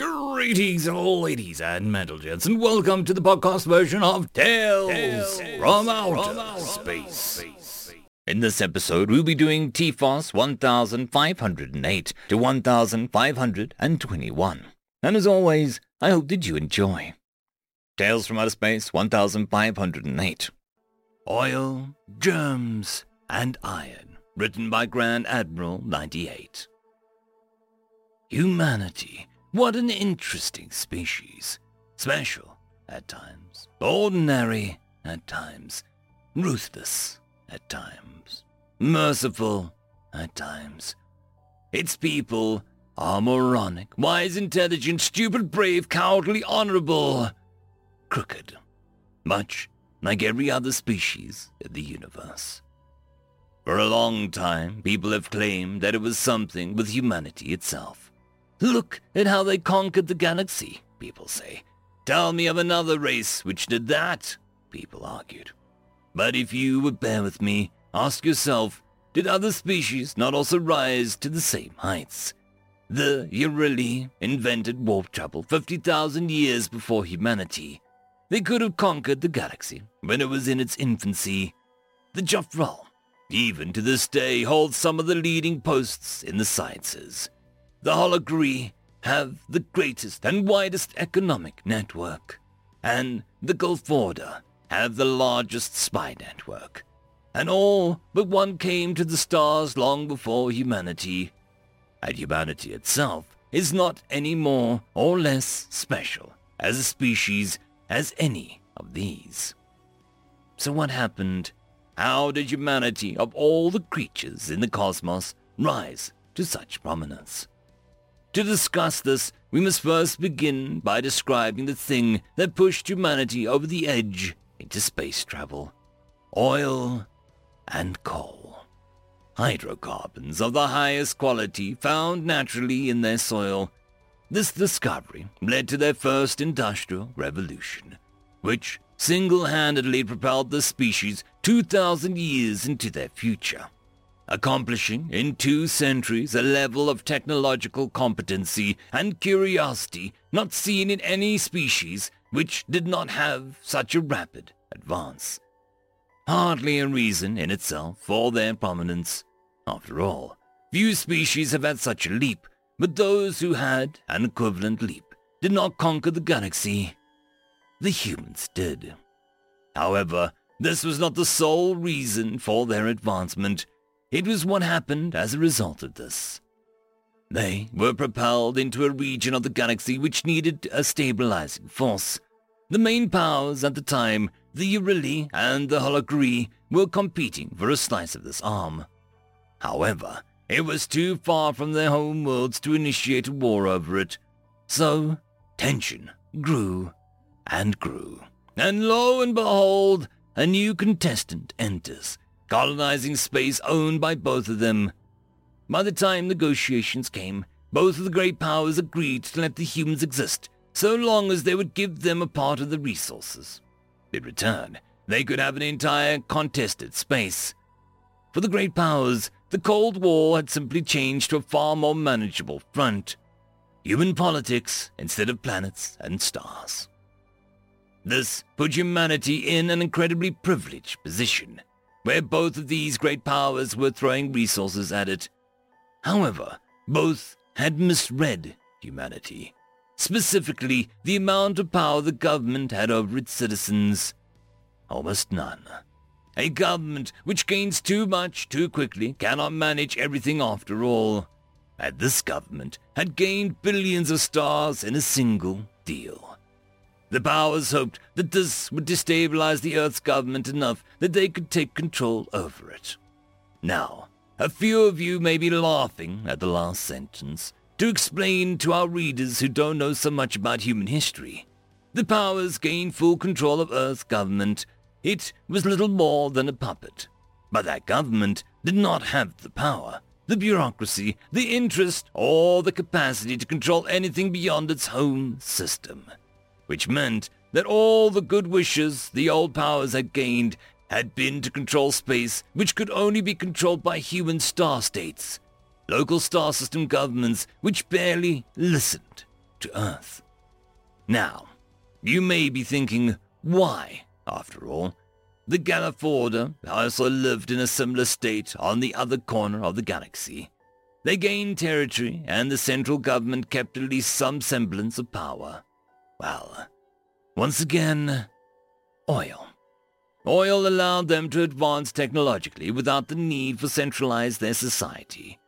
Greetings, all ladies and metal gents, and welcome to the podcast version of Tales from Outer Space. In this episode, we'll be doing TFOS 1508 to 1521. And as always, I hope that you enjoy. Tales from Outer Space 1508. Oil, Germs, and Iron. Written by Grand Admiral 98. Humanity. What an interesting species. Special at times. Ordinary at times. Ruthless at times. Merciful at times. Its people are moronic, wise, intelligent, stupid, brave, cowardly, honorable, crooked. Much like every other species in the universe. For a long time, people have claimed that it was something with humanity itself. Look at how they conquered the galaxy, people say. Tell me of another race which did that, people argued. But if you would bear with me, ask yourself, did other species not also rise to the same heights? The Yurili invented warp travel 50,000 years before humanity. They could have conquered the galaxy when it was in its infancy. The Jothral, even to this day, holds some of the leading posts in the sciences. The Hologree have the greatest and widest economic network, and the Gulf Order have the largest spy network, and all but one came to the stars long before humanity, and humanity itself is not any more or less special as a species as any of these. So what happened? How did humanity, of all the creatures in the cosmos, rise to such prominence? To discuss this, we must first begin by describing the thing that pushed humanity over the edge into space travel. Oil and coal. Hydrocarbons of the highest quality found naturally in their soil. This discovery led to their first industrial revolution, which single-handedly propelled the species 2,000 years into their future, accomplishing in 2 centuries a level of technological competency and curiosity not seen in any species which did not have such a rapid advance. Hardly a reason in itself for their prominence. After all, few species have had such a leap, but those who had an equivalent leap did not conquer the galaxy. The humans did. However, this was not the sole reason for their advancement. It was what happened as a result of this. They were propelled into a region of the galaxy which needed a stabilizing force. The main powers at the time, the Yurili and the Hologree, were competing for a slice of this arm. However, it was too far from their home worlds to initiate a war over it. So, tension grew and grew. And lo and behold, a new contestant enters, colonizing space owned by both of them. By the time negotiations came, both of the great powers agreed to let the humans exist, so long as they would give them a part of the resources. In return, they could have an entire contested space. For the great powers, the Cold War had simply changed to a far more manageable front. Human politics instead of planets and stars. This put humanity in an incredibly privileged position, where both of these great powers were throwing resources at it. However, both had misread humanity, specifically the amount of power the government had over its citizens. Almost none. A government which gains too much too quickly cannot manage everything after all. And this government had gained billions of stars in a single deal. The powers hoped that this would destabilize the Earth's government enough that they could take control over it. Now, a few of you may be laughing at the last sentence to explain to our readers who don't know so much about human history. The powers gained full control of Earth's government. It was little more than a puppet. But that government did not have the power, the bureaucracy, the interest, or the capacity to control anything beyond its home system, which meant that all the good wishes the old powers had gained had been to control space which could only be controlled by human star states, local star system governments which barely listened to Earth. Now, you may be thinking, why, after all, the Galaforda also lived in a similar state on the other corner of the galaxy. They gained territory, and the central government kept at least some semblance of power. Well, once again, oil. Oil allowed them to advance technologically without the need for centralize their society.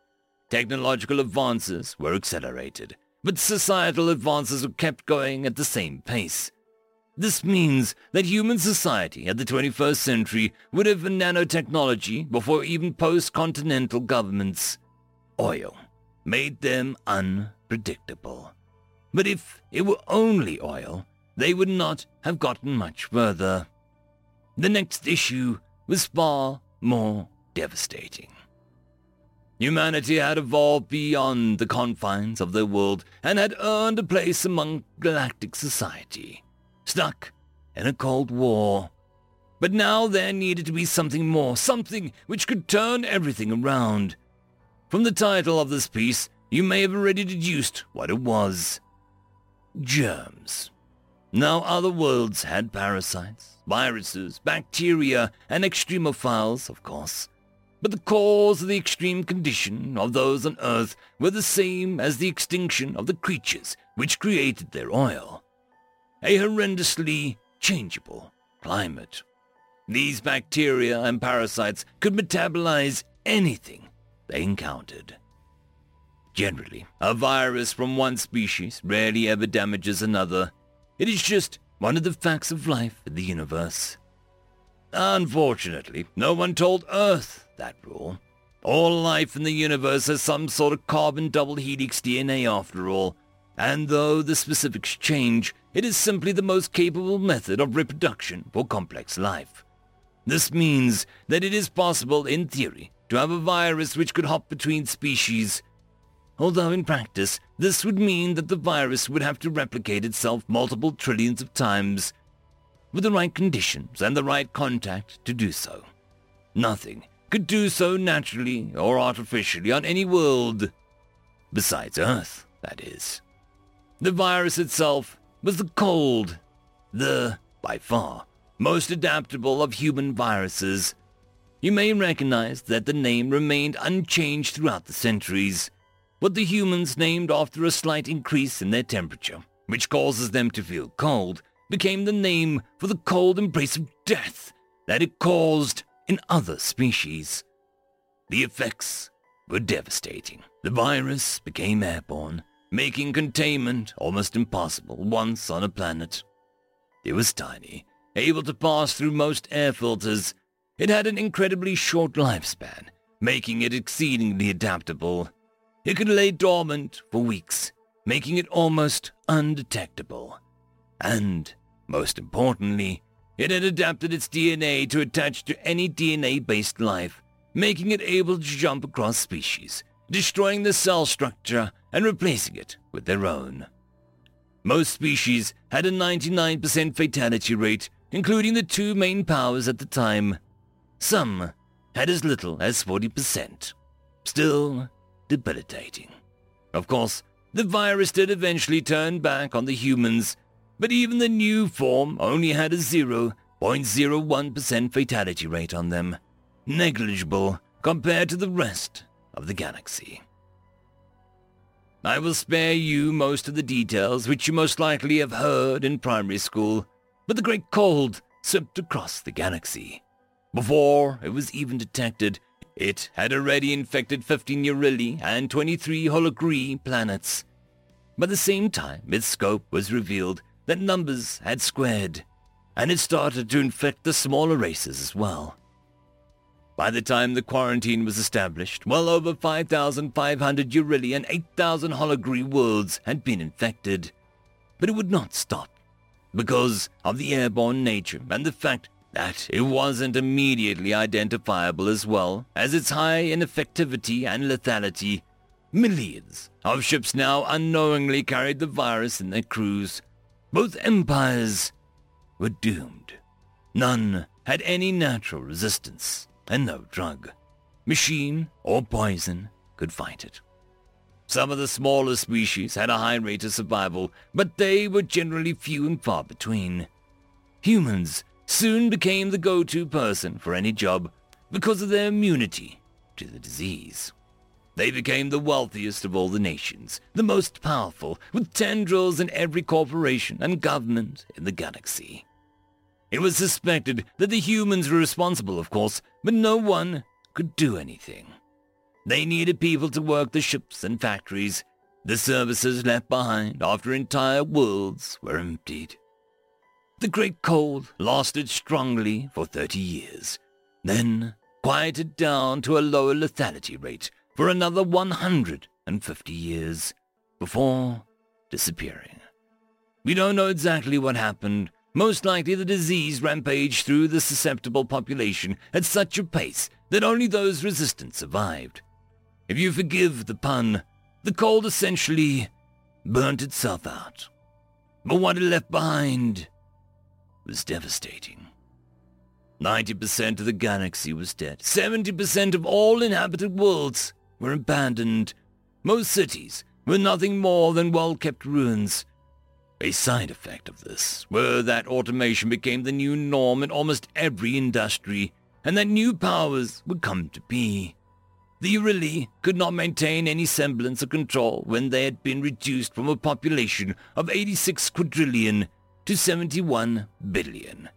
Technological advances were accelerated, but societal advances were kept going at the same pace. This means that human society at the 21st century would have nanotechnology before even post-continental governments. Oil made them unpredictable. But if it were only oil, they would not have gotten much further. The next issue was far more devastating. Humanity had evolved beyond the confines of their world and had earned a place among galactic society, stuck in a cold war. But now there needed to be something more, something which could turn everything around. From the title of this piece, you may have already deduced what it was. Germs. Now other worlds had parasites, viruses, bacteria, and extremophiles, of course. But the cause of the extreme condition of those on Earth were the same as the extinction of the creatures which created their oil. A horrendously changeable climate. These bacteria and parasites could metabolize anything they encountered. Generally, a virus from one species rarely ever damages another. It is just one of the facts of life in the universe. Unfortunately, no one told Earth that rule. All life in the universe has some sort of carbon double helix DNA after all, and though the specifics change, it is simply the most capable method of reproduction for complex life. This means that it is possible, in theory, to have a virus which could hop between species, although in practice, this would mean that the virus would have to replicate itself multiple trillions of times with the right conditions and the right contact to do so. Nothing could do so naturally or artificially on any world, besides Earth, that is. The virus itself was the cold, the, by far, most adaptable of human viruses. You may recognize that the name remained unchanged throughout the centuries, what the humans named after a slight increase in their temperature, which causes them to feel cold, became the name for the cold embrace of death that it caused in other species. The effects were devastating. The virus became airborne, making containment almost impossible once on a planet. It was tiny, able to pass through most air filters. It had an incredibly short lifespan, making it exceedingly adaptable. It could lay dormant for weeks, making it almost undetectable. And, most importantly, it had adapted its DNA to attach to any DNA-based life, making it able to jump across species, destroying the cell structure and replacing it with their own. Most species had a 99% fatality rate, including the two main powers at the time. Some had as little as 40%. Still debilitating. Of course, the virus did eventually turn back on the humans, but even the new form only had a 0.01% fatality rate on them, negligible compared to the rest of the galaxy. I will spare you most of the details which you most likely have heard in primary school, but the great cold swept across the galaxy. Before it was even detected, it had already infected 15 Yurili and 23 Hologree planets. By the same time its scope was revealed, that numbers had squared, and it started to infect the smaller races as well. By the time the quarantine was established, well over 5,500 Yurili and 8,000 Hologree worlds had been infected. But it would not stop, because of the airborne nature and the fact that it wasn't immediately identifiable, as well as its high ineffectivity and lethality. Millions of ships now unknowingly carried the virus in their crews. Both empires were doomed. None had any natural resistance, and no drug, machine, or poison could fight it. Some of the smaller species had a high rate of survival, but they were generally few and far between. Humans soon became the go-to person for any job because of their immunity to the disease. They became the wealthiest of all the nations, the most powerful, with tendrils in every corporation and government in the galaxy. It was suspected that the humans were responsible, of course, but no one could do anything. They needed people to work the ships and factories. The services left behind after entire worlds were emptied. The Great Cold lasted strongly for 30 years, then quieted down to a lower lethality rate for another 150 years, before disappearing. We don't know exactly what happened. Most likely the disease rampaged through the susceptible population at such a pace that only those resistant survived. If you forgive the pun, the cold essentially burnt itself out. But what it left behind was devastating. 90% of the galaxy was dead. 70% of all inhabited worlds were abandoned. Most cities were nothing more than well-kept ruins. A side effect of this were that automation became the new norm in almost every industry, and that new powers would come to be. The Yurili could not maintain any semblance of control when they had been reduced from a population of 86 quadrillion to 71 billion.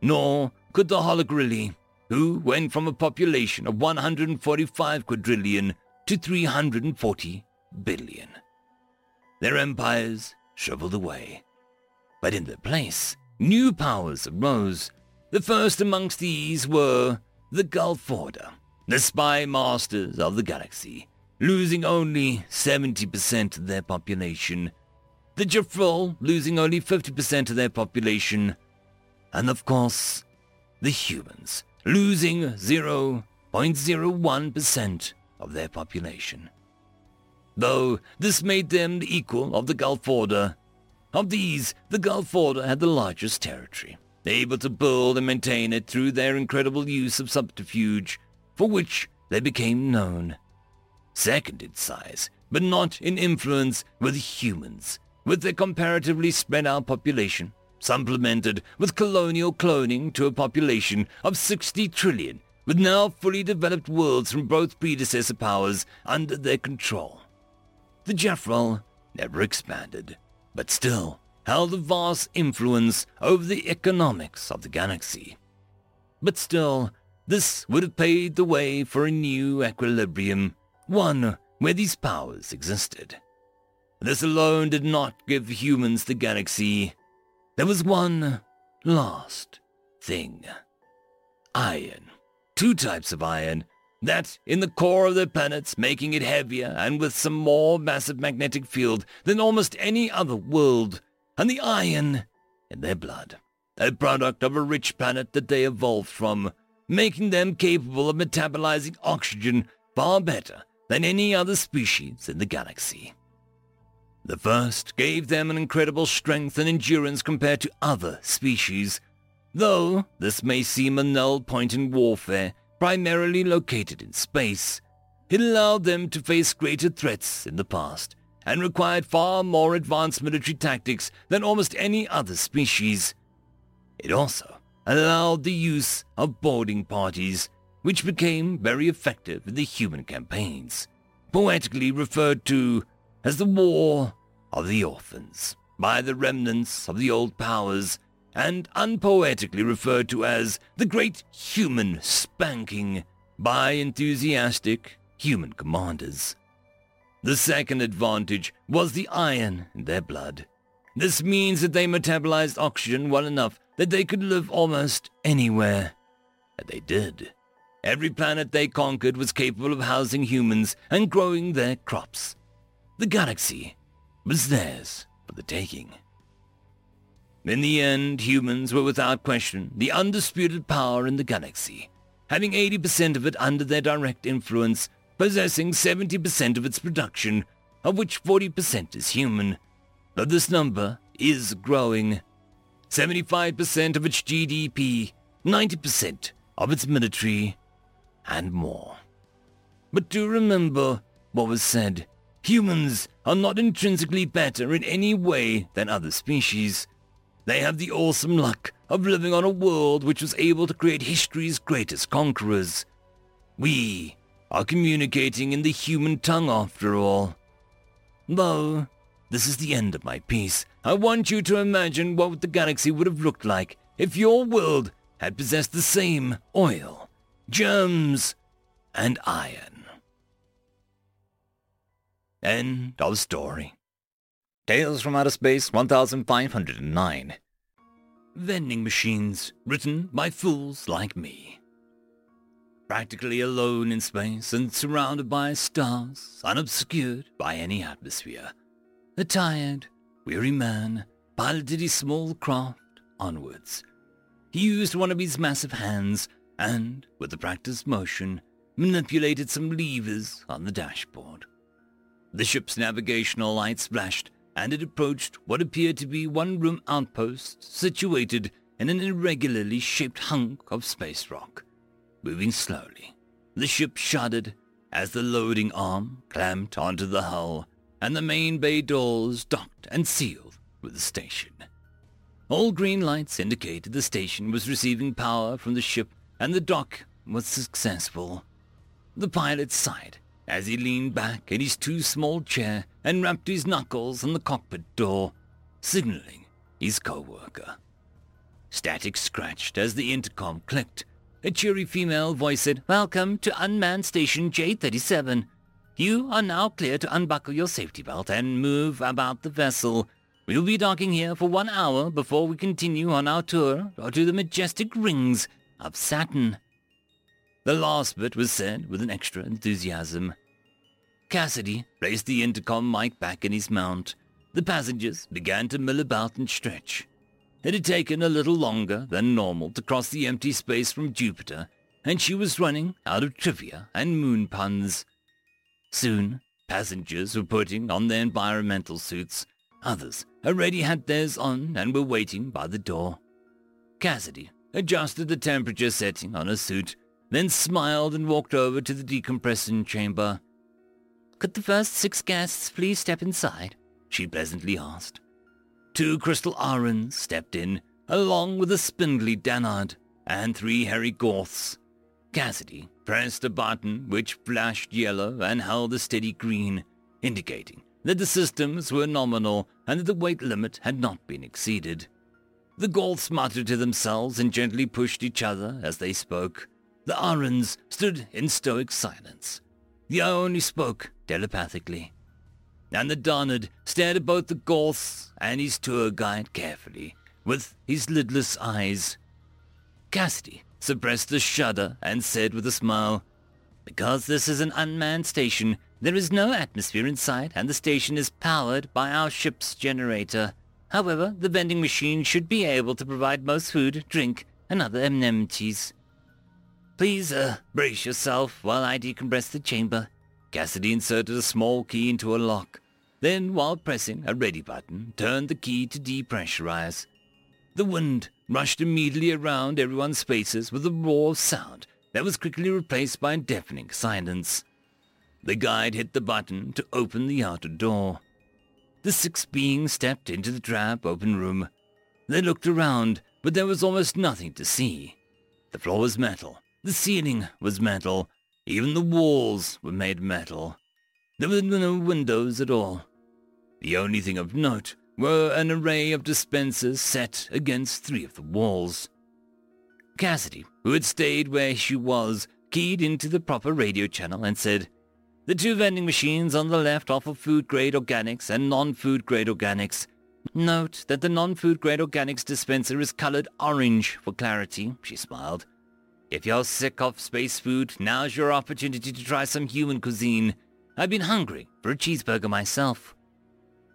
Nor could the Hologree, who went from a population of 145 quadrillion to 340 billion. Their empires shriveled away. But in their place, new powers arose. The first amongst these were the Gulf Order, the spy masters of the galaxy, losing only 70% of their population, the Jothral losing only 50% of their population, and of course, the humans losing 0.01% of their population. Though this made them the equal of the Gulf Order. Of these, the Gulf Order had the largest territory, able to build and maintain it through their incredible use of subterfuge, for which they became known. Second in size, but not in influence, were the humans, with their comparatively spread-out population, supplemented with colonial cloning to a population of 60 trillion, with now fully developed worlds from both predecessor powers under their control. The Jothral never expanded, but still held a vast influence over the economics of the galaxy. But still, this would have paved the way for a new equilibrium, one where these powers existed. This alone did not give humans the galaxy. There was one last thing. Iron. Two types of iron. That in the core of their planets, making it heavier and with some more massive magnetic field than almost any other world, and the iron in their blood, a product of a rich planet that they evolved from, making them capable of metabolizing oxygen far better than any other species in the galaxy. The first gave them an incredible strength and endurance compared to other species, though this may seem a null point in warfare, primarily located in space. It allowed them to face greater threats in the past, and required far more advanced military tactics than almost any other species. It also allowed the use of boarding parties, which became very effective in the human campaigns, poetically referred to as the War of the Orphans by the remnants of the old powers, and unpoetically referred to as the Great Human Spanking by enthusiastic human commanders. The second advantage was the iron in their blood. This means that they metabolized oxygen well enough that they could live almost anywhere. And they did. Every planet they conquered was capable of housing humans and growing their crops. The galaxy was theirs for the taking. In the end, humans were without question the undisputed power in the galaxy, having 80% of it under their direct influence, possessing 70% of its production, of which 40% is human, though this number is growing. 75% of its GDP, 90% of its military, and more. But do remember what was said. Humans are not intrinsically better in any way than other species. They have the awesome luck of living on a world which was able to create history's greatest conquerors. We are communicating in the human tongue after all. Though, this is the end of my piece. I want you to imagine what the galaxy would have looked like if your world had possessed the same oil, germs, and iron. End of story. Tales from Outer Space 1509. Vending Machines, written by Fools Like Me. Practically alone in space and surrounded by stars, unobscured by any atmosphere, the tired, weary man piloted his small craft onwards. He used one of his massive hands and, with a practiced motion, manipulated some levers on the dashboard. The ship's navigational lights flashed, and it approached what appeared to be one-room outpost situated in an irregularly shaped hunk of space rock. Moving slowly, the ship shuddered as the loading arm clamped onto the hull and the main bay doors docked and sealed with the station. All green lights indicated the station was receiving power from the ship and the dock was successful. The pilot sighed as he leaned back in his too-small chair and rapped his knuckles on the cockpit door, signaling his co-worker. Static scratched as the intercom clicked. A cheery female voice said, "Welcome to Unmanned Station J37. You are now clear to unbuckle your safety belt and move about the vessel. We will be docking here for 1 hour before we continue on our tour to the majestic rings of Saturn." The last bit was said with an extra enthusiasm. Cassidy placed the intercom mic back in his mount. The passengers began to mill about and stretch. It had taken a little longer than normal to cross the empty space from Jupiter, and she was running out of trivia and moon puns. Soon, passengers were putting on their environmental suits. Others already had theirs on and were waiting by the door. Cassidy adjusted the temperature setting on her suit, then smiled and walked over to the decompression chamber. "Could the first 6 guests please step inside?" she pleasantly asked. 2 crystal Aurans stepped in, along with a spindly Danard and 3 hairy Gorths. Cassidy pressed a button which flashed yellow and held a steady green, indicating that the systems were nominal and that the weight limit had not been exceeded. The Gorths muttered to themselves and gently pushed each other as they spoke. The Aurans stood in stoic silence. The only spoke telepathically, and the Darnard stared at both the Gorths and his tour guide carefully, with his lidless eyes. Cassidy suppressed a shudder and said with a smile, "Because this is an unmanned station, there is no atmosphere inside and the station is powered by our ship's generator. However, the vending machine should be able to provide most food, drink, and other amenities. Please, brace yourself while I decompress the chamber." Cassidy inserted a small key into a lock, then while pressing a ready button, turned the key to depressurize. The wind rushed immediately around everyone's faces with a roar of sound that was quickly replaced by a deafening silence. The guide hit the button to open the outer door. The 6 beings stepped into the drab open room. They looked around, but there was almost nothing to see. The floor was metal, the ceiling was metal, even the walls were made metal. There were no windows at all. The only thing of note were an array of dispensers set against 3 of the walls. Cassidy, who had stayed where she was, keyed into the proper radio channel and said, "The 2 vending machines on the left offer food-grade organics and non-food-grade organics. Note that the non-food-grade organics dispenser is colored orange for clarity," she smiled. "If you're sick of space food, now's your opportunity to try some human cuisine. I've been hungry for a cheeseburger myself."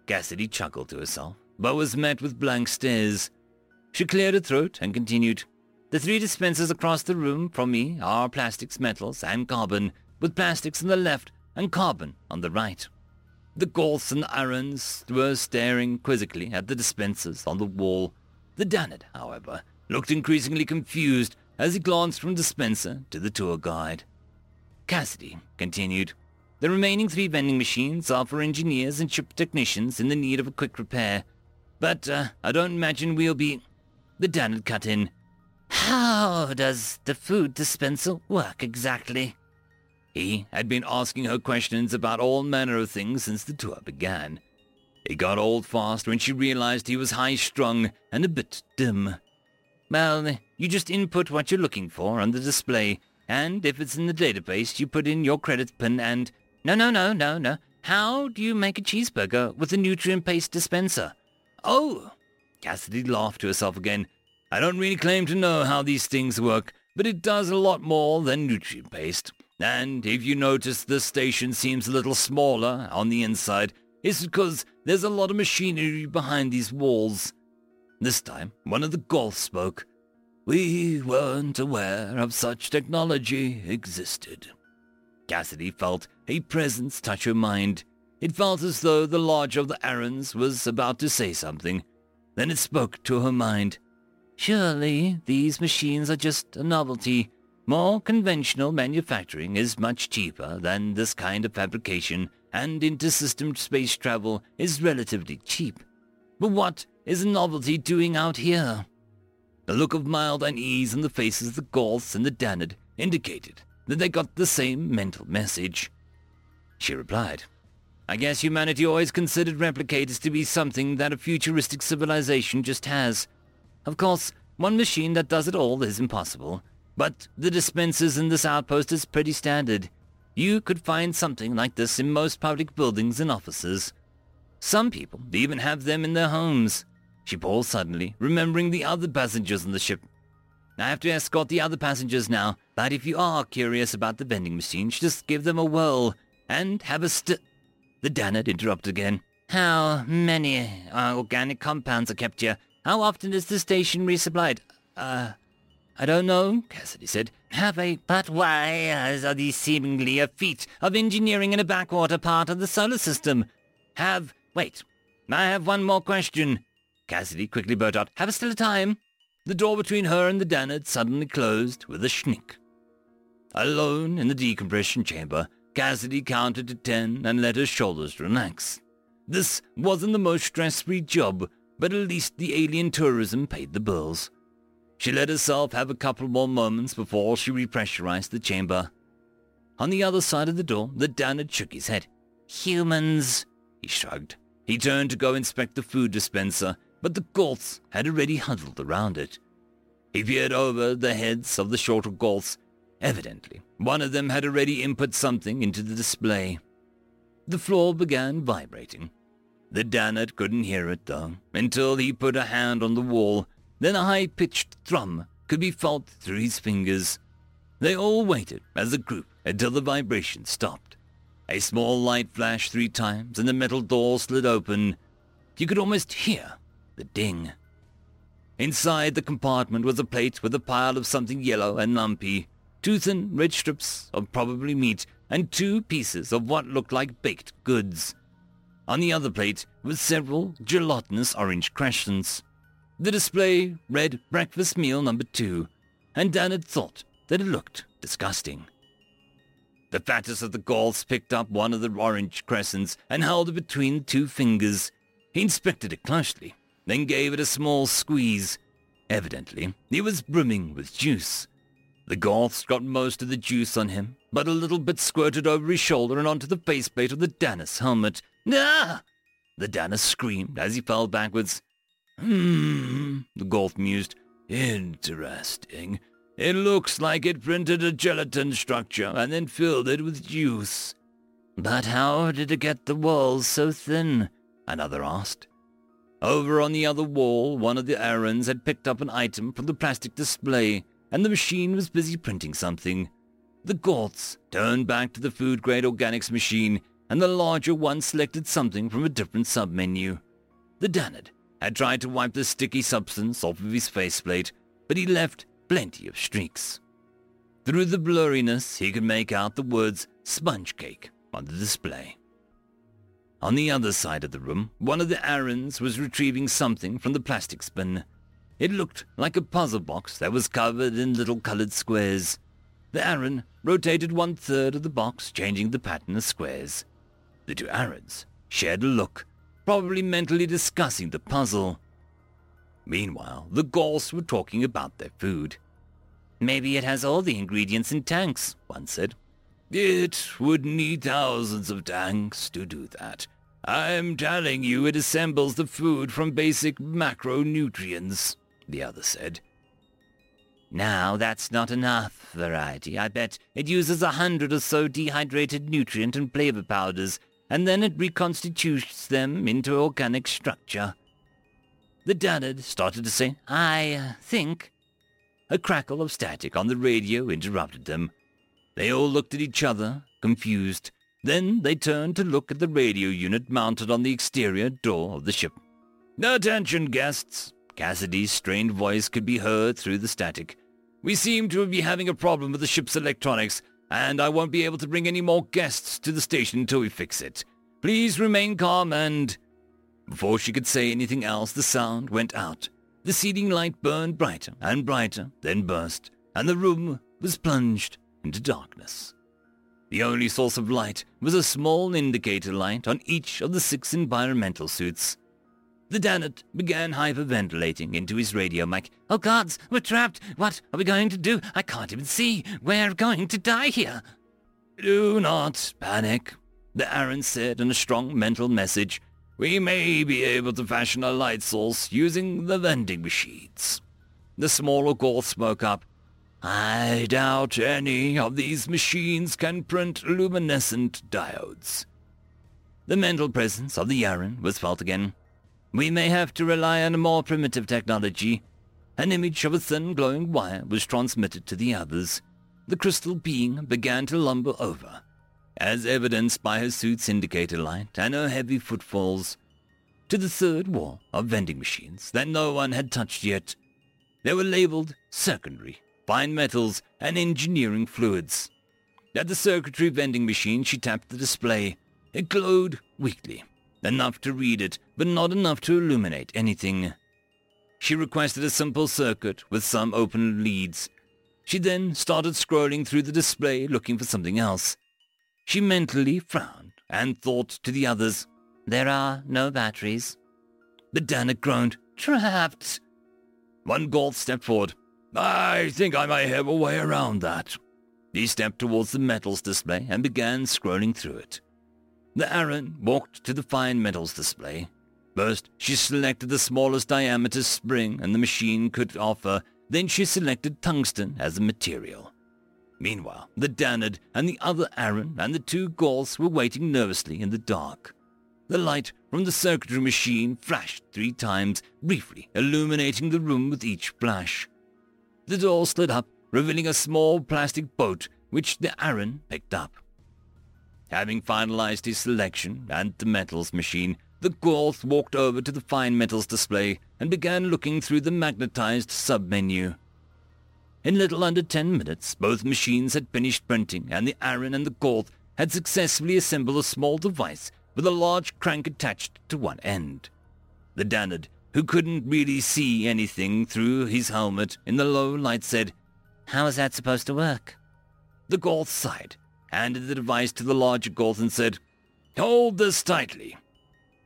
Cassidy chuckled to herself, but was met with blank stares. She cleared her throat and continued, "The 3 dispensers across the room from me are plastics, metals, and carbon, with plastics on the left and carbon on the right." The Gorths and the Aurans were staring quizzically at the dispensers on the wall. The Danid, however, looked increasingly confused as he glanced from dispenser to the tour guide. Cassidy continued, The remaining 3 vending machines are for engineers and ship technicians in the need of a quick repair. But I don't imagine we'll be... The Daniel cut in. How does the food dispenser work exactly? He had been asking her questions about all manner of things since the tour began. It got old fast when she realized he was high-strung and a bit dim. Well, you just input what you're looking for on the display, and if it's in the database, you put in your credit pin and... No. How do you make a cheeseburger with a nutrient paste dispenser? Oh! Cassidy laughed to herself again. I don't really claim to know how these things work, but it does a lot more than nutrient paste. And if you notice this station seems a little smaller on the inside, it's because there's a lot of machinery behind these walls. This time, one of the Gulf spoke. We weren't aware of such technology existed. Cassidy felt a presence touch her mind. It felt as though the larger of the Arans was about to say something. Then it spoke to her mind. Surely these machines are just a novelty. More conventional manufacturing is much cheaper than this kind of fabrication, and inter-system space travel is relatively cheap. But what is a novelty doing out here? The look of mild unease on the faces of the Gauls and the Danid indicated that they got the same mental message. She replied, I guess humanity always considered replicators to be something that a futuristic civilization just has. Of course, one machine that does it all is impossible, but the dispensers in this outpost is pretty standard. You could find something like this in most public buildings and offices. Some people even have them in their homes. She paused suddenly, remembering the other passengers on the ship. I have to escort the other passengers now, but if you are curious about the vending machines, just give them a whirl and have a The Danad interrupted again. How many organic compounds are kept here? How often is the station resupplied? I don't know, Cassidy said. But why are these seemingly a feat of engineering in a backwater part of the solar system? Wait, I have one more question. Cassidy quickly blurted out, have still a time? The door between her and the Danad suddenly closed with a schnick. Alone in the decompression chamber, Cassidy counted to 10 and let her shoulders relax. This wasn't the most stress-free job, but at least the alien tourism paid the bills. She let herself have a couple more moments before she repressurized the chamber. On the other side of the door, the Danad shook his head. Humans, he shrugged. He turned to go inspect the food dispenser, but the Gauls had already huddled around it. He peered over the heads of the shorter Gauls. Evidently, one of them had already input something into the display. The floor began vibrating. The Danad couldn't hear it, though, until he put a hand on the wall. Then a high-pitched thrum could be felt through his fingers. They all waited as a group until the vibration stopped. A small light flashed 3 times and the metal door slid open. You could almost hear the ding. Inside the compartment was a plate with a pile of something yellow and lumpy, 2 thin red strips of probably meat and 2 pieces of what looked like baked goods. On the other plate was several gelatinous orange crescents. The display read breakfast meal number 2, and Dan had thought that it looked disgusting. The fattest of the Gauls picked up one of the orange crescents and held it between 2 fingers. He inspected it closely, then gave it a small squeeze. Evidently, he was brimming with juice. The Gauls got most of the juice on him, but a little bit squirted over his shoulder and onto the faceplate of the Danus helmet. Ah! The Danus screamed as he fell backwards. The Golf mused. Interesting. It looks like it printed a gelatin structure and then filled it with juice. But how did it get the walls so thin? Another asked. Over on the other wall, one of the Arans had picked up an item from the plastic display, and the machine was busy printing something. The Gorts turned back to the food-grade organics machine, and the larger one selected something from a different sub-menu. The Danad had tried to wipe the sticky substance off of his faceplate, but he left plenty of streaks. Through the blurriness, he could make out the words sponge cake on the display. On the other side of the room, one of the Arans was retrieving something from the plastic bin. It looked like a puzzle box that was covered in little colored squares. The Aran rotated one-third of the box, changing the pattern of squares. The two Arans shared a look, probably mentally discussing the puzzle. Meanwhile, the Gauls were talking about their food. Maybe it has all the ingredients in tanks, one said. It would need thousands of tanks to do that. I'm telling you, it assembles the food from basic macronutrients, the other said. Now that's not enough variety. I bet it uses 100 or so dehydrated nutrient and flavor powders, and then it reconstitutes them into organic structure. The Danid started to say, I think. A crackle of static on the radio interrupted them. They all looked at each other, confused. Then they turned to look at the radio unit mounted on the exterior door of the ship. Attention, guests! Cassidy's strained voice could be heard through the static. We seem to be having a problem with the ship's electronics, and I won't be able to bring any more guests to the station until we fix it. Please remain calm and... Before she could say anything else, the sound went out. The ceiling light burned brighter and brighter, then burst, and the room was plunged into darkness. The only source of light was a small indicator light on each of the 6 environmental suits. The Danet began hyperventilating into his radio mic. Oh gods, we're trapped! What are we going to do? I can't even see! We're going to die here! Do not panic, the Aran said in a strong mental message. We may be able to fashion a light source using the vending machines. The smaller Gaul spoke up. I doubt any of these machines can print luminescent diodes. The mental presence of the Yaran was felt again. We may have to rely on a more primitive technology. An image of a thin glowing wire was transmitted to the others. The crystal being began to lumber over, as evidenced by her suit's indicator light and her heavy footfalls, to the third wall of vending machines that no one had touched yet. They were labeled secondary, fine metals, and engineering fluids. At the circuitry vending machine, she tapped the display. It glowed weakly, enough to read it, but not enough to illuminate anything. She requested a simple circuit with some open leads. She then started scrolling through the display looking for something else. She mentally frowned and thought to the others, There are no batteries. The Danik groaned, Trapped! One Gaul stepped forward. I think I may have a way around that. He stepped towards the metals display and began scrolling through it. The Aran walked to the fine metals display. First, she selected the smallest diameter spring and the machine could offer, then she selected tungsten as a material. Meanwhile, the Danid and the other Aran and the two Gauls were waiting nervously in the dark. The light from the circuitry machine flashed 3 times, briefly illuminating the room with each flash. The door slid up, revealing a small plastic boat which the Aran picked up. Having finalized his selection and the metals machine, the Gaul walked over to the fine metals display and began looking through the magnetized sub-menu. In little under 10 minutes, both machines had finished printing and the Aran and the Gaul had successfully assembled a small device with a large crank attached to one end. The Danid, who couldn't really see anything through his helmet in the low light, said, How is that supposed to work? The Gaul sighed, handed the device to the larger Gaul and said, Hold this tightly.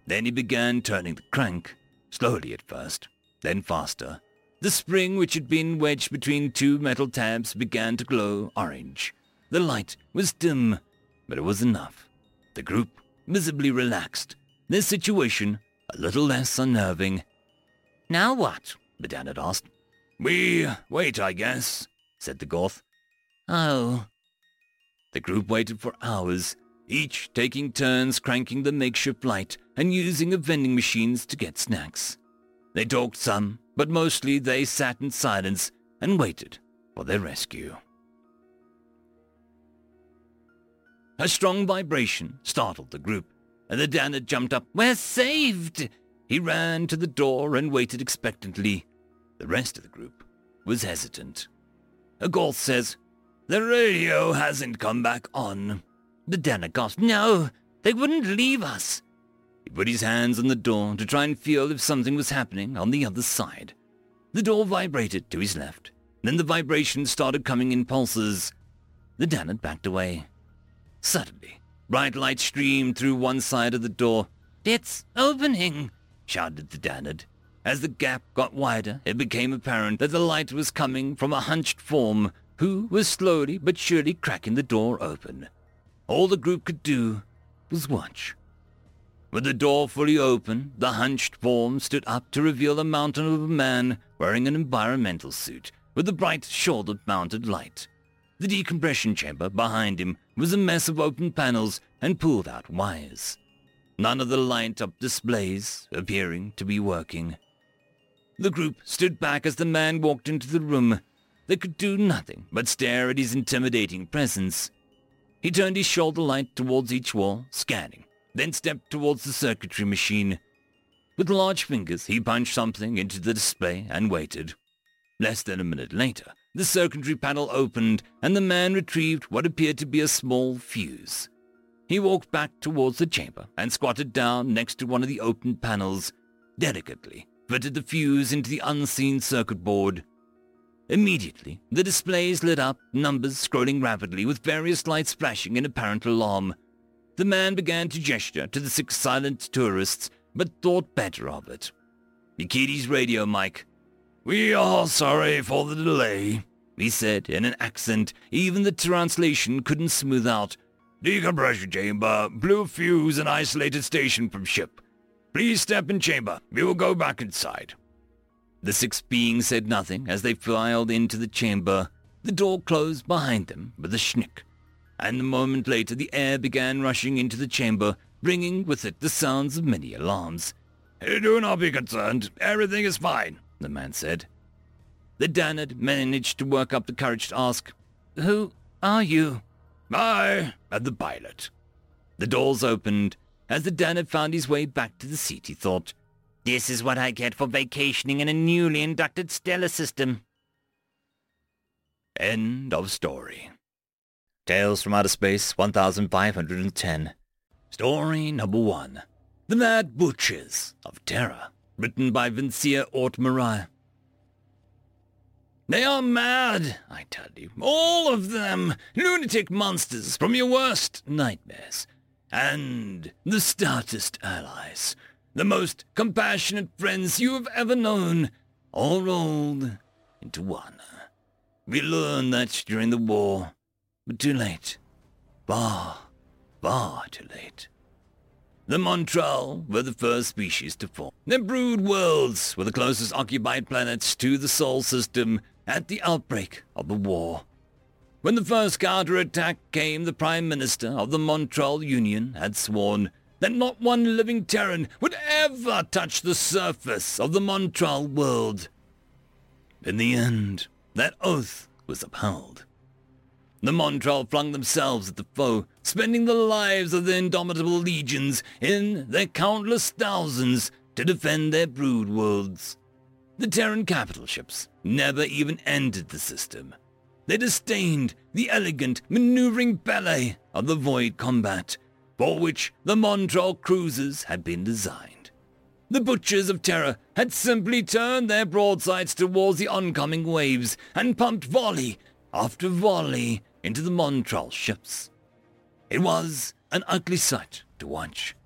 Then he began turning the crank, slowly at first, then faster. The spring which had been wedged between 2 metal tabs began to glow orange. The light was dim, but it was enough. The group visibly relaxed, their situation a little less unnerving. Now what? The Danid asked. We wait, I guess, said the Goth. Oh. The group waited for hours, each taking turns cranking the makeshift light and using the vending machines to get snacks. They talked some, but mostly they sat in silence and waited for their rescue. A strong vibration startled the group, and the Danid jumped up. We're saved! He ran to the door and waited expectantly. The rest of the group was hesitant. A Gaul says, The radio hasn't come back on. The Danid gasped. No, they wouldn't leave us. He put his hands on the door to try and feel if something was happening on the other side. The door vibrated to his left. Then the vibrations started coming in pulses. The Danet backed away. Suddenly, bright light streamed through one side of the door. "It's opening!" shouted the Danet. As the gap got wider, it became apparent that the light was coming from a hunched form who was slowly but surely cracking the door open. All the group could do was watch. With the door fully open, the hunched form stood up to reveal a mountain of a man wearing an environmental suit with a bright shoulder-mounted light. The decompression chamber behind him was a mess of open panels and pulled-out wires. None of the light-up displays appearing to be working. The group stood back as the man walked into the room. They could do nothing but stare at his intimidating presence. He turned his shoulder light towards each wall, scanning, then stepped towards the circuitry machine. With large fingers, he punched something into the display and waited. Less than a minute later, the circuitry panel opened and the man retrieved what appeared to be a small fuse. He walked back towards the chamber and squatted down next to one of the open panels, delicately fitted the fuse into the unseen circuit board. Immediately, the displays lit up, numbers scrolling rapidly with various lights flashing in apparent alarm. The man began to gesture to the six silent tourists, but thought better of it. Mikidi's radio mic. "We are sorry for the delay," he said in an accent even the translation couldn't smooth out. "Decompression chamber, blue fuse and isolated station from ship. Please step in chamber. We will go back inside." The six beings said nothing as they filed into the chamber. The door closed behind them with a schnick, and a moment later the air began rushing into the chamber, bringing with it the sounds of many alarms. "Do not be concerned. Everything is fine," the man said. The Danet managed to work up the courage to ask, "Who are you?" "I am the pilot." The doors opened. As the Danet found his way back to the seat, he thought, "This is what I get for vacationing in a newly inducted stellar system." End of story. Tales from Outer Space 1510. Story number 1. The Mad Butchers of Terra. Written by Vincea Ortmarai. "They are mad, I tell you. All of them. Lunatic monsters from your worst nightmares. And the stoutest allies. The most compassionate friends you have ever known. All rolled into one. We learned that during the war. But too late. Far, far too late. The Montreal were the first species to form. Their brood worlds were the closest occupied planets to the Sol system at the outbreak of the war. When the first counterattack came, the Prime Minister of the Montreal Union had sworn that not one living Terran would ever touch the surface of the Montreal world. In the end, that oath was upheld. The Montreal flung themselves at the foe, spending the lives of their indomitable legions in their countless thousands to defend their brood worlds. The Terran capital ships never even entered the system. They disdained the elegant, maneuvering ballet of the void combat, for which the Montreal cruisers had been designed. The Butchers of Terra had simply turned their broadsides towards the oncoming waves and pumped volley after volley into the Montreal ships. It was an ugly sight to watch,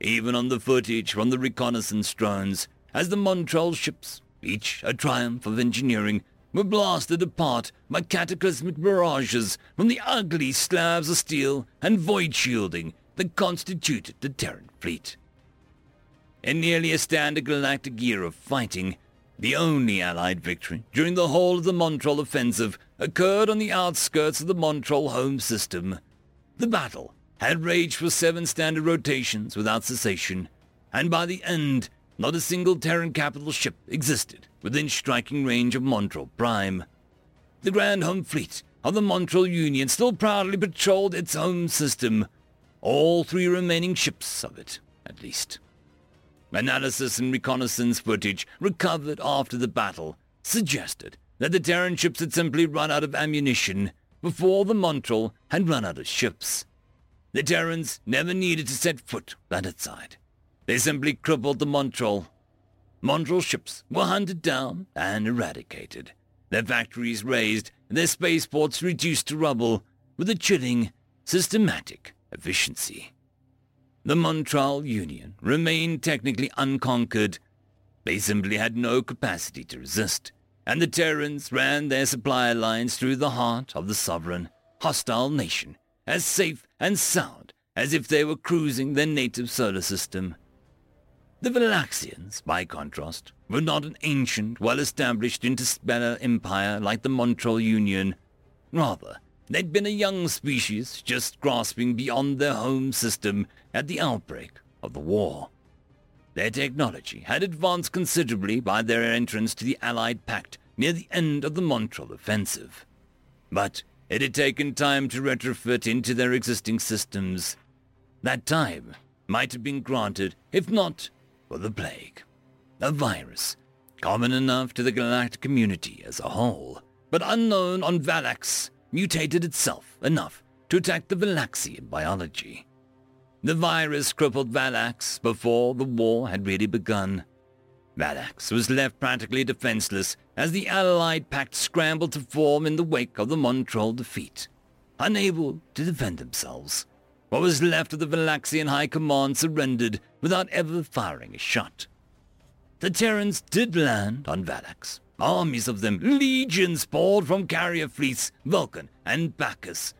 even on the footage from the reconnaissance drones, as the Montreal ships, each a triumph of engineering, were blasted apart by cataclysmic barrages from the ugly slabs of steel and void shielding that constituted the Terran fleet. In nearly a standard galactic year of fighting, the only Allied victory during the whole of the Montreal offensive occurred on the outskirts of the Montreal home system. The battle had raged for 7 standard rotations without cessation, and by the end, not a single Terran capital ship existed within striking range of Montrol Prime. The Grand Home Fleet of the Montreal Union still proudly patrolled its home system, all 3 remaining ships of it, at least. Analysis and reconnaissance footage recovered after the battle suggested that the Terran ships had simply run out of ammunition before the Montreal had run out of ships. The Terrans never needed to set foot planet side. They simply crippled the Montreal. Montreal ships were hunted down and eradicated, their factories razed, their spaceports reduced to rubble, with a chilling, systematic efficiency. The Montreal Union remained technically unconquered. They simply had no capacity to resist, and the Terrans ran their supply lines through the heart of the sovereign, hostile nation, as safe and sound as if they were cruising their native solar system. The Valaxians, by contrast, were not an ancient, well-established interstellar empire like the Montreal Union. Rather, they'd been a young species just grasping beyond their home system at the outbreak of the war. Their technology had advanced considerably by their entrance to the Allied Pact near the end of the Montreal Offensive. But it had taken time to retrofit into their existing systems. That time might have been granted, if not for the plague. A virus, common enough to the galactic community as a whole, but unknown on Valax, mutated itself enough to attack the Valaxian biology. The virus crippled Valax before the war had really begun. Valax was left practically defenseless as the Allied Pact scrambled to form in the wake of the Montreal defeat. Unable to defend themselves, what was left of the Valaxian High Command surrendered without ever firing a shot. The Terrans did land on Valax. Armies of them, legions poured from carrier fleets, Vulcan and Bacchus.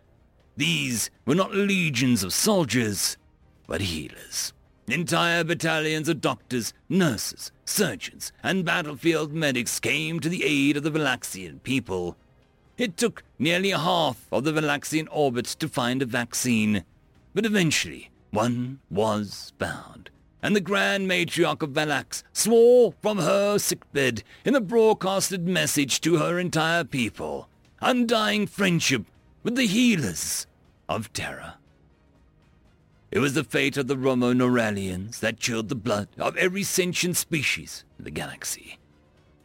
These were not legions of soldiers, but healers. Entire battalions of doctors, nurses, surgeons, and battlefield medics came to the aid of the Valaxian people. It took nearly half of the Valaxian orbit to find a vaccine, but eventually one was found, and the Grand Matriarch of Valax swore from her sickbed in a broadcasted message to her entire people, undying friendship with the healers of Terra. It was the fate of the Romo-Noralians that chilled the blood of every sentient species in the galaxy.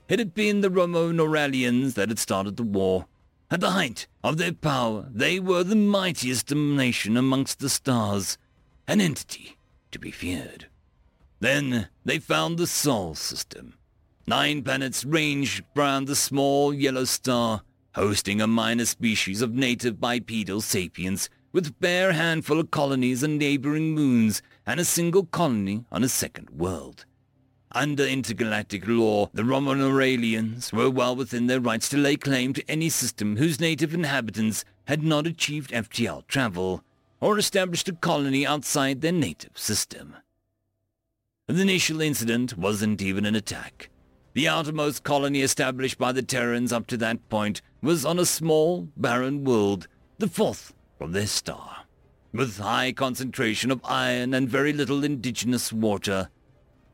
It had been the Romo-Noralians that had started the war. At the height of their power, they were the mightiest nation amongst the stars, an entity to be feared. Then they found the Sol system. 9 planets ranged round the small yellow star, hosting a minor species of native bipedal sapiens with a bare handful of colonies on neighboring moons and a single colony on a second world. Under intergalactic law, the Romanuralians were well within their rights to lay claim to any system whose native inhabitants had not achieved FTL travel or established a colony outside their native system. The initial incident wasn't even an attack. The outermost colony established by the Terrans up to that point was on a small, barren world, the 4th from their star, with high concentration of iron and very little indigenous water.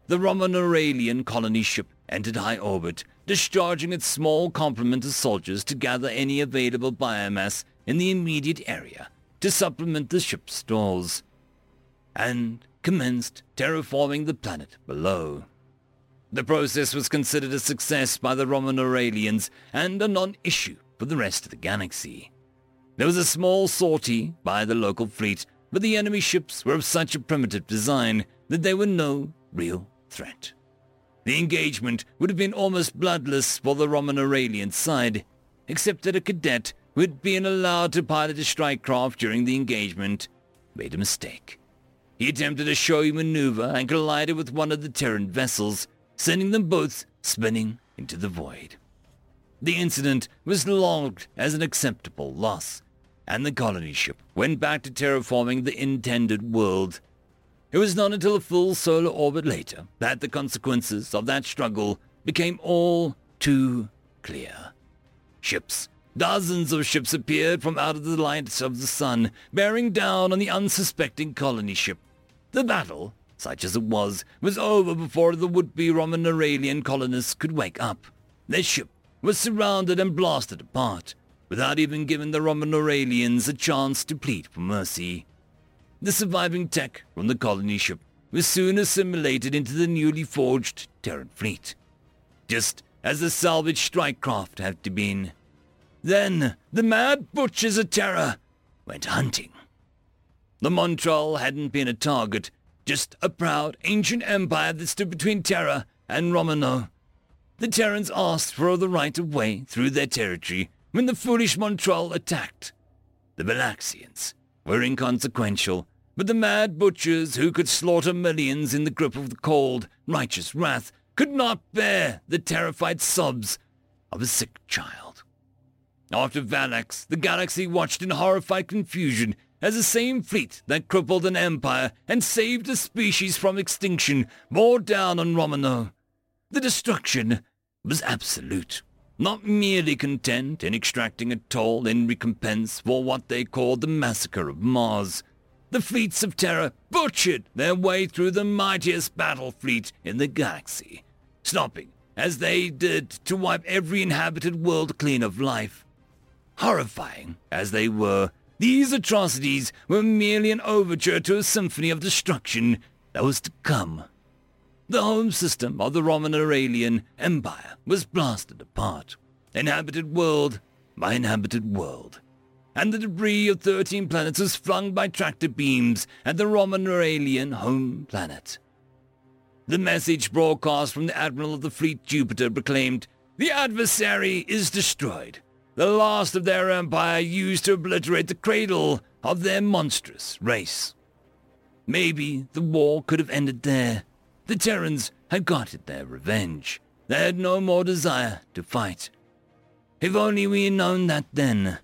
The Romanuralian colony ship entered high orbit, discharging its small complement of soldiers to gather any available biomass in the immediate area to supplement the ship's stores, and commenced terraforming the planet below. The process was considered a success by the Romanuralians and a non-issue for the rest of the galaxy. There was a small sortie by the local fleet, but the enemy ships were of such a primitive design that they were no real threat. The engagement would have been almost bloodless for the Romanuralian side, except that a cadet who had been allowed to pilot a strike craft during the engagement made a mistake. He attempted a showy maneuver and collided with one of the Terran vessels, sending them both spinning into the void. The incident was logged as an acceptable loss, and the colony ship went back to terraforming the intended world. It was not until a full solar orbit later that the consequences of that struggle became all too clear. Ships, dozens of ships appeared from out of the light of the sun, bearing down on the unsuspecting colony ship. The battle, such as it was over before the would-be Romanuralian colonists could wake up. Their ship was surrounded and blasted apart, without even giving the Romanuralians a chance to plead for mercy. The surviving tech from the colony ship was soon assimilated into the newly forged Terran fleet, just as the salvage strike craft had been. Then the mad butchers of Terra went hunting. The Montreal hadn't been a target, just a proud, ancient empire that stood between Terra and Romano. The Terrans asked for the right of way through their territory when the foolish Montreal attacked. The Valaxians were inconsequential, but the mad butchers who could slaughter millions in the grip of the cold, righteous wrath could not bear the terrified sobs of a sick child. After Valax, the galaxy watched in horrified confusion as the same fleet that crippled an empire and saved a species from extinction bore down on Romano. The destruction was absolute, not merely content in extracting a toll in recompense for what they called the massacre of Mars. The fleets of terror butchered their way through the mightiest battle fleet in the galaxy, stopping, as they did, to wipe every inhabited world clean of life. Horrifying as they were, these atrocities were merely an overture to a symphony of destruction that was to come. The home system of the Romanuralian Empire was blasted apart, inhabited world by inhabited world, and the debris of 13 planets was flung by tractor beams at the Romanuralian home planet. The message broadcast from the Admiral of the Fleet Jupiter proclaimed, "The adversary is destroyed, the last of their empire used to obliterate the cradle of their monstrous race." Maybe the war could have ended there. The Terrans had gotten their revenge. They had no more desire to fight. If only we had known that then.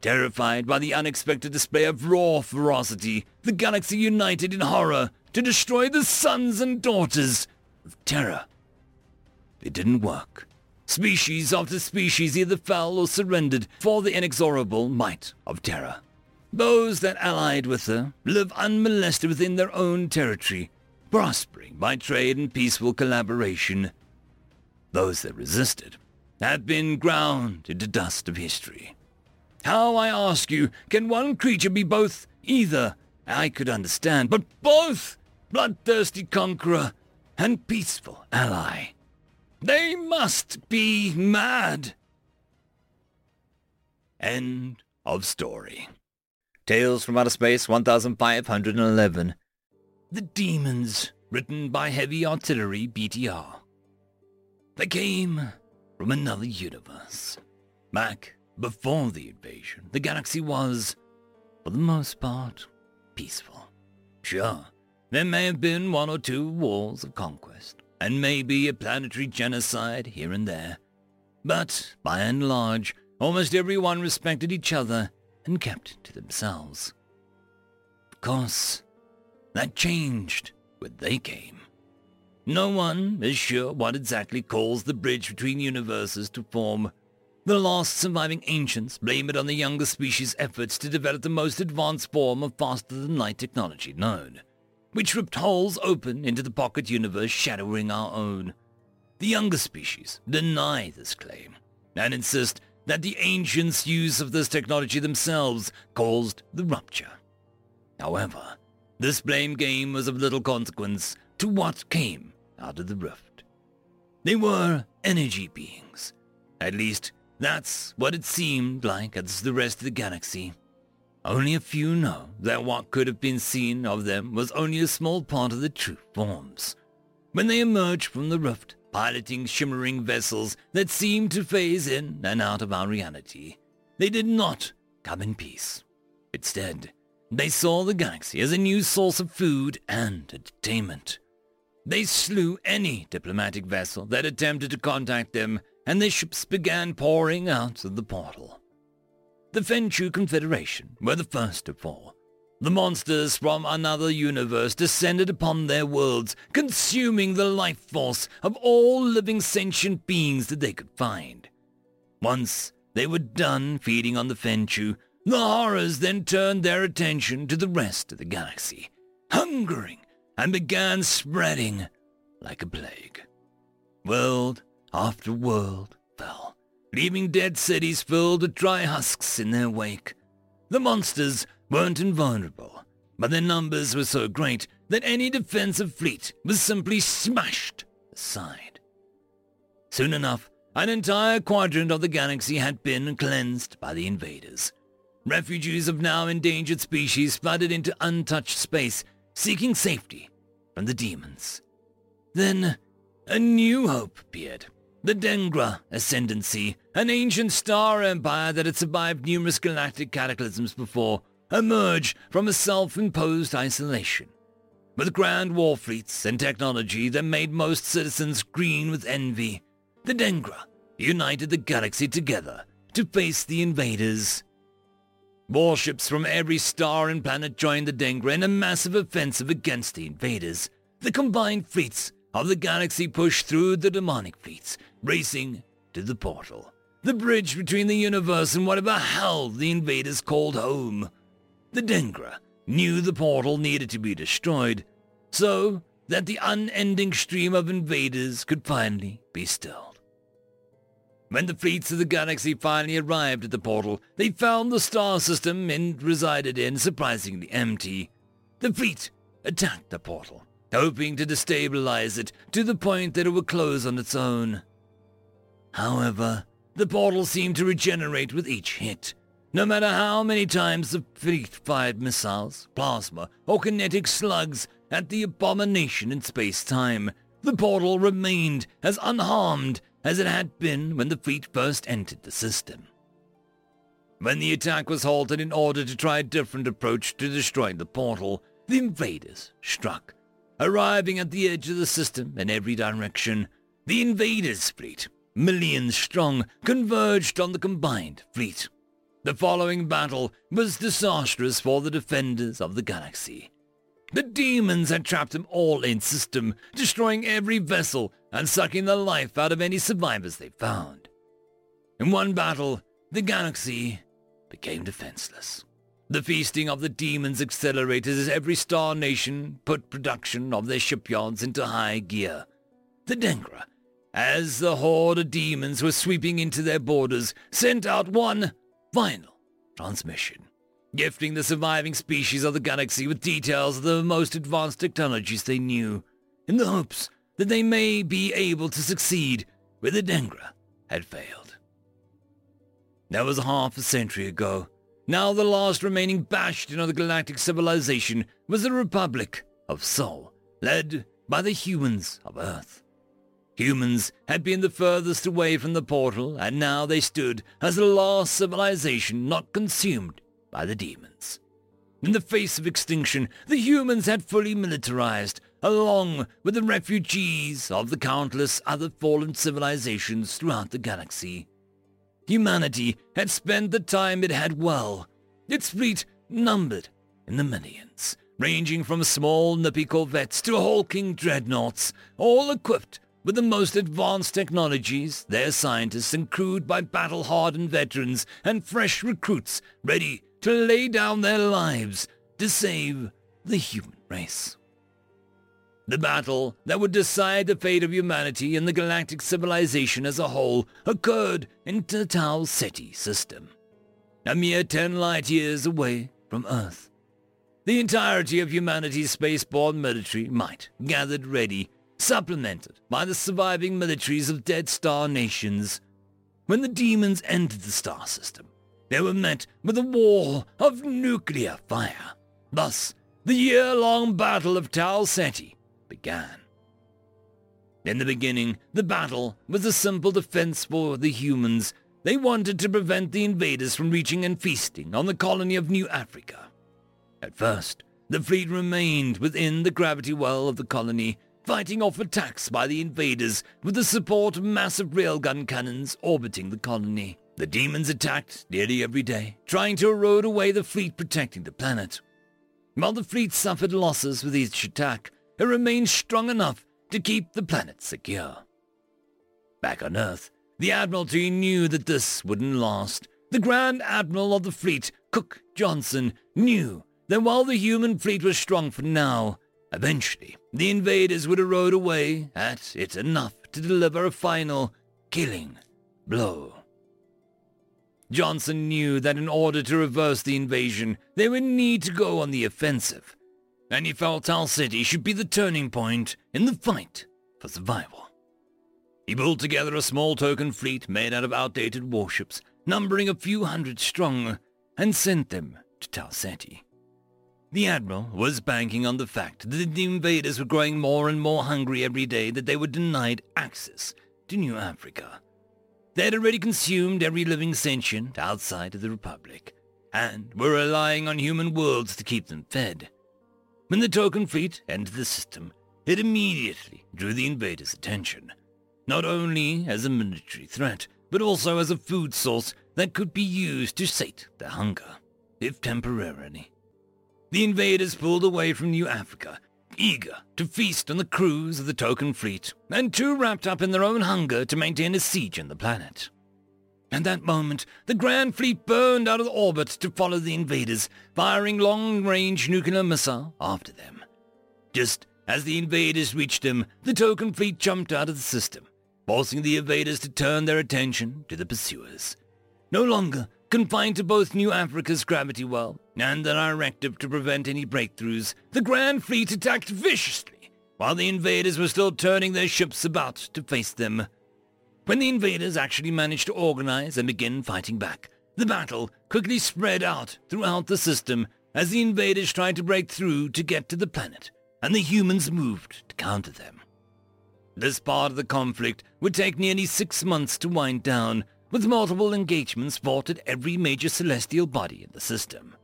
Terrified by the unexpected display of raw ferocity, the galaxy united in horror to destroy the sons and daughters of terror. It didn't work. Species after species either fell or surrendered for the inexorable might of terror. Those that allied with her live unmolested within their own territory, prospering by trade and peaceful collaboration. Those that resisted have been ground into dust of history. How, I ask you, can one creature be both? Either I could understand, but both bloodthirsty conqueror and peaceful ally. They must be mad. End of story. Tales from Outer Space 1511. The Demons, written by Heavy Artillery BTR. They came from another universe. Back before the invasion, the galaxy was, for the most part, peaceful. Sure, there may have been one or two wars of conquest, and maybe a planetary genocide here and there. But, by and large, almost everyone respected each other and kept to themselves. Of course, that changed when they came. No one is sure what exactly caused the bridge between universes to form. The last surviving ancients blame it on the younger species' efforts to develop the most advanced form of faster-than-light technology known, which ripped holes open into the pocket universe shadowing our own. The younger species deny this claim and insist that the ancients' use of this technology themselves caused the rupture. However, this blame game was of little consequence to what came out of the rift. They were energy beings. At least, that's what it seemed like as the rest of the galaxy. Only a few know that what could have been seen of them was only a small part of the true forms. When they emerged from the rift, piloting shimmering vessels that seemed to phase in and out of our reality, they did not come in peace. Instead, they saw the galaxy as a new source of food and entertainment. They slew any diplomatic vessel that attempted to contact them, and their ships began pouring out of the portal. The Fenchu Confederation were the first to fall. The monsters from another universe descended upon their worlds, consuming the life force of all living sentient beings that they could find. Once they were done feeding on the Fenchu, the horrors then turned their attention to the rest of the galaxy, hungering, and began spreading like a plague. World after world fell, leaving dead cities filled with dry husks in their wake. The monsters weren't invulnerable, but their numbers were so great that any defensive fleet was simply smashed aside. Soon enough, an entire quadrant of the galaxy had been cleansed by the invaders. Refugees of now endangered species flooded into untouched space, seeking safety from the demons. Then, a new hope appeared. The Dengra Ascendancy, an ancient star empire that had survived numerous galactic cataclysms before, emerged from a self-imposed isolation. With grand war fleets and technology that made most citizens green with envy, the Dengra united the galaxy together to face the invaders. Warships from every star and planet joined the Dengra in a massive offensive against the invaders. The combined fleets of the galaxy pushed through the demonic fleets, racing to the portal, the bridge between the universe and whatever hell the invaders called home. The Dengra knew the portal needed to be destroyed, so that the unending stream of invaders could finally be stilled. When the fleets of the galaxy finally arrived at the portal, they found the star system it resided in surprisingly empty. The fleet attacked the portal, hoping to destabilize it to the point that it would close on its own. However, the portal seemed to regenerate with each hit. No matter how many times the fleet fired missiles, plasma, or kinetic slugs at the abomination in space-time, the portal remained as unharmed as it had been when the fleet first entered the system. When the attack was halted in order to try a different approach to destroying the portal, the invaders struck, arriving at the edge of the system in every direction. The invaders' fleet, millions strong, converged on the combined fleet. The following battle was disastrous for the defenders of the galaxy. The demons had trapped them all in system, destroying every vessel and sucking the life out of any survivors they found. In one battle, the galaxy became defenseless. The feasting of the demons accelerated as every star nation put production of their shipyards into high gear. The Dengra, as the horde of demons were sweeping into their borders, sent out one final transmission, gifting the surviving species of the galaxy with details of the most advanced technologies they knew, in the hopes that they may be able to succeed where the Dengra had failed. That was half a century ago. Now the last remaining bastion of the galactic civilization was the Republic of Sol, led by the humans of Earth. Humans had been the furthest away from the portal, and now they stood as the last civilization not consumed by the demons. In the face of extinction, the humans had fully militarized, along with the refugees of the countless other fallen civilizations throughout the galaxy. Humanity had spent the time it had well. Its fleet numbered in the millions, ranging from small nippy corvettes to hulking dreadnoughts, all equipped with the most advanced technologies, their scientists and crewed by battle-hardened veterans and fresh recruits ready to lay down their lives to save the human race. The battle that would decide the fate of humanity and the galactic civilization as a whole occurred in the Tau Ceti system, a mere 10 light years away from Earth. The entirety of humanity's spaceborne military might gathered ready, supplemented by the surviving militaries of dead star nations. When the demons entered the star system, they were met with a wall of nuclear fire. Thus, the year-long battle of Tau Ceti began. In the beginning, the battle was a simple defense for the humans. They wanted to prevent the invaders from reaching and feasting on the colony of New Africa. At first, the fleet remained within the gravity well of the colony, fighting off attacks by the invaders with the support of massive railgun cannons orbiting the colony. The demons attacked nearly every day, trying to erode away the fleet protecting the planet. While the fleet suffered losses with each attack, it remained strong enough to keep the planet secure. Back on Earth, the Admiralty knew that this wouldn't last. The Grand Admiral of the fleet, Cook Johnson, knew that while the human fleet was strong for now, eventually the invaders would erode away at it enough to deliver a final, killing blow. Johnson knew that in order to reverse the invasion, they would need to go on the offensive, and he felt Tau Ceti should be the turning point in the fight for survival. He pulled together a small token fleet made out of outdated warships, numbering a few hundred strong, and sent them to Tau Ceti. The Admiral was banking on the fact that the invaders were growing more and more hungry every day that they were denied access to New Africa. They had already consumed every living sentient outside of the Republic, and were relying on human worlds to keep them fed. When the token fleet entered the system, it immediately drew the invaders' attention, not only as a military threat, but also as a food source that could be used to sate their hunger, if temporarily. The invaders pulled away from New Africa, eager to feast on the crews of the token fleet, and too wrapped up in their own hunger to maintain a siege on the planet. At that moment, the Grand Fleet burned out of orbit to follow the invaders, firing long-range nuclear missile after them. Just as the invaders reached them, the token fleet jumped out of the system, forcing the invaders to turn their attention to the pursuers. No longer confined to both New Africa's gravity well and the directive to prevent any breakthroughs, the Grand Fleet attacked viciously while the invaders were still turning their ships about to face them. When the invaders actually managed to organize and begin fighting back, the battle quickly spread out throughout the system as the invaders tried to break through to get to the planet, and the humans moved to counter them. This part of the conflict would take nearly 6 months to wind down, with multiple engagements fought at every major celestial body in the system.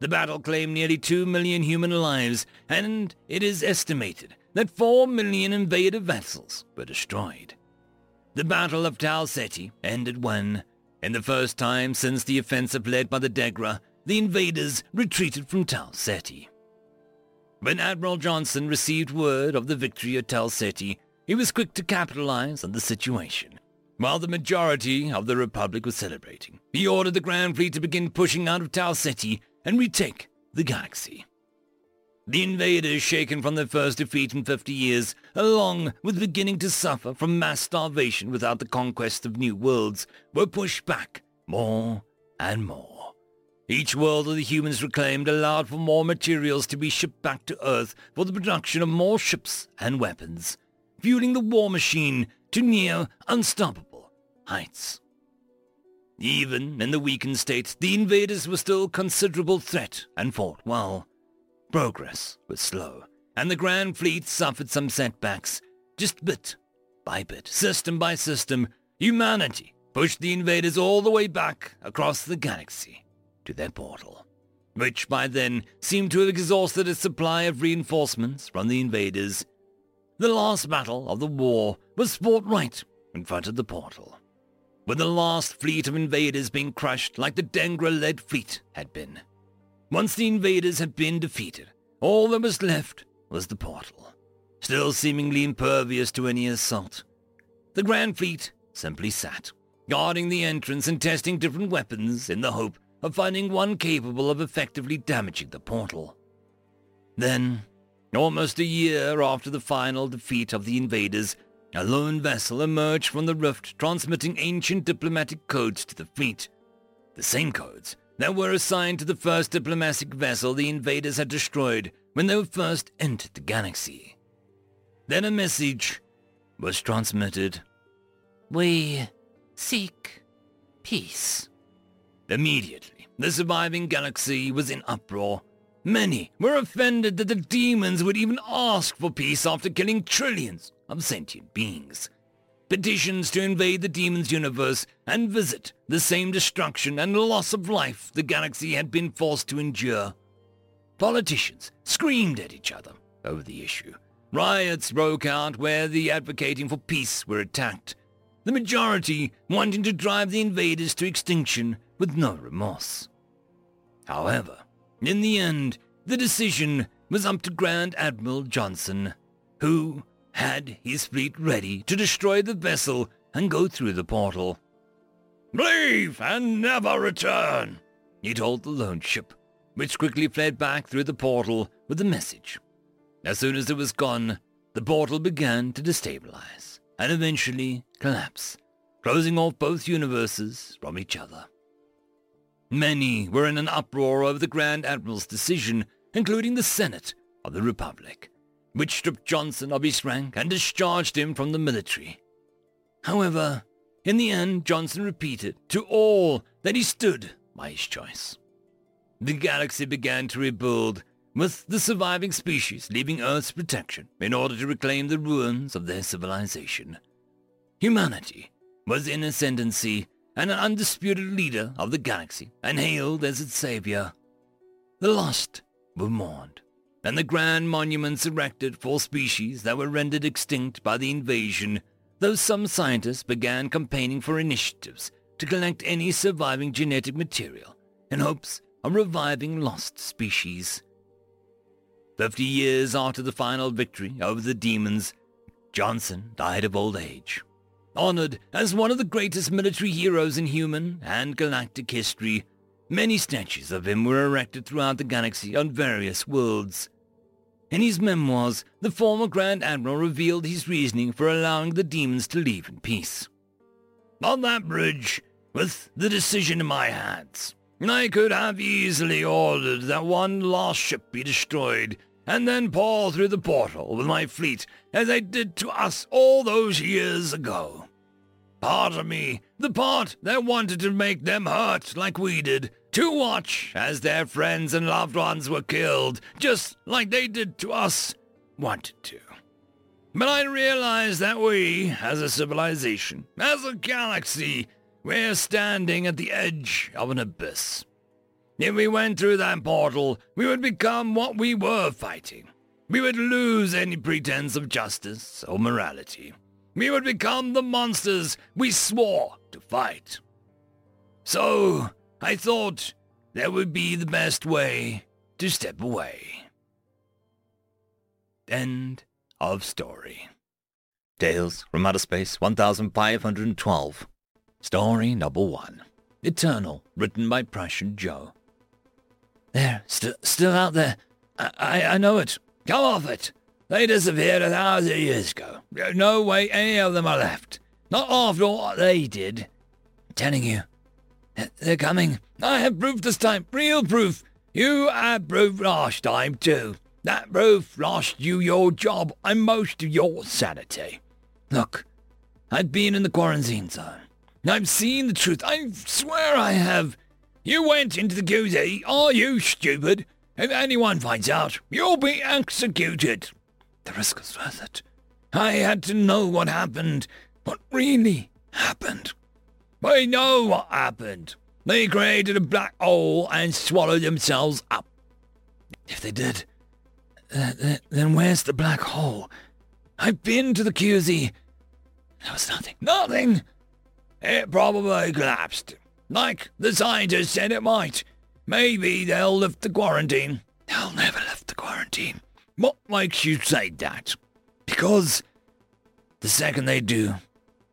The battle claimed nearly 2 million human lives, and it is estimated that 4 million invader vessels were destroyed. The Battle of Tau Ceti ended when, in the first time since the offensive led by the Dengra, the invaders retreated from Tau Ceti. When Admiral Johnson received word of the victory at Tau Ceti, he was quick to capitalize on the situation. While the majority of the Republic was celebrating, he ordered the Grand Fleet to begin pushing out of Tau Ceti and retake the galaxy. The invaders, shaken from their first defeat in 50 years, along with beginning to suffer from mass starvation without the conquest of new worlds, were pushed back more and more. Each world that the humans reclaimed allowed for more materials to be shipped back to Earth for the production of more ships and weapons, fueling the war machine to near unstoppable heights. Even in the weakened state, the invaders were still a considerable threat and fought well. Progress was slow, and the Grand Fleet suffered some setbacks. Just bit by bit, system by system, humanity pushed the invaders all the way back across the galaxy to their portal, which by then seemed to have exhausted its supply of reinforcements from the invaders. The last battle of the war was fought right in front of the portal, with the last fleet of invaders being crushed like the Dengra-led fleet had been. Once the invaders had been defeated, all that was left was the portal, still seemingly impervious to any assault. The Grand Fleet simply sat, guarding the entrance and testing different weapons in the hope of finding one capable of effectively damaging the portal. Then, almost a year after the final defeat of the invaders, a lone vessel emerged from the rift, transmitting ancient diplomatic codes to the fleet. The same codes that were assigned to the first diplomatic vessel the invaders had destroyed when they first entered the galaxy. Then a message was transmitted. "We seek peace." Immediately, the surviving galaxy was in uproar. Many were offended that the demons would even ask for peace after killing trillions of sentient beings. Petitions to invade the demons' universe and visit the same destruction and loss of life the galaxy had been forced to endure. Politicians screamed at each other over the issue. Riots broke out where the advocating for peace were attacked, the majority wanting to drive the invaders to extinction with no remorse. However, in the end, the decision was up to Grand Admiral Johnson, who had his fleet ready to destroy the vessel and go through the portal. "Leave and never return," he told the lone ship, which quickly fled back through the portal with the message. As soon as it was gone, the portal began to destabilize and eventually collapse, closing off both universes from each other. Many were in an uproar over the Grand Admiral's decision, including the Senate of the Republic, which stripped Johnson of his rank and discharged him from the military. However, in the end, Johnson repeated to all that he stood by his choice. The galaxy began to rebuild, with the surviving species leaving Earth's protection in order to reclaim the ruins of their civilization. Humanity was in ascendancy and an undisputed leader of the galaxy, and hailed as its savior. The lost were mourned, and the grand monuments erected for species that were rendered extinct by the invasion, though some scientists began campaigning for initiatives to collect any surviving genetic material in hopes of reviving lost species. 50 years after the final victory over the demons, Johnson died of old age, honored as one of the greatest military heroes in human and galactic history. Many statues of him were erected throughout the galaxy on various worlds. In his memoirs, the former Grand Admiral revealed his reasoning for allowing the demons to leave in peace. On that bridge, with the decision in my hands, I could have easily ordered that one last ship be destroyed and then pour through the portal with my fleet as I did to us all those years ago. Part of me, the part that wanted to make them hurt like we did, to watch as their friends and loved ones were killed, just like they did to us, wanted to. But I realized that we, as a civilization, as a galaxy, we're standing at the edge of an abyss. If we went through that portal, we would become what we were fighting. We would lose any pretense of justice or morality. We would become the monsters we swore to fight. So, I thought that would be the best way to step away. End of story. Tales from Outer Space 1512. Story number 1. Eternal, written by Prussian Joe. They're still out there. I know it. Come off it. They disappeared 1,000 years ago. No way any of them are left. Not after what they did. I'm telling you. They're coming. I have proof this time. Real proof. You had proof last time too. That proof lost you your job and most of your sanity. Look, I've been in the quarantine zone. I've seen the truth. I swear I have. You went into the QZ. Are you stupid? If anyone finds out, you'll be executed. The risk was worth it. I had to know what happened. What really happened. We know what happened. They created a black hole and swallowed themselves up. If they did, then where's the black hole? I've been to the QZ. There was nothing. Nothing! It probably collapsed. Like the scientists said it might. Maybe they'll lift the quarantine. They'll never lift the quarantine. What makes you say that? Because the second they do,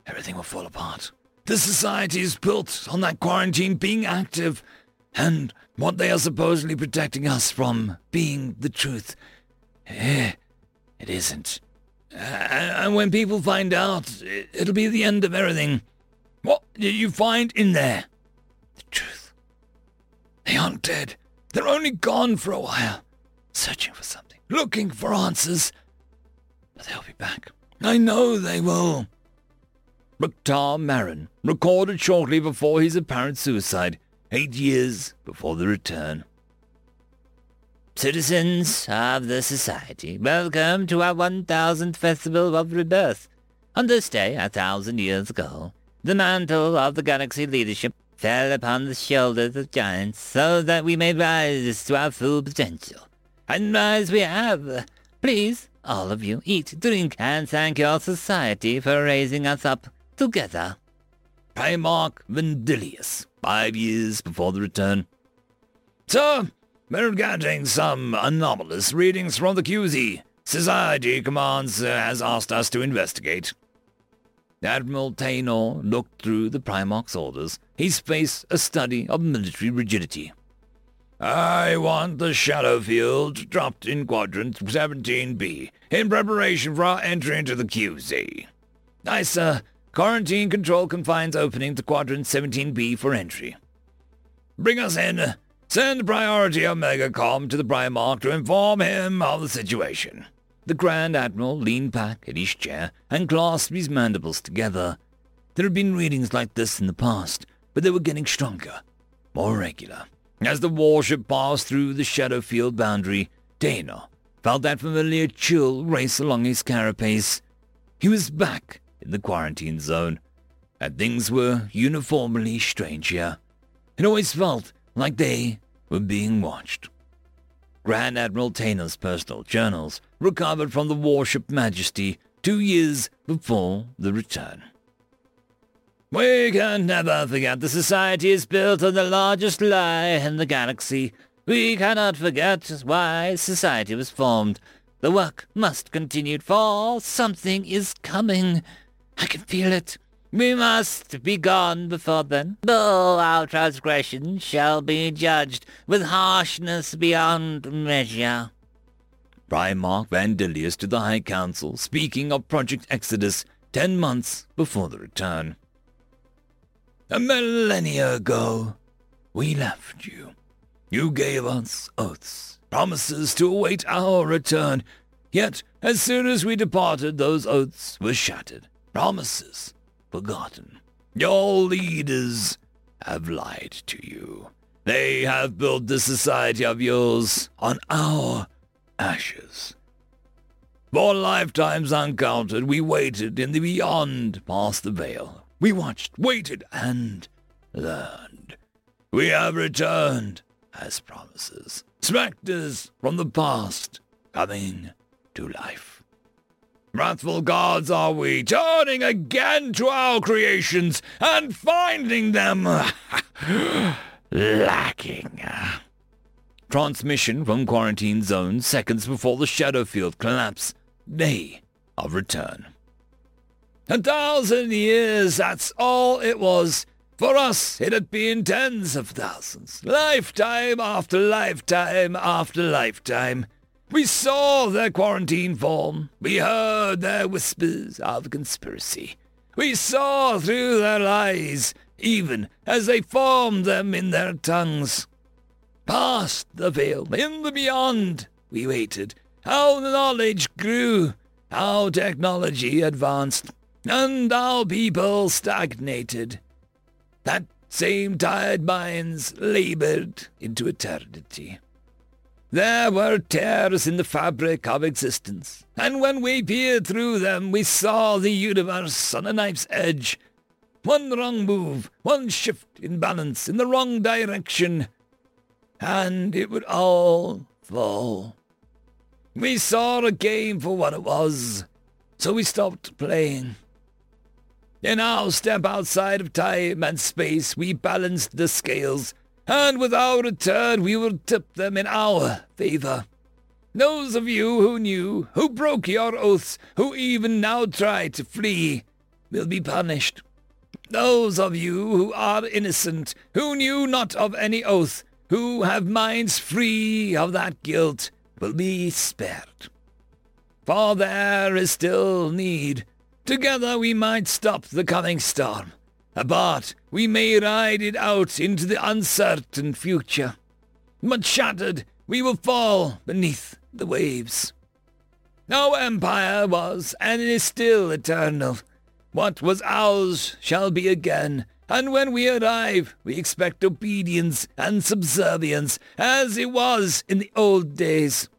everything will fall apart. The society is built on that quarantine being active, and what they are supposedly protecting us from being the truth. It isn't. And when people find out, it'll be the end of everything. What did you find in there? The truth. They aren't dead. They're only gone for a while, searching for something, looking for answers. But they'll be back. I know they will. Mukhtar Marin, recorded shortly before his apparent suicide, 8 years before the return. Citizens of the Society, welcome to our 1,000th Festival of Rebirth. On this day, 1,000 years ago, the mantle of the galaxy leadership fell upon the shoulders of giants so that we may rise to our full potential. And rise we have. Please, all of you, eat, drink, and thank your society for raising us up together. Primarch Vendilius, 5 years before the return. Sir, we're getting some anomalous readings from the QZ. Society Commands has asked us to investigate. Admiral Taynor looked through the Primarch's orders, his face a study of military rigidity. I want the shadow field dropped in Quadrant 17B, in preparation for our entry into the QZ. Aye, sir. Quarantine control confines opening to Quadrant 17B for entry. Bring us in. Send Priority Omega Comm to the Primarch to inform him of the situation. The Grand Admiral leaned back in his chair and clasped his mandibles together. There had been readings like this in the past, but they were getting stronger, more regular. As the warship passed through the shadow field boundary, Dana felt that familiar chill race along his carapace. He was back in the quarantine zone, and things were uniformly strange here. It always felt like they were being watched. Grand Admiral Tainer's personal journals recovered from the warship Majesty 2 years before the return. We can never forget the society is built on the largest lie in the galaxy. We cannot forget why society was formed. The work must continue, for something is coming. I can feel it. We must be gone before then. Though our transgressions shall be judged with harshness beyond measure. Primarch Vendilius to the High Council, speaking of Project Exodus 10 months before the return. A millennia ago, we left you. You gave us oaths, promises to await our return. Yet, as soon as we departed, those oaths were shattered. Promises forgotten. Your leaders have lied to you. They have built this society of yours on our ashes. For lifetimes uncounted, we waited in the beyond past the veil. We watched, waited, and learned. We have returned as promises, specters from the past coming to life. Wrathful gods are we, turning again to our creations and finding them lacking. Transmission from quarantine zone seconds before the shadow field collapse. Day of return. 1,000 years, that's all it was. For us, it had been tens of thousands. Lifetime after lifetime after lifetime. We saw their quarantine form. We heard their whispers of conspiracy. We saw through their lies, even as they formed them in their tongues. Past the veil, in the beyond, we waited. Our knowledge grew. Our technology advanced. And our people stagnated. That same tired minds laboured into eternity. There were tears in the fabric of existence, and when we peered through them, we saw the universe on a knife's edge. One wrong move, one shift in balance in the wrong direction, and it would all fall. We saw a game for what it was, so we stopped playing. In our step outside of time and space, we balanced the scales, and with our return, we will tip them in our favor. Those of you who knew, who broke your oaths, who even now try to flee, will be punished. Those of you who are innocent, who knew not of any oath, who have minds free of that guilt, will be spared. For there is still need. Together we might stop the coming storm. Apart, we may ride it out into the uncertain future. Much shattered, we will fall beneath the waves. Our empire was and is still eternal. What was ours shall be again, and when we arrive, we expect obedience and subservience, as it was in the old days.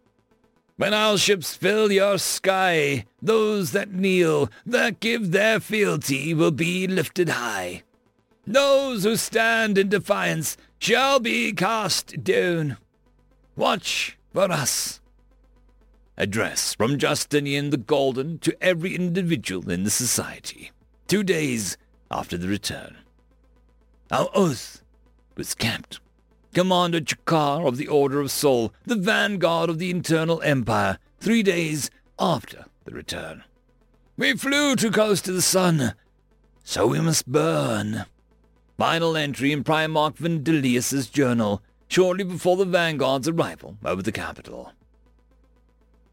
When our ships fill your sky, those that kneel, that give their fealty, will be lifted high. Those who stand in defiance shall be cast down. Watch for us. Address from Justinian the Golden to every individual in the society, 2 days after the return. Our oath was kept. Commander Chakar of the Order of Sol, the vanguard of the internal empire, 3 days after the return. We flew too close to the sun, so we must burn. Final entry in Primarch Vendilius's journal, shortly before the vanguard's arrival over the capital.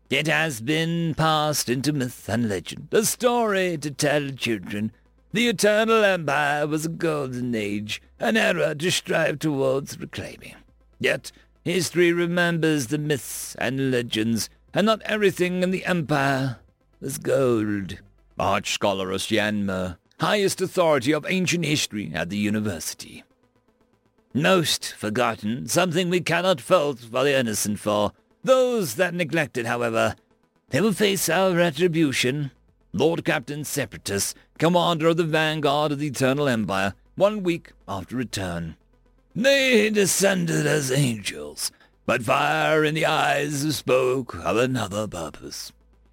It has been passed into myth and legend, a story to tell children. The Eternal Empire was a golden age, an era to strive towards reclaiming. Yet, history remembers the myths and legends, and not everything in the Empire was gold. Arch-scholar Yanmer, highest authority of ancient history at the university. Most forgotten, something we cannot fault for the innocent for. Those that neglected, however, they will face our retribution. Lord Captain Separatus, commander of the vanguard of the Eternal Empire, 1 week after return. They descended as angels, but fire in the eyes spoke of another purpose.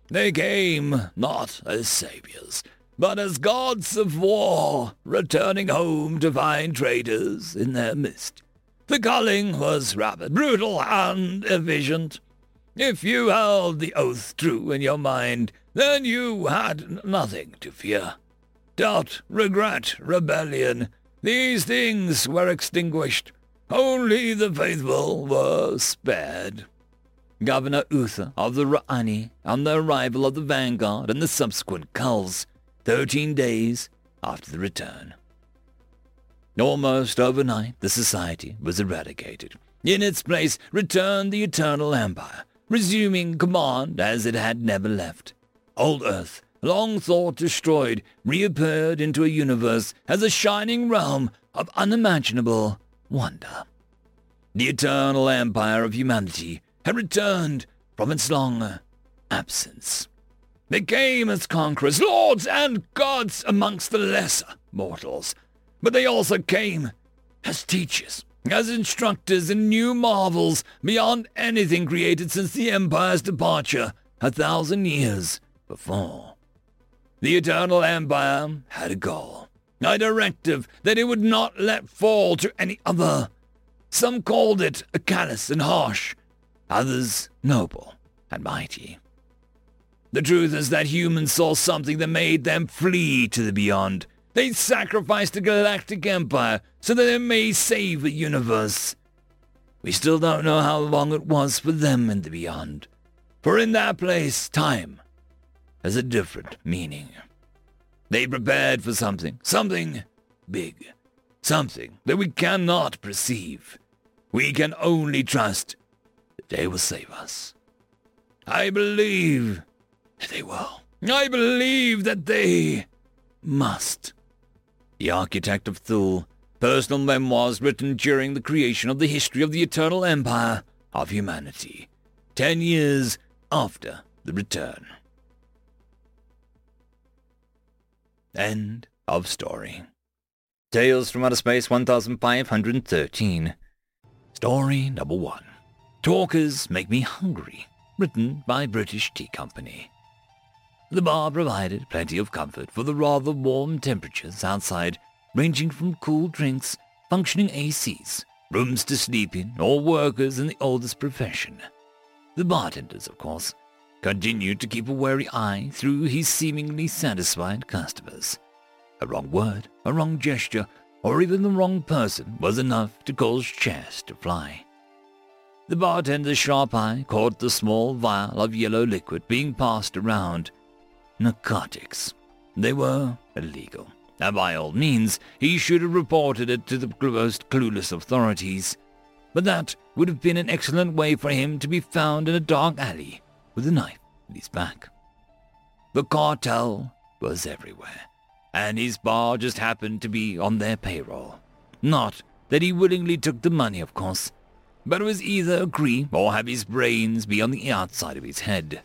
They came not as saviors, but as gods of war, returning home to find traitors in their midst. The culling was rapid, brutal, and efficient. If you held the oath true in your mind, then you had nothing to fear. Doubt, regret, rebellion, these things were extinguished. Only the faithful were spared. Governor Uther of the Ra'ani on the arrival of the vanguard and the subsequent culls, 13 days after the return. Almost overnight, the society was eradicated. In its place returned the Eternal Empire, resuming command as it had never left. Old Earth, long thought destroyed, reappeared into a universe as a shining realm of unimaginable wonder. The Eternal Empire of humanity had returned from its long absence. They came as conquerors, lords and gods amongst the lesser mortals, but they also came as teachers, as instructors in new marvels beyond anything created since the Empire's departure 1,000 years before. The Eternal Empire had a goal, a directive that it would not let fall to any other. Some called it callous and harsh, others noble and mighty. The truth is that humans saw something that made them flee to the beyond. They sacrificed the galactic empire so that they may save the universe. We still don't know how long it was for them in the beyond, for in that place, time has a different meaning. They prepared for something big, something that we cannot perceive. We can only trust that they will save us. I believe that they will. I believe that they must. The Architect of Thule, personal memoirs written during the creation of the history of the Eternal Empire of Humanity, 10 years after the return. End of story. Tales from Outer Space 1513. Story number 1. Talkers Make Me Hungry. Written by British Tea Company. The bar provided plenty of comfort for the rather warm temperatures outside, ranging from cool drinks, functioning ACs, rooms to sleep in, or workers in the oldest profession. The bartenders, of course, continued to keep a wary eye through his seemingly satisfied customers. A wrong word, a wrong gesture, or even the wrong person was enough to cause chairs to fly. The bartender's sharp eye caught the small vial of yellow liquid being passed around. Narcotics. They were illegal, and by all means he should have reported it to the most clueless authorities. But that would have been an excellent way for him to be found in a dark alley with a knife in his back. The cartel was everywhere, and his bar just happened to be on their payroll. Not that he willingly took the money, of course, but it was either agree or have his brains be on the outside of his head.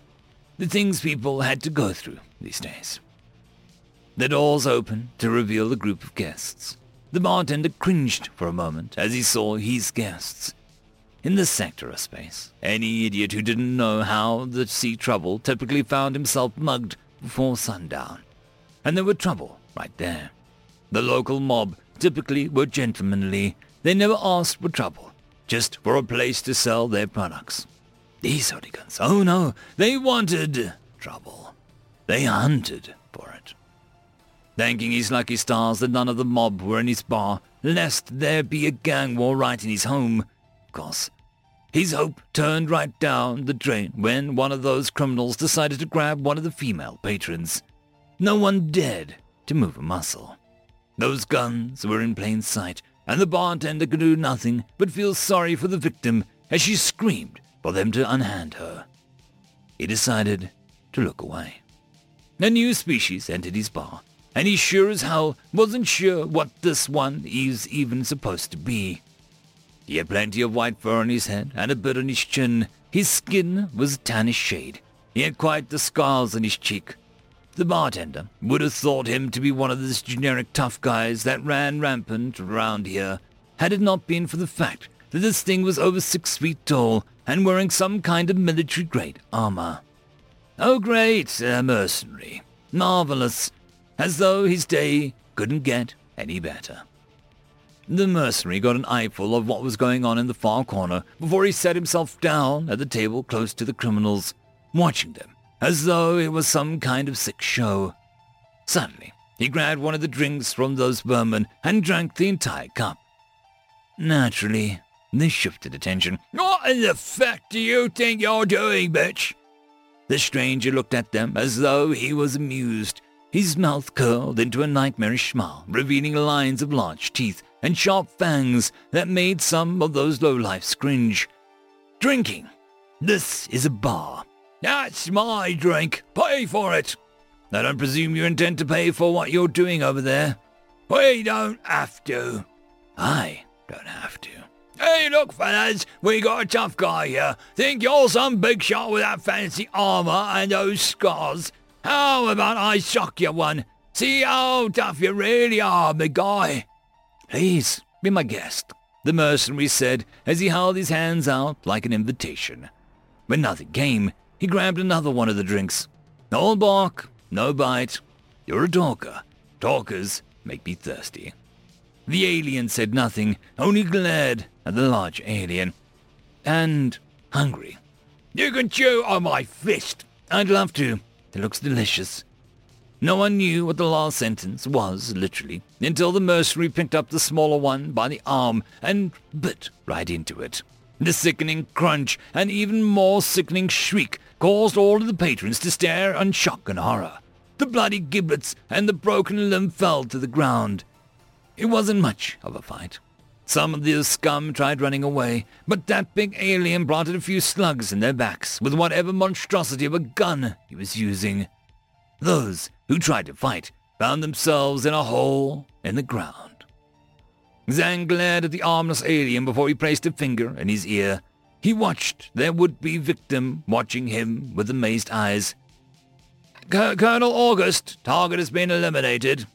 The things people had to go through these days. The doors opened to reveal the group of guests. The bartender cringed for a moment as he saw his guests. In this sector of space, any idiot who didn't know how to see trouble typically found himself mugged before sundown. And there were trouble right there. The local mob typically were gentlemanly. They never asked for trouble, just for a place to sell their products. These hooligans, oh no, they wanted trouble. They hunted for it. Thanking his lucky stars that none of the mob were in his bar, lest there be a gang war right in his home, of course. His hope turned right down the drain when one of those criminals decided to grab one of the female patrons. No one dared to move a muscle. Those guns were in plain sight, and the bartender could do nothing but feel sorry for the victim as she screamed for them to unhand her. He decided to look away. A new species entered his bar, and he sure as hell wasn't sure what this one is even supposed to be. He had plenty of white fur on his head and a bit on his chin. His skin was a tannish shade. He had quite the scars on his cheek. The bartender would have thought him to be one of those generic tough guys that ran rampant around here, had it not been for the fact that this thing was over 6 feet tall and wearing some kind of military-grade armor. Oh great, a mercenary. Marvelous. As though his day couldn't get any better. The mercenary got an eyeful of what was going on in the far corner before he sat himself down at the table close to the criminals, watching them as though it was some kind of sick show. Suddenly, he grabbed one of the drinks from those vermin and drank the entire cup. Naturally, this shifted attention. "What in the fuck do you think you're doing, bitch?" The stranger looked at them as though he was amused, his mouth curled into a nightmarish smile, revealing lines of large teeth and sharp fangs that made some of those lowlifes cringe. "Drinking. This is a bar. That's my drink. Pay for it. I don't presume you intend to pay for what you're doing over there. We don't have to." "I don't have to." "Hey, look, fellas, we got a tough guy here. Think you're some big shot with that fancy armor and those scars. How about I shock you one? See how tough you really are, big guy." "Please, be my guest," the mercenary said as he held his hands out like an invitation. When nothing came, he grabbed another one of the drinks. "All bark, no bite. You're a talker. Talkers make me thirsty." The alien said nothing, only glared at the large alien. "And hungry." "You can chew on my fist." "I'd love to. It looks delicious." No one knew what the last sentence was, literally, until the mercenary picked up the smaller one by the arm and bit right into it. The sickening crunch and even more sickening shriek caused all of the patrons to stare in shock and horror. The bloody giblets and the broken limb fell to the ground. It wasn't much of a fight. Some of the scum tried running away, but that big alien planted a few slugs in their backs with whatever monstrosity of a gun he was using. Those who tried to fight found themselves in a hole in the ground. Zhang glared at the armless alien before he placed a finger in his ear. He watched their would-be victim watching him with amazed eyes. Colonel August, target has been eliminated."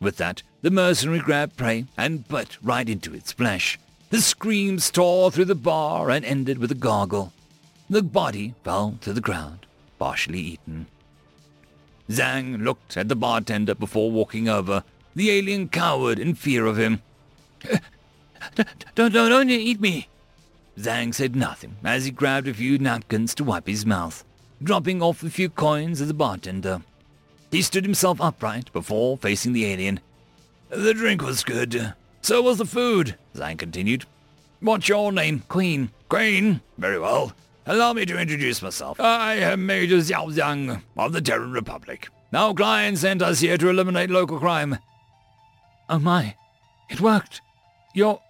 With that, the mercenary grabbed prey and butt right into its flesh. The screams tore through the bar and ended with a gargle. The body fell to the ground, partially eaten. Zhang looked at the bartender before walking over. The alien cowered in fear of him. Don't eat me." Zhang said nothing as he grabbed a few napkins to wipe his mouth, dropping off a few coins at the bartender. He stood himself upright before facing the alien. "The drink was good. So was the food," Zhang continued. "What's your name?" "Queen." "Queen? Very well. Allow me to introduce myself. I am Major Xiao Zhang of the Terran Republic. Now Klein sent us here to eliminate local crime." "Oh my. It worked. You're...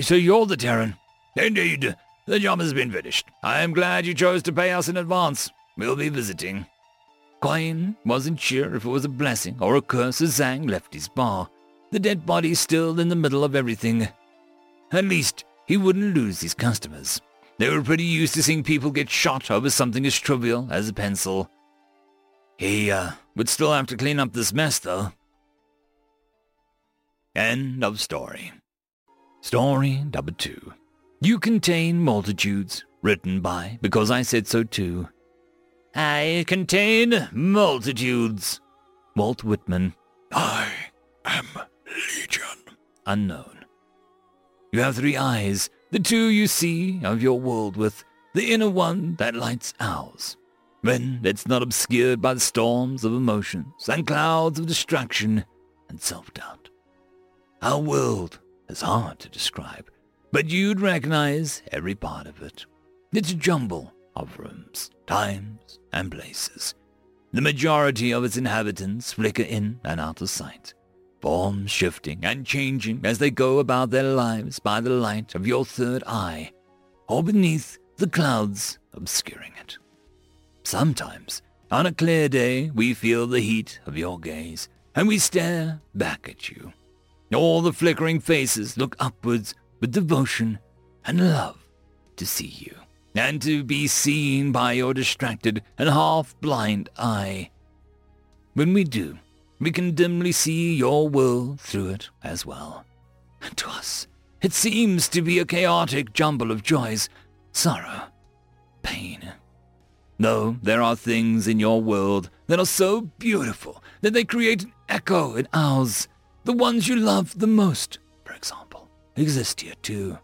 So you're the Terran?" "Indeed. The job has been finished. I am glad you chose to pay us in advance. We'll be visiting." Quine wasn't sure if it was a blessing or a curse as Zhang left his bar, the dead body still in the middle of everything. At least he wouldn't lose his customers. They were pretty used to seeing people get shot over something as trivial as a pencil. He would still have to clean up this mess, though. End of story. Story number 2. You Contain Multitudes, written by Because I Said So Too. I contain multitudes. Walt Whitman. I am Legion. Unknown. You have 3 eyes, the 2 you see of your world with, the inner one that lights ours. When it's not obscured by the storms of emotions and clouds of distraction and self-doubt. Our world is hard to describe, but you'd recognize every part of it. It's a jumble of rooms, times, and places. The majority of its inhabitants flicker in and out of sight, forms shifting and changing as they go about their lives by the light of your 3rd eye, or beneath the clouds obscuring it. Sometimes, on a clear day, we feel the heat of your gaze, and we stare back at you. All the flickering faces look upwards with devotion and love to see you. and to be seen by your distracted and half-blind eye. When we do, we can dimly see your world through it as well. And to us, it seems to be a chaotic jumble of joys, sorrow, pain. Though there are things in your world that are so beautiful that they create an echo in ours. The ones you love the most, for example, exist here too.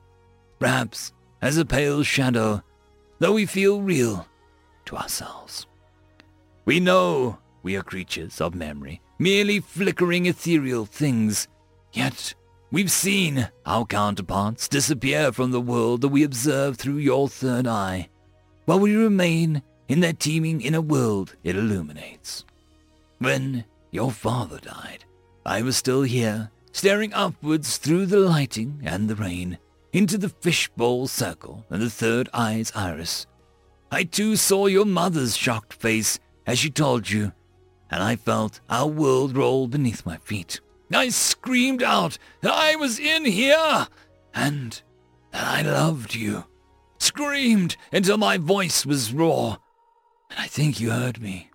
Perhaps as a pale shadow, though we feel real to ourselves. We know we are creatures of memory, merely flickering ethereal things. Yet we've seen our counterparts disappear from the world that we observe through your third eye, while we remain in their teeming inner world it illuminates. When your father died, I was still here, staring upwards through the lighting and the rain, into the fishbowl circle and the third eye's iris. I too saw your mother's shocked face as she told you, and I felt our world roll beneath my feet. I screamed out that I was in here and that I loved you. Screamed until my voice was raw, and I think you heard me.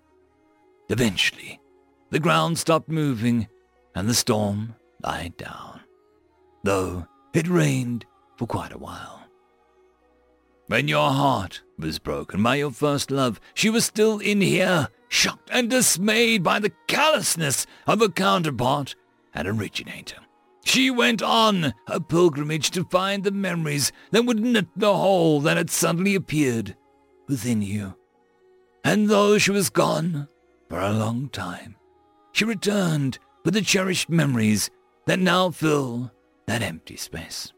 Eventually, the ground stopped moving and the storm died down, though it rained for quite a while. When your heart was broken by your first love, she was still in here, shocked and dismayed by the callousness of her counterpart and originator. She went on her pilgrimage to find the memories that would knit the hole that had suddenly appeared within you. And though she was gone for a long time, she returned with the cherished memories that now fill that empty space.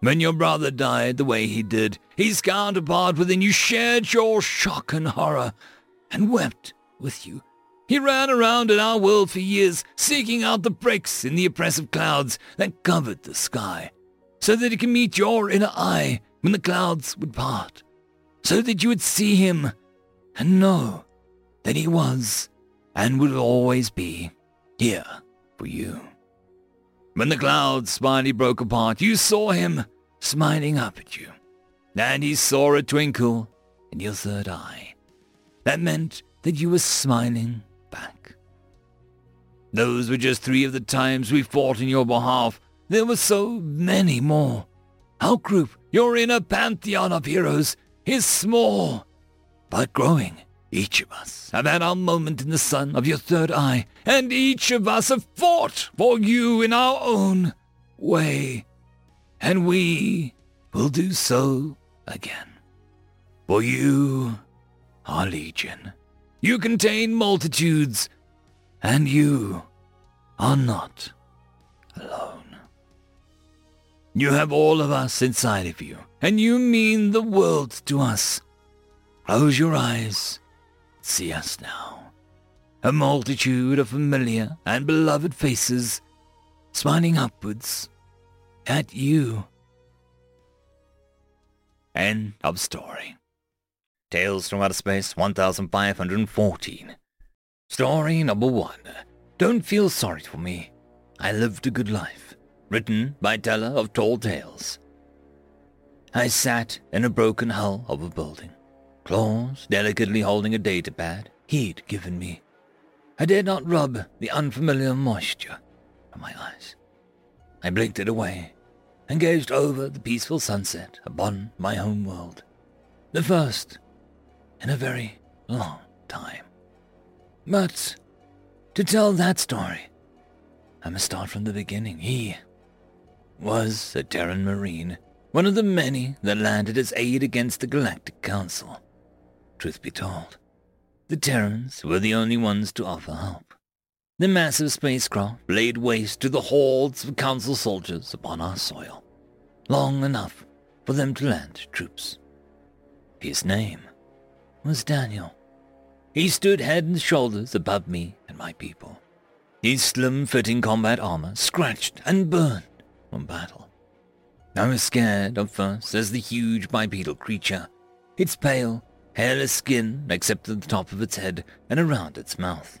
When your brother died the way he did, his counterpart within you shared your shock and horror and wept with you. He ran around in our world for years, seeking out the breaks in the oppressive clouds that covered the sky, so that he could meet your inner eye when the clouds would part, so that you would see him and know that he was and would always be here for you. When the clouds finally broke apart, you saw him smiling up at you, and he saw a twinkle in your third eye. That meant that you were smiling back. Those were just three of the times we fought in your behalf. There were so many more. Our group, your inner pantheon of heroes, is small, but growing. Each of us have had our moment in the sun of your third eye, and each of us have fought for you in our own way. And we will do so again. For you are legion. You contain multitudes, and you are not alone. You have all of us inside of you, and you mean the world to us. Close your eyes. See us now, a multitude of familiar and beloved faces smiling upwards at you. End of story. Tales from Outer Space 1514. Story number 1. Don't feel sorry for me. I lived a good life. Written by teller of tall tales. I sat in a broken hull of a building, claws delicately holding a datapad he'd given me. I dared not rub the unfamiliar moisture from my eyes. I blinked it away and gazed over the peaceful sunset upon my home world, the first in a very long time. But to tell that story, I must start from the beginning. He was a Terran Marine, one of the many that landed as aid against the Galactic Council. Truth be told, the Terrans were the only ones to offer help. The massive spacecraft laid waste to the hordes of Council soldiers upon our soil, long enough for them to land troops. His name was Daniel. He stood head and shoulders above me and my people, his slim-fitting combat armor scratched and burned from battle. I was scared at first as the huge bipedal creature, its pale, hairless skin except at the top of its head and around its mouth.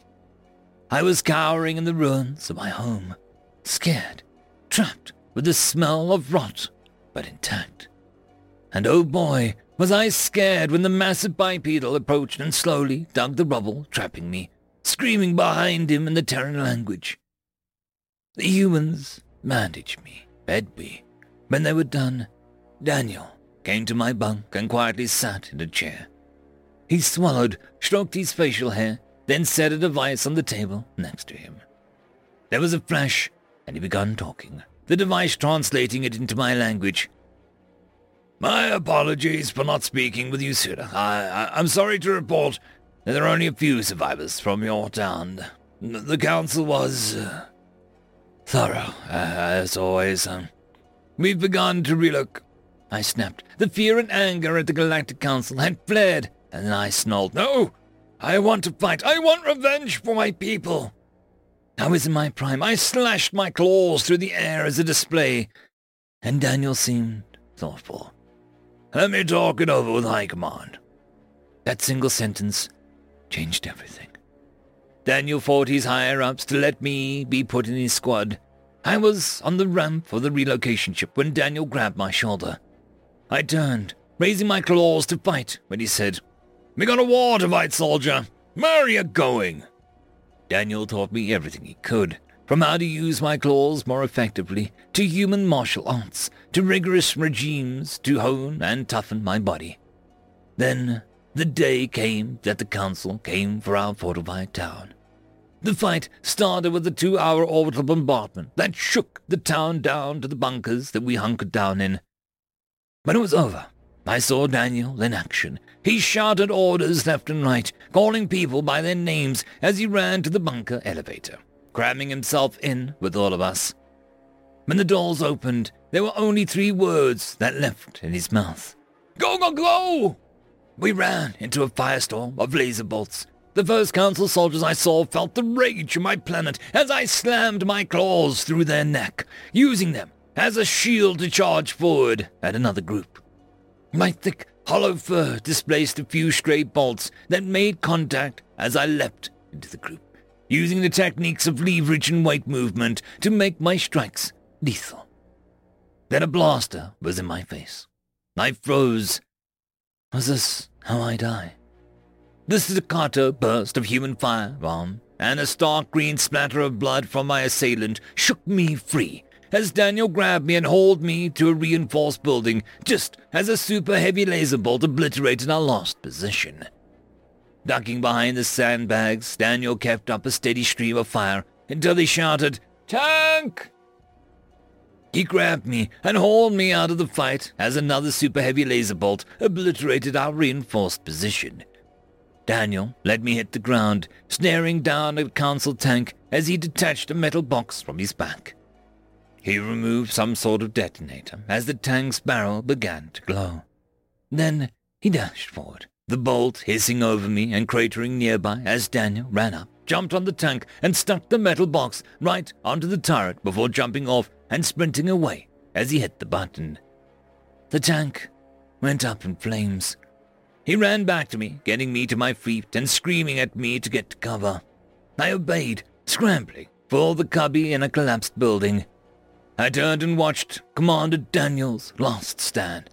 I was cowering in the ruins of my home, scared, trapped with the smell of rot, but intact. And oh boy, was I scared when the massive bipedal approached and slowly dug the rubble, trapping me, screaming behind him in the Terran language. The humans bandaged me, fed me. When they were done, Daniel came to my bunk and quietly sat in a chair. He swallowed, stroked his facial hair, then set a device on the table next to him. There was a flash, and he began talking, the device translating it into my language. My apologies for not speaking with you sooner. I'm sorry to report that there are only a few survivors from your town. The council was thorough, as always. We've begun to relook. I snapped. The fear and anger at the Galactic Council had flared, and then I snarled, No! I want to fight! I want revenge for my people! I was in my prime. I slashed my claws through the air as a display, and Daniel seemed thoughtful. Let me talk it over with High Command. That single sentence changed everything. Daniel fought his higher-ups to let me be put in his squad. I was on the ramp for the relocation ship when Daniel grabbed my shoulder. I turned, raising my claws to fight, when he said, We got a war to fight, soldier. Where are you going? Daniel taught me everything he could, from how to use my claws more effectively, to human martial arts, to rigorous regimes, to hone and toughen my body. Then the day came that the council came for our fortified town. The fight started with a 2-hour orbital bombardment that shook the town down to the bunkers that we hunkered down in. When it was over, I saw Daniel in action. He shouted orders left and right, calling people by their names as he ran to the bunker elevator, cramming himself in with all of us. When the doors opened, there were only 3 words that left in his mouth. Go, go, go! We ran into a firestorm of laser bolts. The first council soldiers I saw felt the rage of my planet as I slammed my claws through their neck, using them as a shield to charge forward at another group. My thick, hollow fur displaced a few stray bolts that made contact as I leapt into the group, using the techniques of leverage and weight movement to make my strikes lethal. Then a blaster was in my face. I froze. Was this how I die? The staccato burst of human firebomb and a stark green splatter of blood from my assailant shook me free, as Daniel grabbed me and hauled me to a reinforced building, just as a super-heavy laser bolt obliterated our last position. Ducking behind the sandbags, Daniel kept up a steady stream of fire until he shouted, Tank! He grabbed me and hauled me out of the fight as another super-heavy laser bolt obliterated our reinforced position. Daniel let me hit the ground, snaring down a council tank as he detached a metal box from his back. He removed some sort of detonator as the tank's barrel began to glow. Then he dashed forward, the bolt hissing over me and cratering nearby as Daniel ran up, jumped on the tank, and stuck the metal box right onto the turret before jumping off and sprinting away as he hit the button. The tank went up in flames. He ran back to me, getting me to my feet and screaming at me to get to cover. I obeyed, scrambling for the cubby in a collapsed building. I turned and watched Commander Daniel's last stand.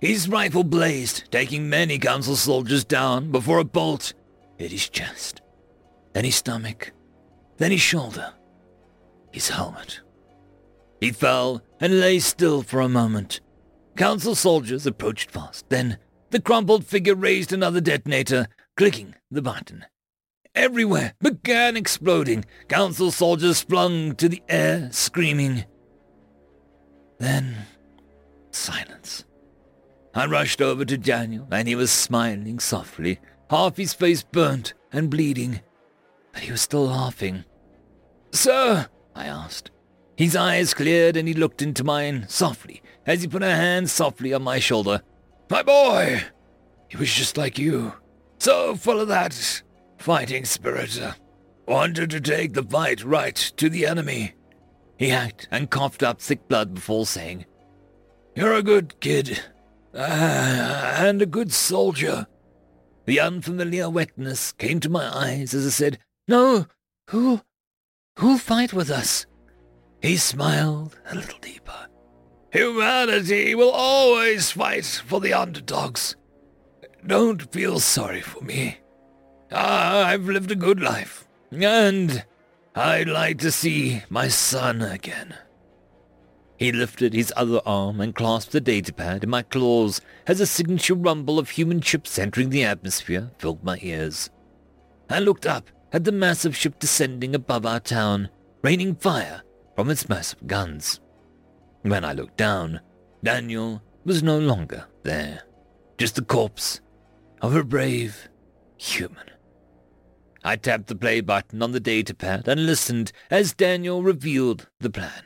His rifle blazed, taking many council soldiers down before a bolt hit his chest, then his stomach, then his shoulder, his helmet. He fell and lay still for a moment. Council soldiers approached fast. Then the crumpled figure raised another detonator, clicking the button. Everywhere began exploding. Council soldiers flung to the air, screaming. Then, silence. I rushed over to Daniel, and he was smiling softly, half his face burnt and bleeding, but he was still laughing. Sir, I asked. His eyes cleared, and he looked into mine softly, as he put a hand softly on my shoulder. My boy! He was just like you, so full of that fighting spirit. Wanted to take the fight right to the enemy. He hacked and coughed up thick blood before saying, You're a good kid, and a good soldier. The unfamiliar wetness came to my eyes as I said, No, who'll fight with us? He smiled a little deeper. Humanity will always fight for the underdogs. Don't feel sorry for me. I've lived a good life, and I'd like to see my son again." He lifted his other arm and clasped the datapad in my claws as a signature rumble of human ships entering the atmosphere filled my ears. I looked up at the massive ship descending above our town, raining fire from its massive guns. When I looked down, Daniel was no longer there, just the corpse of a brave human. I tapped the play button on the datapad and listened as Daniel revealed the plan.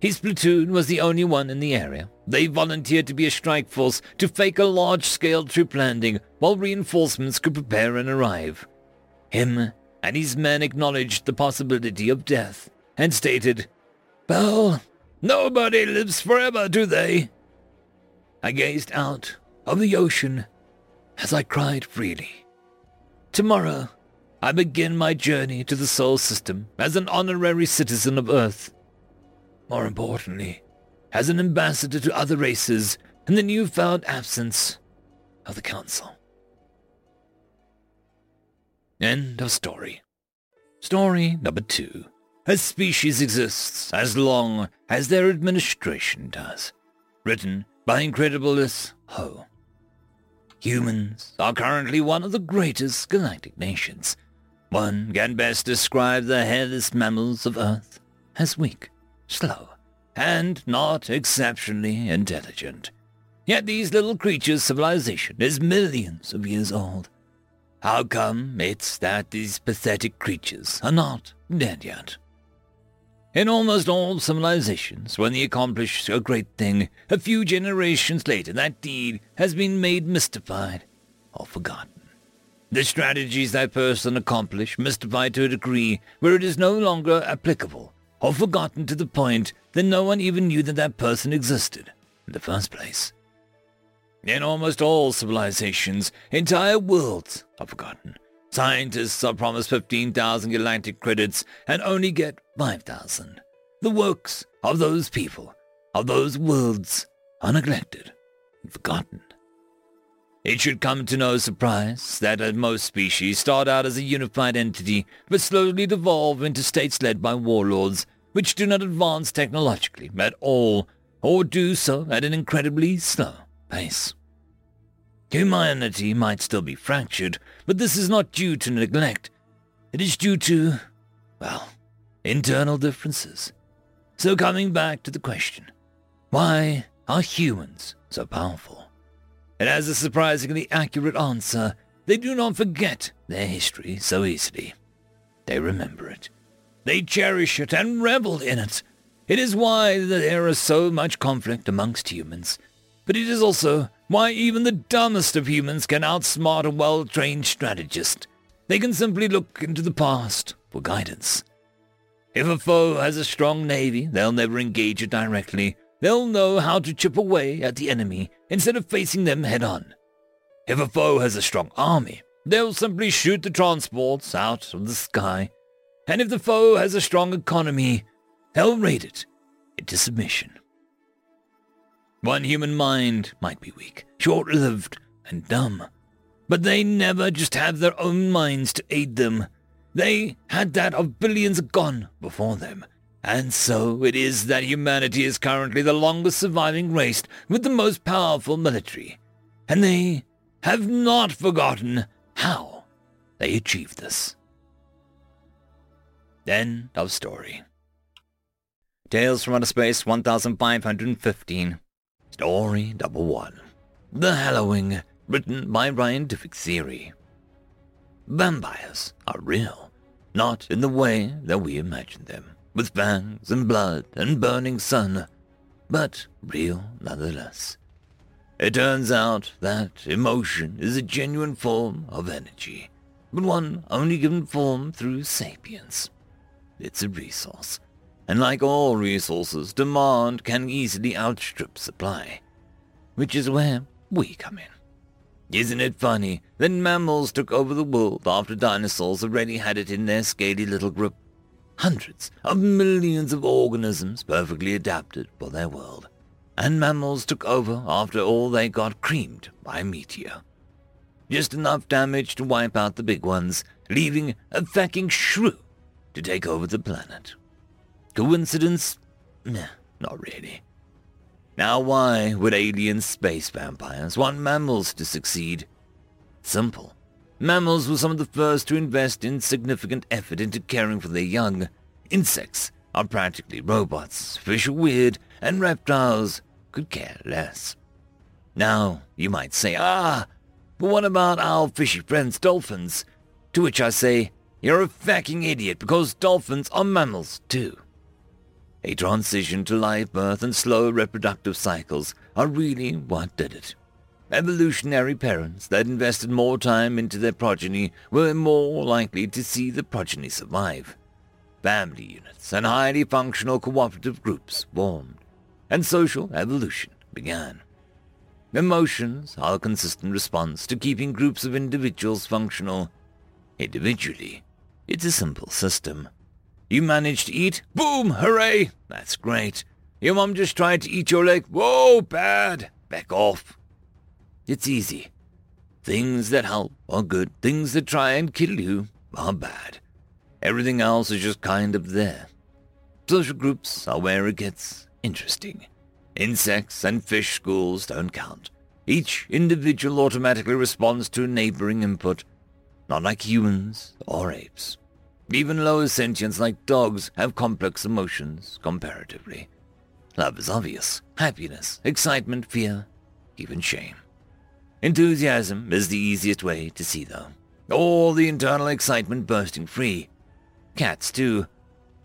His platoon was the only one in the area. They volunteered to be a strike force to fake a large-scale troop landing while reinforcements could prepare and arrive. Him and his men acknowledged the possibility of death and stated, "Well, nobody lives forever, do they?" I gazed out of the ocean as I cried freely. Tomorrow, I begin my journey to the Sol System as an honorary citizen of Earth. More importantly, as an ambassador to other races in the newfound absence of the Council. End of story. Story number 2. A Species Exists as Long as Their Administration Does. Written by Incredibilis Ho. Humans are currently one of the greatest galactic nations. One can best describe the hairless mammals of Earth as weak, slow, and not exceptionally intelligent. Yet these little creatures' civilization is millions of years old. How come it's that these pathetic creatures are not dead yet? In almost all civilizations, when they accomplish a great thing, a few generations later that deed has been made mystified or forgotten. The strategies that person accomplished mystify to a degree where it is no longer applicable or forgotten to the point that no one even knew that that person existed in the first place. In almost all civilizations, entire worlds are forgotten. Scientists are promised 15,000 galactic credits and only get 5,000. The works of those people, of those worlds, are neglected and forgotten. It should come to no surprise that most species start out as a unified entity but slowly devolve into states led by warlords which do not advance technologically at all or do so at an incredibly slow pace. Humanity might still be fractured, but this is not due to neglect. It is due to, well, internal differences. So coming back to the question, why are humans so powerful? It has a surprisingly accurate answer. They do not forget their history so easily. They remember it. They cherish it and revel in it. It is why there is so much conflict amongst humans. But it is also why even the dumbest of humans can outsmart a well-trained strategist. They can simply look into the past for guidance. If a foe has a strong navy, they'll never engage it directly. They'll know how to chip away at the enemy instead of facing them head-on. If a foe has a strong army, they'll simply shoot the transports out of the sky. And if the foe has a strong economy, they'll raid it into submission. One human mind might be weak, short-lived, and dumb, but they never just have their own minds to aid them. They had that of billions gone before them, and so it is that humanity is currently the longest surviving race with the most powerful military, and they have not forgotten how they achieved this. End of story. Tales from Outer Space 1515. Story number 1. The Hallowing, written by Ryan Tific Theory. Vampires are real, not in the way that we imagine them, with fangs and blood and burning sun, but real nonetheless. It turns out that emotion is a genuine form of energy, but one only given form through sapience. It's a resource, and like all resources, demand can easily outstrip supply, which is where we come in. Isn't it funny that mammals took over the world after dinosaurs already had it in their scaly little grip? Hundreds of millions of organisms perfectly adapted for their world. and mammals took over after all they got creamed by meteor. Just enough damage to wipe out the big ones, leaving a fucking shrew to take over the planet. Coincidence? Nah, not really. Now why would alien space vampires want mammals to succeed? Simple. Mammals were some of the first to invest in significant effort into caring for their young. Insects are practically robots, fish are weird, and reptiles could care less. Now, you might say, but what about our fishy friends, dolphins? To which I say, you're a fucking idiot because dolphins are mammals too. A transition to live birth and slow reproductive cycles are really what did it. Evolutionary parents that invested more time into their progeny were more likely to see the progeny survive. Family units and highly functional cooperative groups formed, and social evolution began. Emotions are a consistent response to keeping groups of individuals functional. Individually, it's a simple system. You manage to eat? Boom! Hooray! That's great. Your mom just tried to eat your leg? Whoa! Bad! Back off. It's easy. Things that help are good. Things that try and kill you are bad. Everything else is just kind of there. Social groups are where it gets interesting. Insects and fish schools don't count. Each individual automatically responds to a neighboring input, not like humans or apes. Even lower sentients like dogs have complex emotions comparatively. Love is obvious, happiness, excitement, fear, even shame. Enthusiasm is the easiest way to see though. All the internal excitement bursting free. Cats too.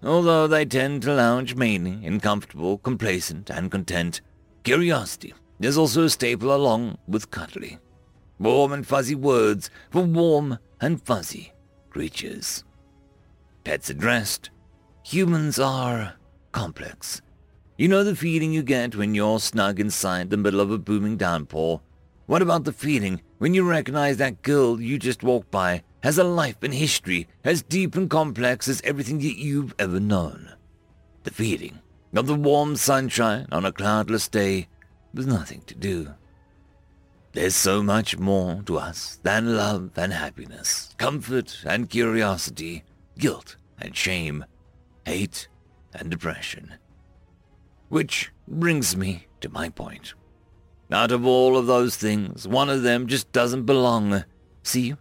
Although they tend to lounge mainly in comfortable, complacent, and content, curiosity is also a staple along with cuddly. Warm and fuzzy words for warm and fuzzy creatures. Pets addressed. Humans are complex. You know the feeling you get when you're snug inside the middle of a booming downpour? What about the feeling when you recognize that girl you just walked by has a life and history as deep and complex as everything that you've ever known? The feeling of the warm sunshine on a cloudless day was nothing to do. There's so much more to us than love and happiness, comfort and curiosity, guilt and shame, hate and depression. Which brings me to my point. Out of all of those things, one of them just doesn't belong. See,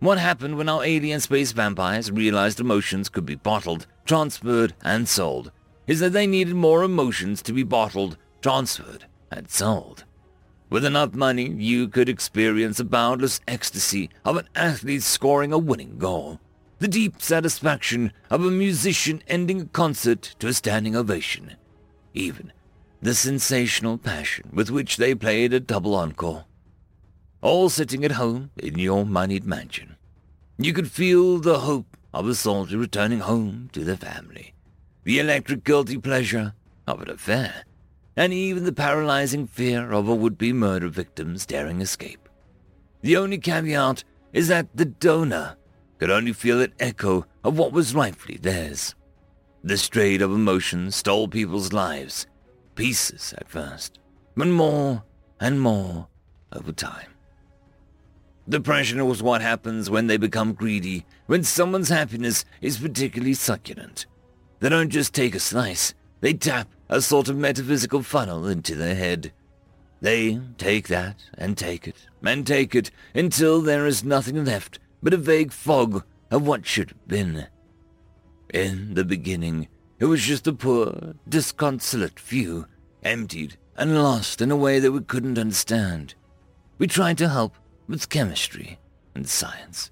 what happened when our alien space vampires realized emotions could be bottled, transferred, and sold, is that they needed more emotions to be bottled, transferred, and sold. With enough money, you could experience the boundless ecstasy of an athlete scoring a winning goal, the deep satisfaction of a musician ending a concert to a standing ovation, even the sensational passion with which they played a double encore. All sitting at home in your moneyed mansion. You could feel the hope of a soldier returning home to the family, the electric guilty pleasure of an affair, and even the paralyzing fear of a would-be murder victim's daring escape. The only caveat is that the donor could only feel an echo of what was rightfully theirs. This trade of emotion stole people's lives, pieces at first, but more and more over time. Depression was what happens when they become greedy, when someone's happiness is particularly succulent. They don't just take a slice, they tap a sort of metaphysical funnel into their head. They take that and take it until there is nothing left but a vague fog of what should have been. In the beginning, it was just a poor, disconsolate few, emptied and lost in a way that we couldn't understand. We tried to help with chemistry and science,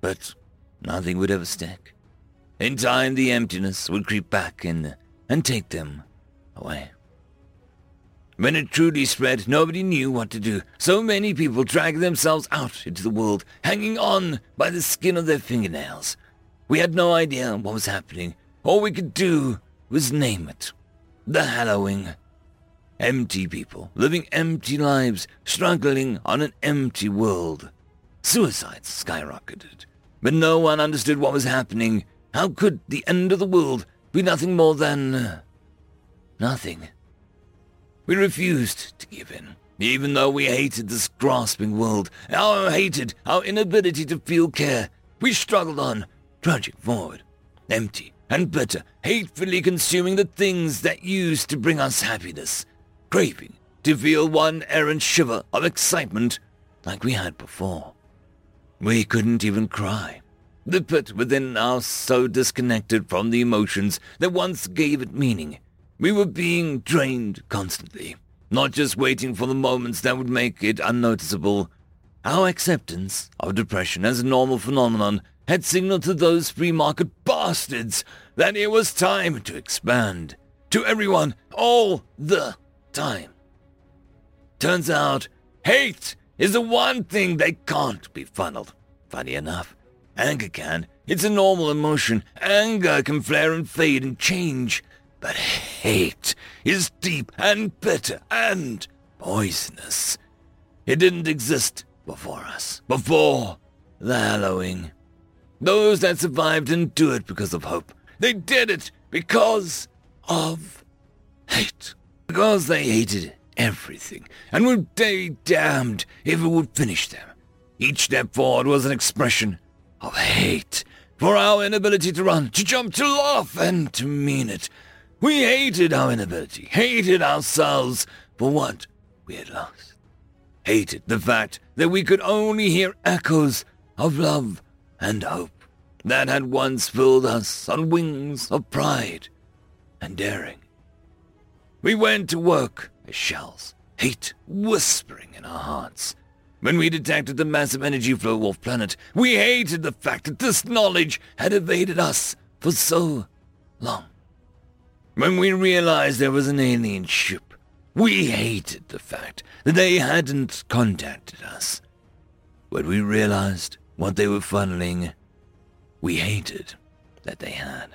but nothing would ever stick. In time, the emptiness would creep back in and take them away. When it truly spread, nobody knew what to do. So many people dragged themselves out into the world, hanging on by the skin of their fingernails. We had no idea what was happening. All we could do was name it. The Hallowing. Empty people, living empty lives, struggling on an empty world. Suicides skyrocketed. But no one understood what was happening. How could the end of the world be nothing more than nothing? We refused to give in. Even though we hated this grasping world, our hatred, our inability to feel care, we struggled on, trudging forward, empty and bitter, hatefully consuming the things that used to bring us happiness, craving to feel one errant shiver of excitement like we had before. We couldn't even cry. The pit within us so disconnected from the emotions that once gave it meaning. We were being drained constantly, not just waiting for the moments that would make it unnoticeable. Our acceptance of depression as a normal phenomenon had signaled to those free market bastards that it was time to expand. To everyone, all the time. Turns out, hate is the one thing that can't be funneled. Funny enough, anger can. It's a normal emotion. Anger can flare and fade and change. But hate is deep and bitter and poisonous. It didn't exist before us, before the hallowing. Those that survived didn't do it because of hope. They did it because of hate. Because they hated everything, and would be damned if it would finish them. Each step forward was an expression of hate for our inability to run, to jump, to laugh, and to mean it. We hated our inability, hated ourselves for what we had lost. Hated the fact that we could only hear echoes of love and hope that had once filled us on wings of pride and daring. We went to work as shells, hate whispering in our hearts. When we detected the massive energy flow off planet, we hated the fact that this knowledge had evaded us for so long. When we realized there was an alien ship, we hated the fact that they hadn't contacted us. When we realized what they were funneling, we hated that they had.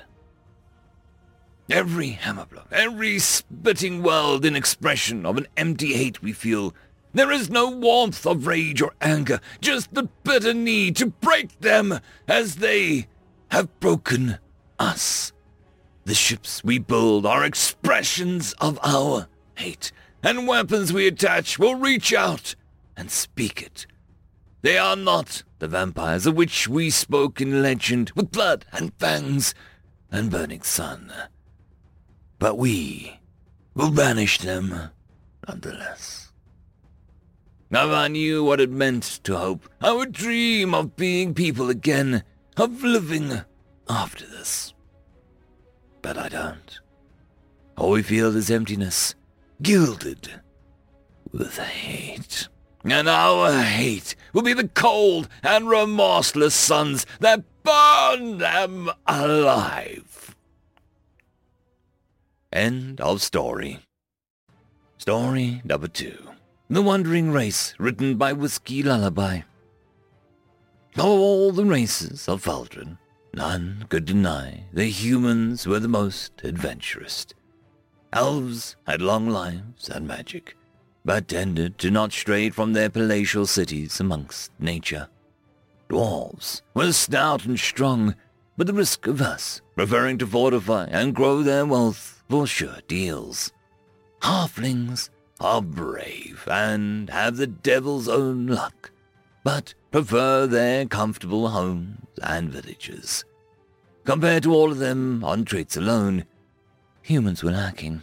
Every hammer blow, every spitting weld in expression of an empty hate we feel, there is no warmth of rage or anger, just the bitter need to break them as they have broken us. The ships we build are expressions of our hate, and weapons we attach will reach out and speak it. They are not the vampires of which we spoke in legend, with blood and fangs and burning sun. But we will banish them nonetheless. Now I knew what it meant to hope. I would dream of being people again, of living after this. But I don't. All we feel is emptiness, gilded with hate. And our hate will be the cold and remorseless suns that burn them alive. End of story. Story number 2. The Wandering Race, written by Whiskey Lullaby. Of all the races of Faldron, none could deny the humans were the most adventurous. Elves had long lives and magic, but tended to not stray from their palatial cities amongst nature. Dwarves were stout and strong, but the risk-averse, preferring to fortify and grow their wealth for sure deals. Halflings are brave and have the devil's own luck, but prefer their comfortable homes and villages. Compared to all of them on traits alone, humans were lacking.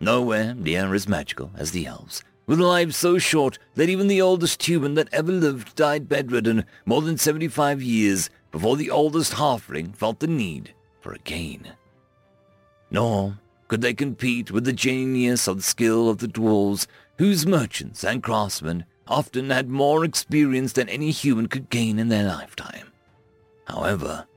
Nowhere near as magical as the elves, with lives so short that even the oldest human that ever lived died bedridden more than 75 years before the oldest halfling felt the need for a cane. Nor could they compete with the genius or the skill of the dwarves, whose merchants and craftsmen often had more experience than any human could gain in their lifetime. However,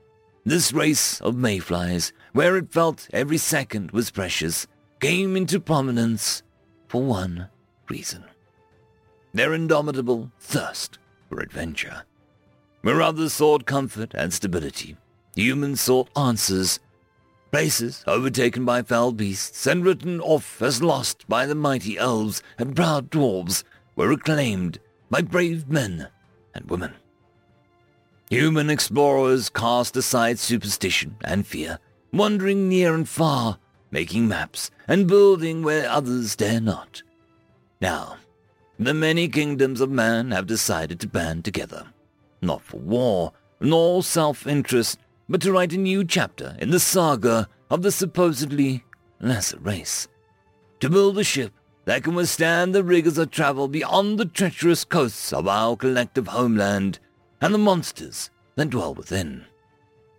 this race of mayflies, where it felt every second was precious, came into prominence for one reason. Their indomitable thirst for adventure. Where others sought comfort and stability, humans sought answers. Places overtaken by foul beasts and written off as lost by the mighty elves and proud dwarves were reclaimed by brave men and women. Human explorers cast aside superstition and fear, wandering near and far making maps, and building where others dare not. Now, the many kingdoms of man have decided to band together, not for war, nor self-interest, but to write a new chapter in the saga of the supposedly lesser race, to build a ship that can withstand the rigors of travel beyond the treacherous coasts of our collective homeland and the monsters that dwell within,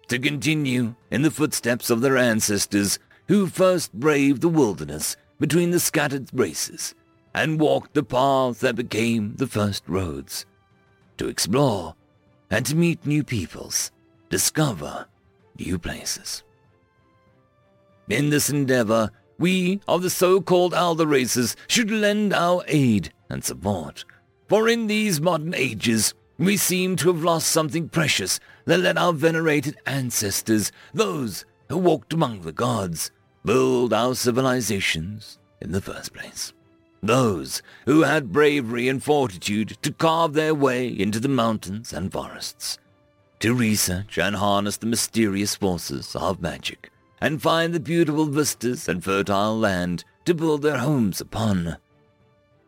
to continue in the footsteps of their ancestors who first braved the wilderness between the scattered races and walked the paths that became the first roads, to explore and to meet new peoples, discover new places. In this endeavor, we of the so-called elder races should lend our aid and support, for in these modern ages we seem to have lost something precious that let our venerated ancestors, those who walked among the gods, build our civilizations in the first place. Those who had bravery and fortitude to carve their way into the mountains and forests, to research and harness the mysterious forces of magic, and find the beautiful vistas and fertile land to build their homes upon.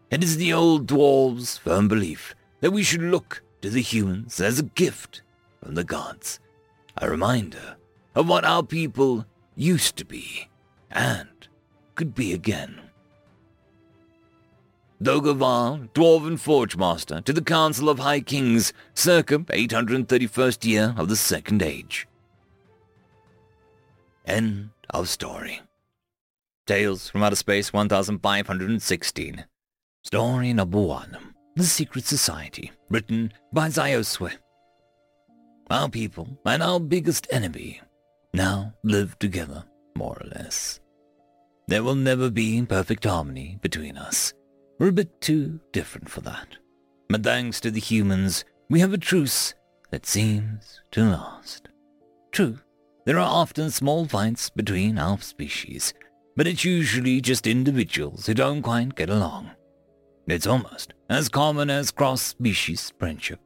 It is the old dwarves' firm belief that we should look to the humans as a gift from the gods, a reminder of what our people used to be and could be again. Dogoval, Dwarven Forgemaster, to the Council of High Kings, circa 831st year of the Second Age. End of story. Tales from Outer Space 1516. Story number 1. The Secret Society, written by Zioswe. Our people and our biggest enemy now live together, more or less. There will never be perfect harmony between us. We're a bit too different for that. But thanks to the humans, we have a truce that seems to last. True, there are often small fights between our species, but it's usually just individuals who don't quite get along. It's almost as common as cross-species friendship.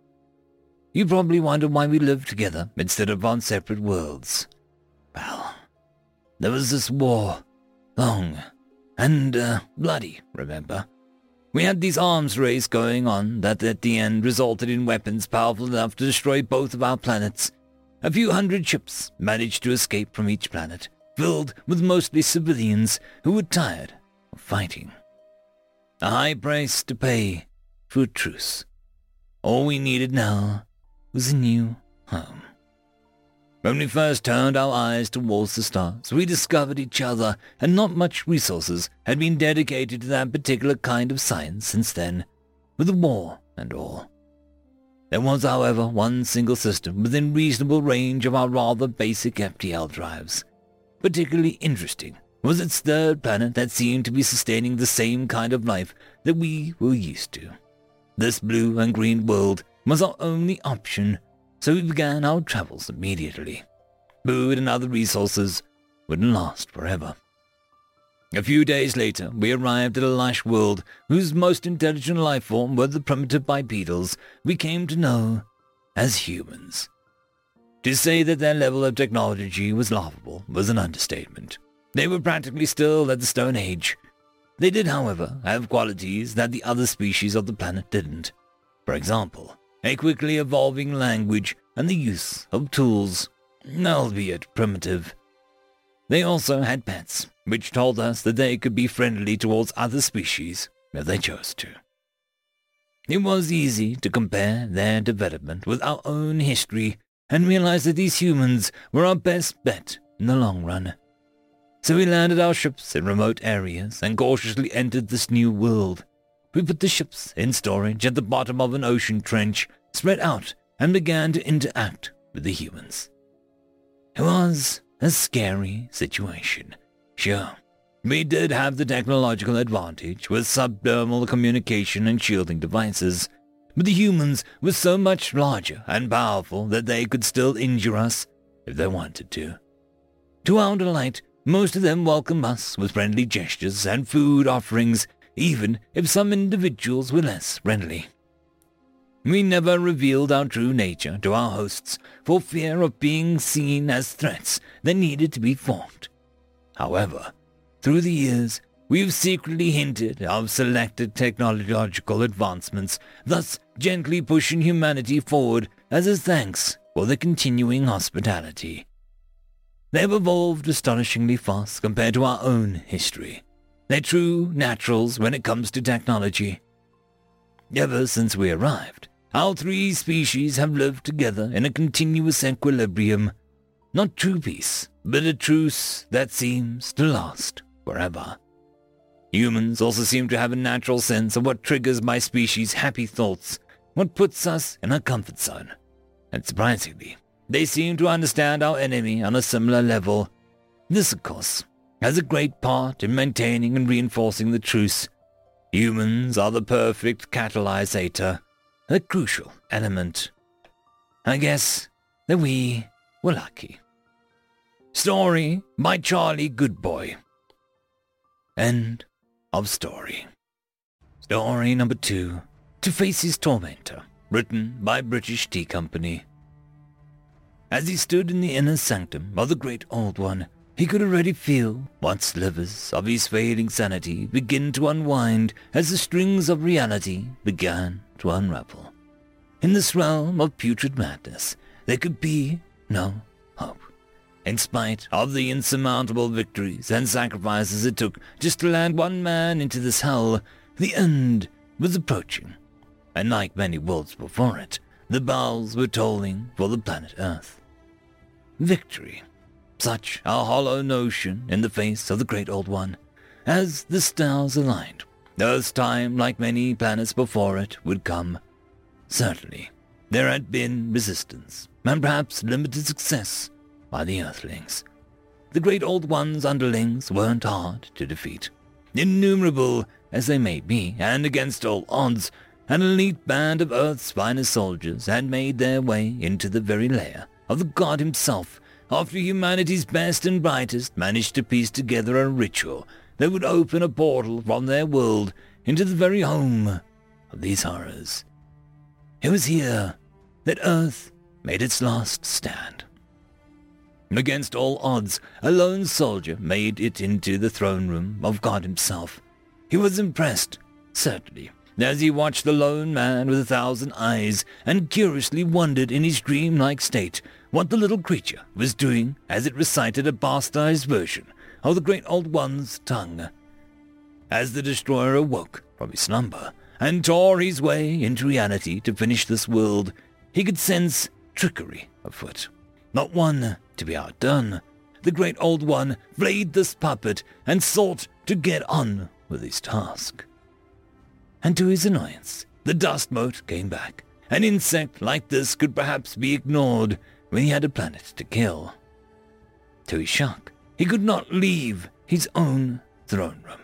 You probably wonder why we live together instead of on separate worlds. Well, there was this war, long and bloody, remember? We had these arms race going on that at the end resulted in weapons powerful enough to destroy both of our planets. A few hundred ships managed to escape from each planet, filled with mostly civilians who were tired of fighting. A high price to pay for a truce. All we needed now was a new home. When we first turned our eyes towards the stars, we discovered each other, and not much resources had been dedicated to that particular kind of science since then, with the war and all. There was, however, one single system within reasonable range of our rather basic FTL drives. Particularly interesting was its third planet that seemed to be sustaining the same kind of life that we were used to. This blue and green world was our only option, so we began our travels immediately. Food and other resources wouldn't last forever. A few days later, we arrived at a lush world whose most intelligent life form were the primitive bipedals we came to know as humans. To say that their level of technology was laughable was an understatement. They were practically still at the Stone Age. They did, however, have qualities that the other species of the planet didn't. For example, a quickly evolving language and the use of tools, albeit primitive. They also had pets, which told us that they could be friendly towards other species if they chose to. It was easy to compare their development with our own history and realize that these humans were our best bet in the long run. So we landed our ships in remote areas and cautiously entered this new world. We put the ships in storage at the bottom of an ocean trench, spread out, and began to interact with the humans. It was a scary situation. Sure, we did have the technological advantage with subdermal communication and shielding devices, but the humans were so much larger and powerful that they could still injure us if they wanted to. To our delight, most of them welcomed us with friendly gestures and food offerings, even if some individuals were less friendly. We never revealed our true nature to our hosts for fear of being seen as threats that needed to be fought. However, Through the years, we've secretly hinted of selected technological advancements, thus gently pushing humanity forward as a thanks for the continuing hospitality. They've evolved astonishingly fast compared to our own history. They're true naturals when it comes to technology. Ever since we arrived, our three species have lived together in a continuous equilibrium. Not true peace, but a truce that seems to last forever. Humans also seem to have a natural sense of what triggers my species' happy thoughts, what puts us in our comfort zone. And surprisingly, they seem to understand our enemy on a similar level. This, of course, has a great part in maintaining and reinforcing the truce. Humans are the perfect catalysator, a crucial element. I guess that we were lucky. Story by Charlie Goodboy. End of story. Story number 2, To Face His Tormentor, written by British Tea Company. As he stood in the inner sanctum of the Great Old One, he could already feel what slivers of his failing sanity begin to unwind as the strings of reality began to unravel. In this realm of putrid madness, there could be no hope. In spite of the insurmountable victories and sacrifices it took just to land one man into this hell, the end was approaching. And like many worlds before it, the bells were tolling for the planet Earth. Victory. Such a hollow notion in the face of the Great Old One. As the stars aligned, Earth's time, like many planets before it, would come. Certainly, there had been resistance, and perhaps limited success by the Earthlings. The Great Old One's underlings weren't hard to defeat. Innumerable as they may be, and against all odds, an elite band of Earth's finest soldiers had made their way into the very lair of the god himself, after humanity's best and brightest managed to piece together a ritual that would open a portal from their world into the very home of these horrors. It was here that Earth made its last stand. Against all odds, a lone soldier made it into the throne room of God himself. He was impressed, certainly, as he watched the lone man with 1,000 eyes and curiously wondered in his dreamlike state what the little creature was doing as it recited a bastardized version of the Great Old One's tongue. As the destroyer awoke from his slumber and tore his way into reality to finish this world, he could sense trickery afoot. Not one to be outdone, the Great Old One flayed this puppet and sought to get on with his task. And to his annoyance, the dust mote came back. An insect like this could perhaps be ignored when he had a planet to kill. To his shock, he could not leave his own throne room.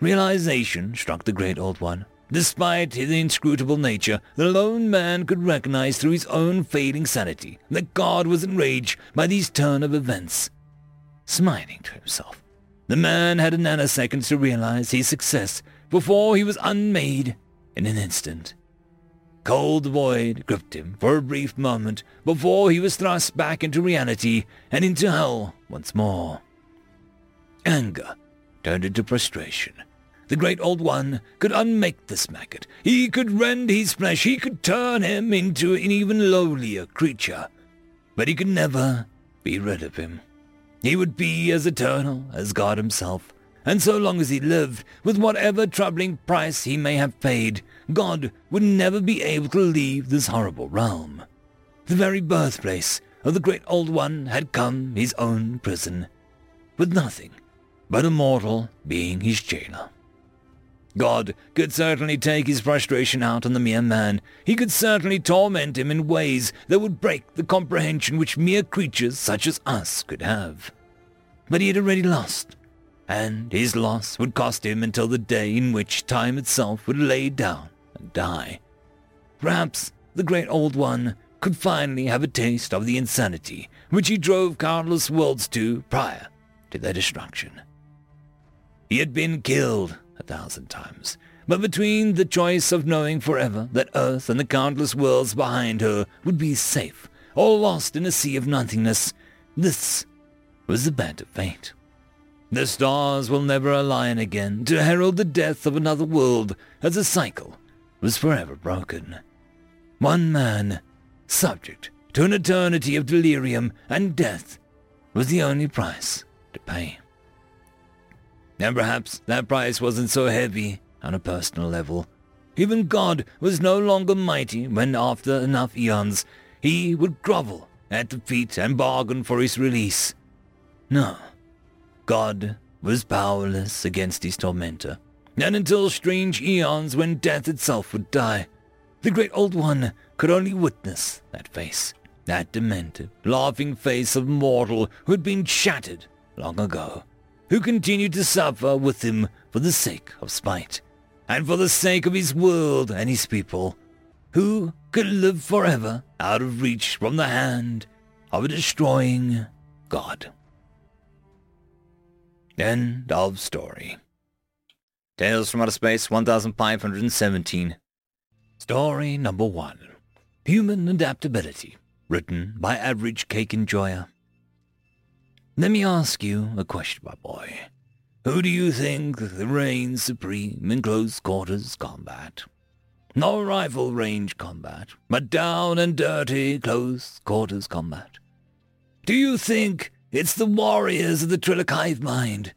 Realization struck the Great Old One. Despite his inscrutable nature, the lone man could recognize through his own failing sanity that God was enraged by these turn of events. Smiling to himself, the man had a nanosecond to realize his success before he was unmade in an instant. Cold void gripped him for a brief moment before he was thrust back into reality and into hell once more. Anger turned into frustration. The Great Old One could unmake this maggot. He could rend his flesh. He could turn him into an even lowlier creature. But he could never be rid of him. He would be as eternal as God himself. And so long as he lived, with whatever troubling price he may have paid, God would never be able to leave this horrible realm. The very birthplace of the Great Old One had come his own prison, with nothing but a mortal being his jailer. God could certainly take his frustration out on the mere man. He could certainly torment him in ways that would break the comprehension which mere creatures such as us could have. But he had already lost, and his loss would cost him until the day in which time itself would lay down and die. Perhaps the Great Old One could finally have a taste of the insanity which he drove countless worlds to prior to their destruction. He had been killed 1,000 times, but between the choice of knowing forever that Earth and the countless worlds behind her would be safe, or lost in a sea of nothingness, this was the bed of fate. The stars will never align again to herald the death of another world as the cycle was forever broken. One man, subject to an eternity of delirium and death, was the only price to pay. And perhaps that price wasn't so heavy on a personal level. Even God was no longer mighty when, after enough eons, he would grovel at the feet and bargain for his release. No, God was powerless against his tormentor, and until strange eons when death itself would die, the Great Old One could only witness that face, that demented, laughing face of mortal who had been shattered long ago, who continued to suffer with him for the sake of spite, and for the sake of his world and his people, who could live forever out of reach from the hand of a destroying God. End of story. Tales from Outer Space 1517. Story number 1. Human Adaptability. Written by Average Cake Enjoyer. Let me ask you a question, my boy. Who do you think reigns supreme in close quarters combat? Not rifle range combat, but down and dirty close quarters combat. Do you think it's the warriors of the Trillic Hive Mind?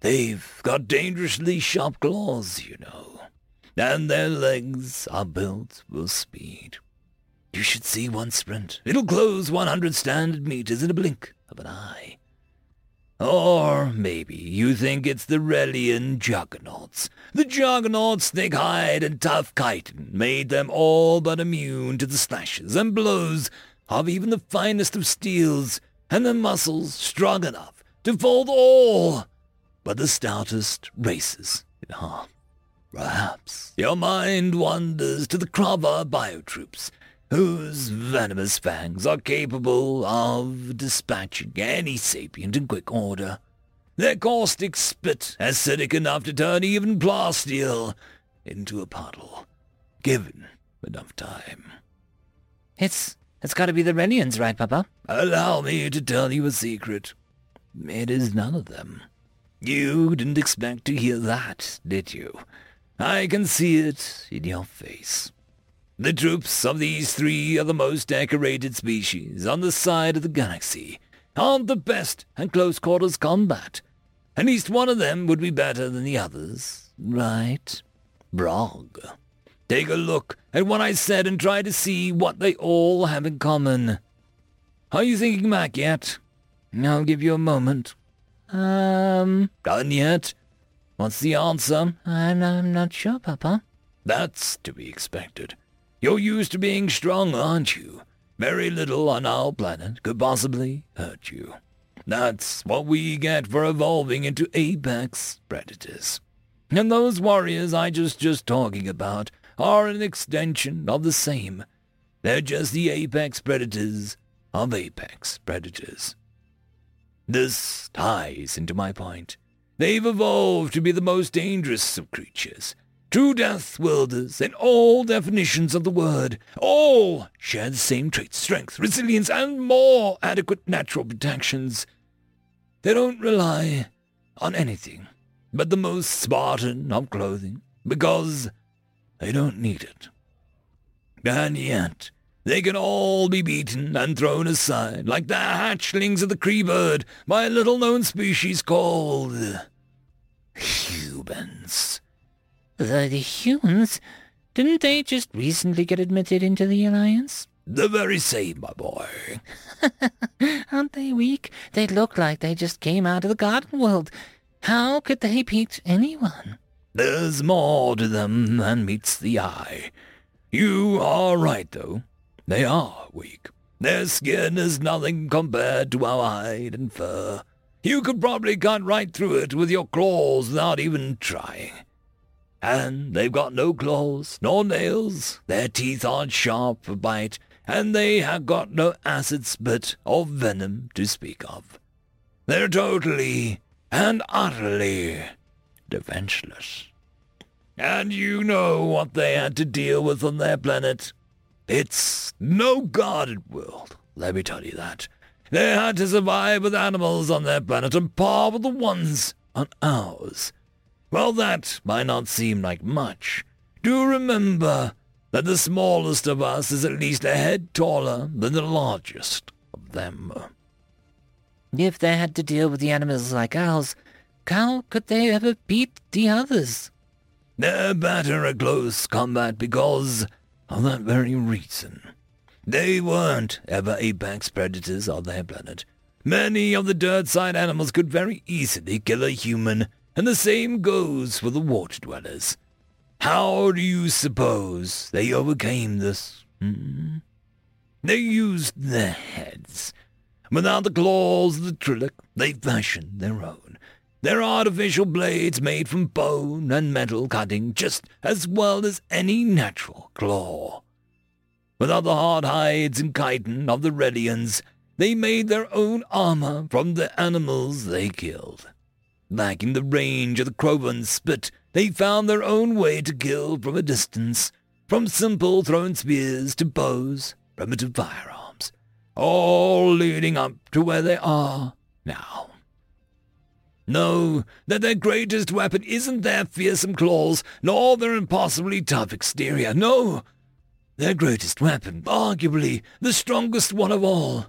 They've got dangerously sharp claws, you know, and their legs are built with speed. You should see one sprint. It'll close 100 standard meters in a blink of an eye. Or maybe you think it's the Relian Juggernauts. The Juggernauts' thick-hide and tough chitin made them all but immune to the slashes and blows of even the finest of steels, and their muscles strong enough to fold all but the stoutest races in half. Perhaps your mind wanders to the Krava biotroops, whose venomous fangs are capable of dispatching any sapient in quick order. Their caustic spit acidic enough to turn even plasteel into a puddle, given enough time. It's gotta be the Relians, right, Papa? Allow me to tell you a secret. It is none of them. You didn't expect to hear that, did you? I can see it in your face. The troops of these three are the most decorated species on the side of the galaxy, aren't the best at close-quarters combat. At least one of them would be better than the others, right? Wrong. Take a look at what I said and try to see what they all have in common. Are you thinking back yet? I'll give you a moment. Done yet? What's the answer? I'm not sure, Papa. That's to be expected. You're used to being strong, aren't you? Very little on our planet could possibly hurt you. That's what we get for evolving into apex predators. And those warriors I just talking about are an extension of the same. They're just the apex predators of apex predators. This ties into my point. They've evolved to be the most dangerous of creatures. True death wielders, in all definitions of the word, all share the same traits, strength, resilience, and more adequate natural protections. They don't rely on anything but the most Spartan of clothing, because they don't need it. And yet, they can all be beaten and thrown aside, like the hatchlings of the Cree-bird, by a little-known species called humans. The humans? Didn't they just recently get admitted into the Alliance? The very same, my boy. Aren't they weak? They look like they just came out of the garden world. How could they beat anyone? There's more to them than meets the eye. You are right, though. They are weak. Their skin is nothing compared to our hide and fur. You could probably cut right through it with your claws without even trying. And they've got no claws, nor nails, their teeth aren't sharp for bite, and they have got no acid spit or venom to speak of. They're totally and utterly defenseless. And you know what they had to deal with on their planet. It's no guarded world, let me tell you that. They had to survive with animals on their planet and par with the ones on ours. Well, that might not seem like much. Do remember that the smallest of us is at least a head taller than the largest of them. If they had to deal with the animals like ours, how could they ever beat the others? They're better at close combat because of that very reason. They weren't ever apex predators on their planet. Many of the dirt-side animals could very easily kill a human, and the same goes for the water dwellers. How do you suppose they overcame this? They used their heads. Without the claws of the Trillic, they fashioned their own. Their artificial blades made from bone and metal cutting just as well as any natural claw. Without the hard hides and chitin of the Relians, they made their own armor from the animals they killed. Lacking the range of the Crovan spit, they found their own way to kill from a distance, from simple thrown spears to bows, primitive firearms, all leading up to where they are now. Know that their greatest weapon isn't their fearsome claws, nor their impossibly tough exterior. No, their greatest weapon, arguably the strongest one of all,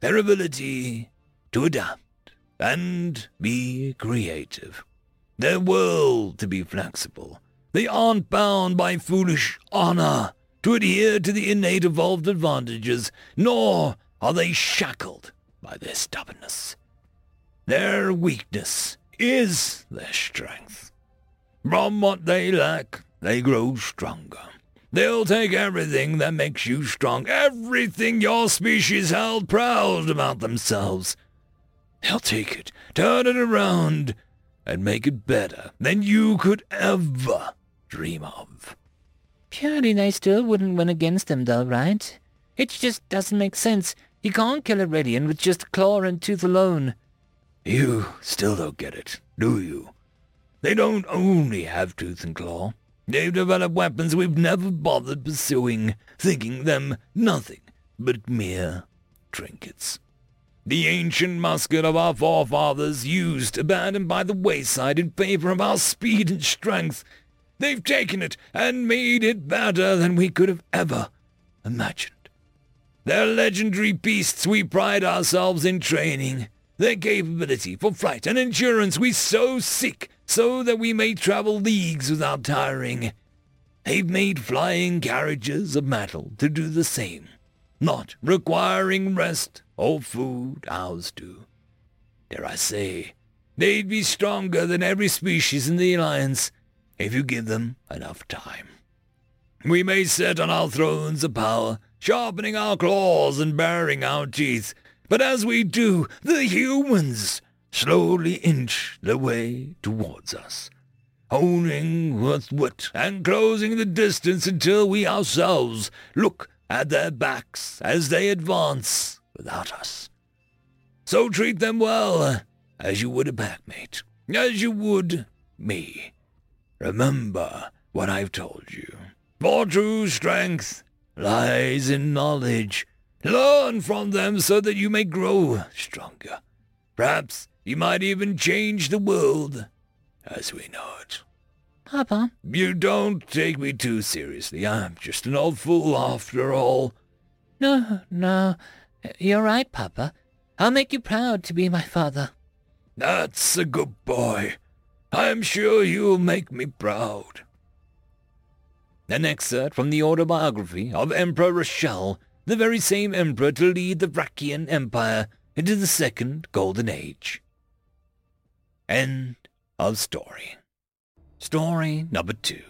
their ability to adapt and be creative. Their will to be flexible. They aren't bound by foolish honor to adhere to the innate evolved advantages, nor are they shackled by their stubbornness. Their weakness is their strength. From what they lack, they grow stronger. They'll take everything that makes you strong, everything your species held proud about themselves. They'll take it, turn it around, and make it better than you could ever dream of. Surely they still wouldn't win against him, though, right? It just doesn't make sense. You can't kill a Radiant with just claw and tooth alone. You still don't get it, do you? They don't only have tooth and claw. They've developed weapons we've never bothered pursuing, thinking them nothing but mere trinkets. The ancient musket of our forefathers used, abandoned by the wayside in favor of our speed and strength. They've taken it and made it better than we could have ever imagined. Their legendary beasts we pride ourselves in training, their capability for flight and endurance we so seek so that we may travel leagues without tiring. They've made flying carriages of metal to do the same, not requiring rest or food, ours do. Dare I say, they'd be stronger than every species in the Alliance if you give them enough time. We may sit on our thrones of power, sharpening our claws and baring our teeth, but as we do, the humans slowly inch their way towards us, honing with wit and closing the distance until we ourselves look at their backs as they advance without us. So treat them well, as you would a backmate, as you would me. Remember what I've told you. For true strength lies in knowledge. Learn from them so that you may grow stronger. Perhaps you might even change the world as we know it. Papa? You don't take me too seriously. I'm just an old fool after all. No. You're right, Papa. I'll make you proud to be my father. That's a good boy. I'm sure you'll make me proud. An excerpt from the autobiography of Emperor Rochelle, the very same emperor to lead the Vrakian Empire into the Second Golden Age. End of story. Story number 2.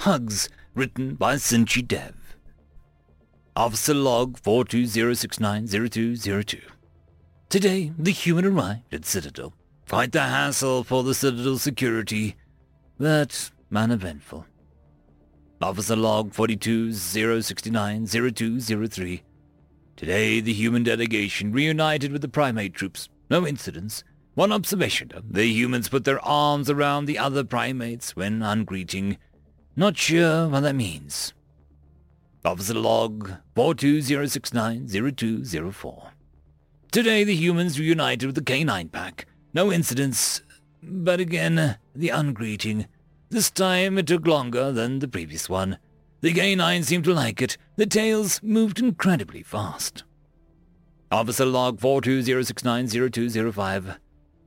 Hugs, written by Sinchi Dev. Officer Log 420690-202. Today, the human arrived at Citadel. Quite the hassle for the Citadel security, but uneventful. Officer Log 420690-203. Today, the human delegation reunited with the primate troops. No incidents. One observation, though. The humans put their arms around the other primates when ungreeting. Not sure what that means. Officer Log 420690-204. Today the humans reunited with the K9 pack. No incidents, but again, the ungreeting. This time it took longer than the previous one. The K9 seemed to like it. The tails moved incredibly fast. Officer log 420690-205.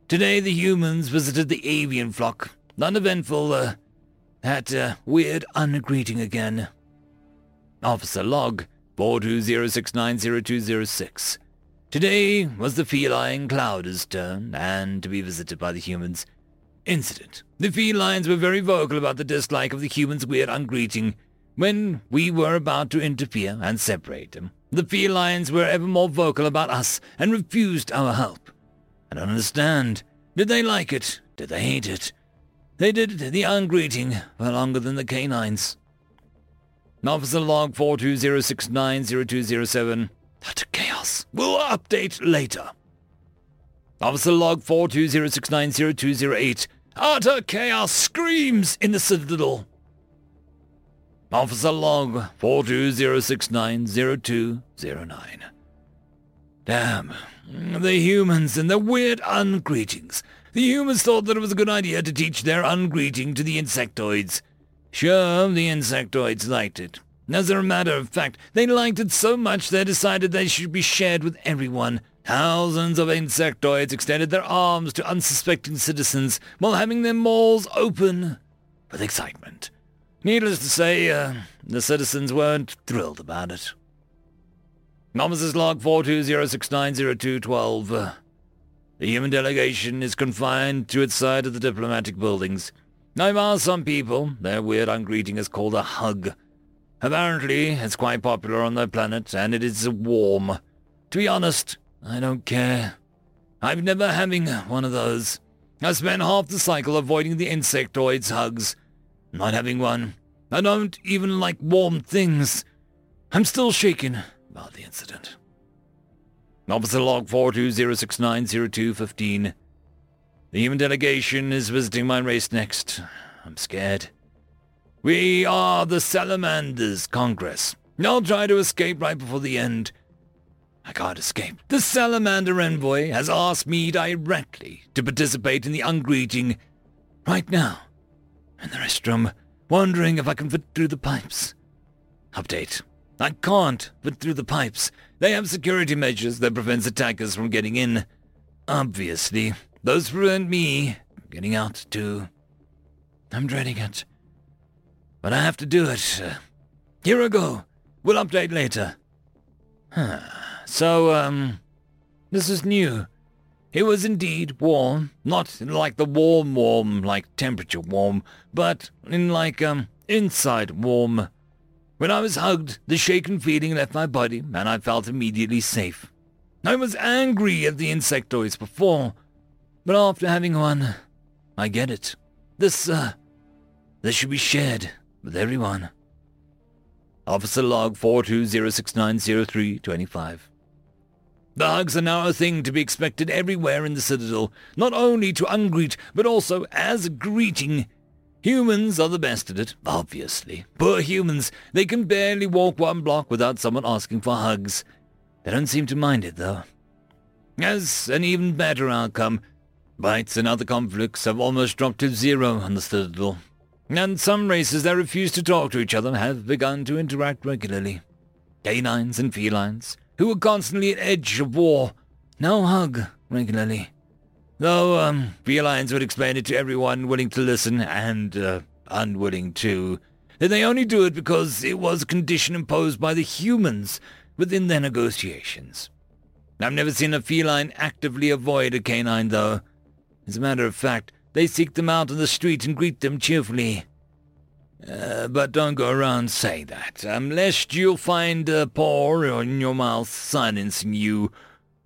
Today the humans visited the avian flock. Uneventful, had weird ungreeting again. Officer log 420690-206. Today was the feline Clouder's turn, and to be visited by the humans. Incident. The felines were very vocal about the dislike of the humans' weird ungreeting. When we were about to interfere and separate them, the felines were ever more vocal about us and refused our help. I don't understand. Did they like it? Did they hate it? They did the ungreeting for longer than the canines. Officer log 420690-207. Utter chaos. We'll update later. Officer log 420690-208. Utter chaos screams in the citadel. Officer log 420690-209. Damn. The humans and their weird ungreetings. The humans thought that it was a good idea to teach their ungreeting to the insectoids. Sure, the insectoids liked it. As a matter of fact, they liked it so much they decided they should be shared with everyone. Thousands of insectoids extended their arms to unsuspecting citizens while having their maws open with excitement. Needless to say, the citizens weren't thrilled about it. Officer's log 420690-212. The human delegation is confined to its side of the diplomatic buildings. I've asked some people. Their weird ungreeting is called a hug. Apparently, it's quite popular on their planet, and it is warm. To be honest, I don't care. I've never having one of those. I spent half the cycle avoiding the insectoids' hugs. Not having one. I don't even like warm things. I'm still shaken about the incident. Officer log 420690-215. The human delegation is visiting my race next. I'm scared. We are the Salamanders' Congress. I'll try to escape right before the end. I can't escape. The Salamander Envoy has asked me directly to participate in the ungreeting right now. In the restroom, wondering if I can fit through the pipes. Update. I can't fit through the pipes. They have security measures that prevents attackers from getting in. Obviously, those prevent me from getting out too. I'm dreading it. But I have to do it. Here I go. We'll update later. Huh. So, this is new. It was indeed warm. Not in like the warm, like temperature warm, but in like, inside warm. When I was hugged, the shaken feeling left my body, and I felt immediately safe. I was angry at the insectoids before, but after having one, I get it. This should be shared with everyone. Officer log 420690-325. The hugs are now a thing to be expected everywhere in the Citadel, not only to ungreet, but also as a greeting. Humans are the best at it, obviously. Poor humans, they can barely walk one block without someone asking for hugs. They don't seem to mind it, though. As an even better outcome, bites and other conflicts have almost dropped to zero on the Citadel. And some races that refuse to talk to each other have begun to interact regularly. Canines and felines, who were constantly at edge of war, now hug regularly. Though, felines would explain it to everyone willing to listen and, unwilling to, that they only do it because it was a condition imposed by the humans within their negotiations. I've never seen a feline actively avoid a canine, though. As a matter of fact, they seek them out on the street and greet them cheerfully. But don't go around saying that, unless you'll find a paw in your mouth silencing you,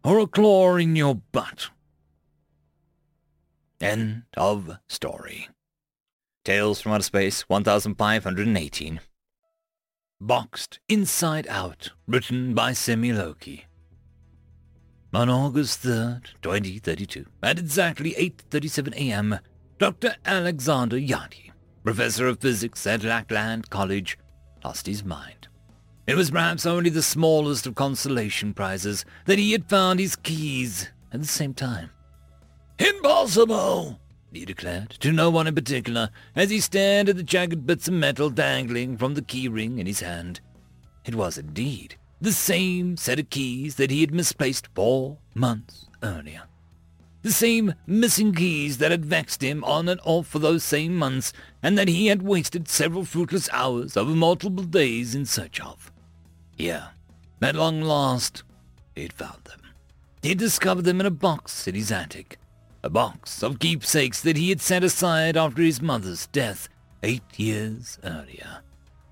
or a claw in your butt. End of story. Tales from Outer Space 1518. Boxed Inside Out, written by Semi Loki. On August 3rd, 2032, at exactly 8:37 a.m., Dr. Alexander Yadi, professor of physics at Lackland College, lost his mind. It was perhaps only the smallest of consolation prizes that he had found his keys at the same time. "Impossible!" he declared, to no one in particular, as he stared at the jagged bits of metal dangling from the key ring in his hand. It was indeed the same set of keys that he had misplaced 4 months earlier. The same missing keys that had vexed him on and off for those same months, and that he had wasted several fruitless hours over multiple days in search of. Here, at long last, he had found them. He had discovered them in a box in his attic. A box of keepsakes that he had set aside after his mother's death 8 years earlier.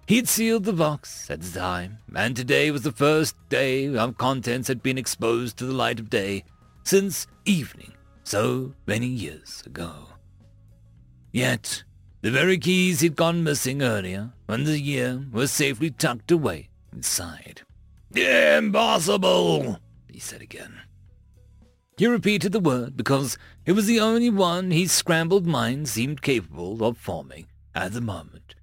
He had sealed the box at the time, and today was the first day our contents had been exposed to the light of day since evening so many years ago. Yet, the very keys he'd gone missing earlier in the year were safely tucked away inside. "Impossible!" he said again. He repeated the word because it was the only one his scrambled mind seemed capable of forming at the moment.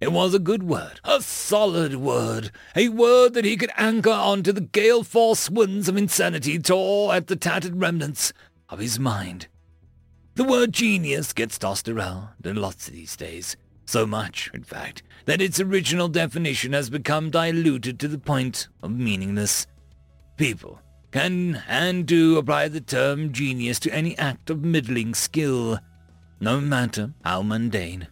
It was a good word, a solid word, a word that he could anchor onto the gale-force winds of insanity tore at the tattered remnants of his mind. The word genius gets tossed around a lot these days, so much, in fact, that its original definition has become diluted to the point of meaningless. People can and do apply the term genius to any act of middling skill, no matter how mundane.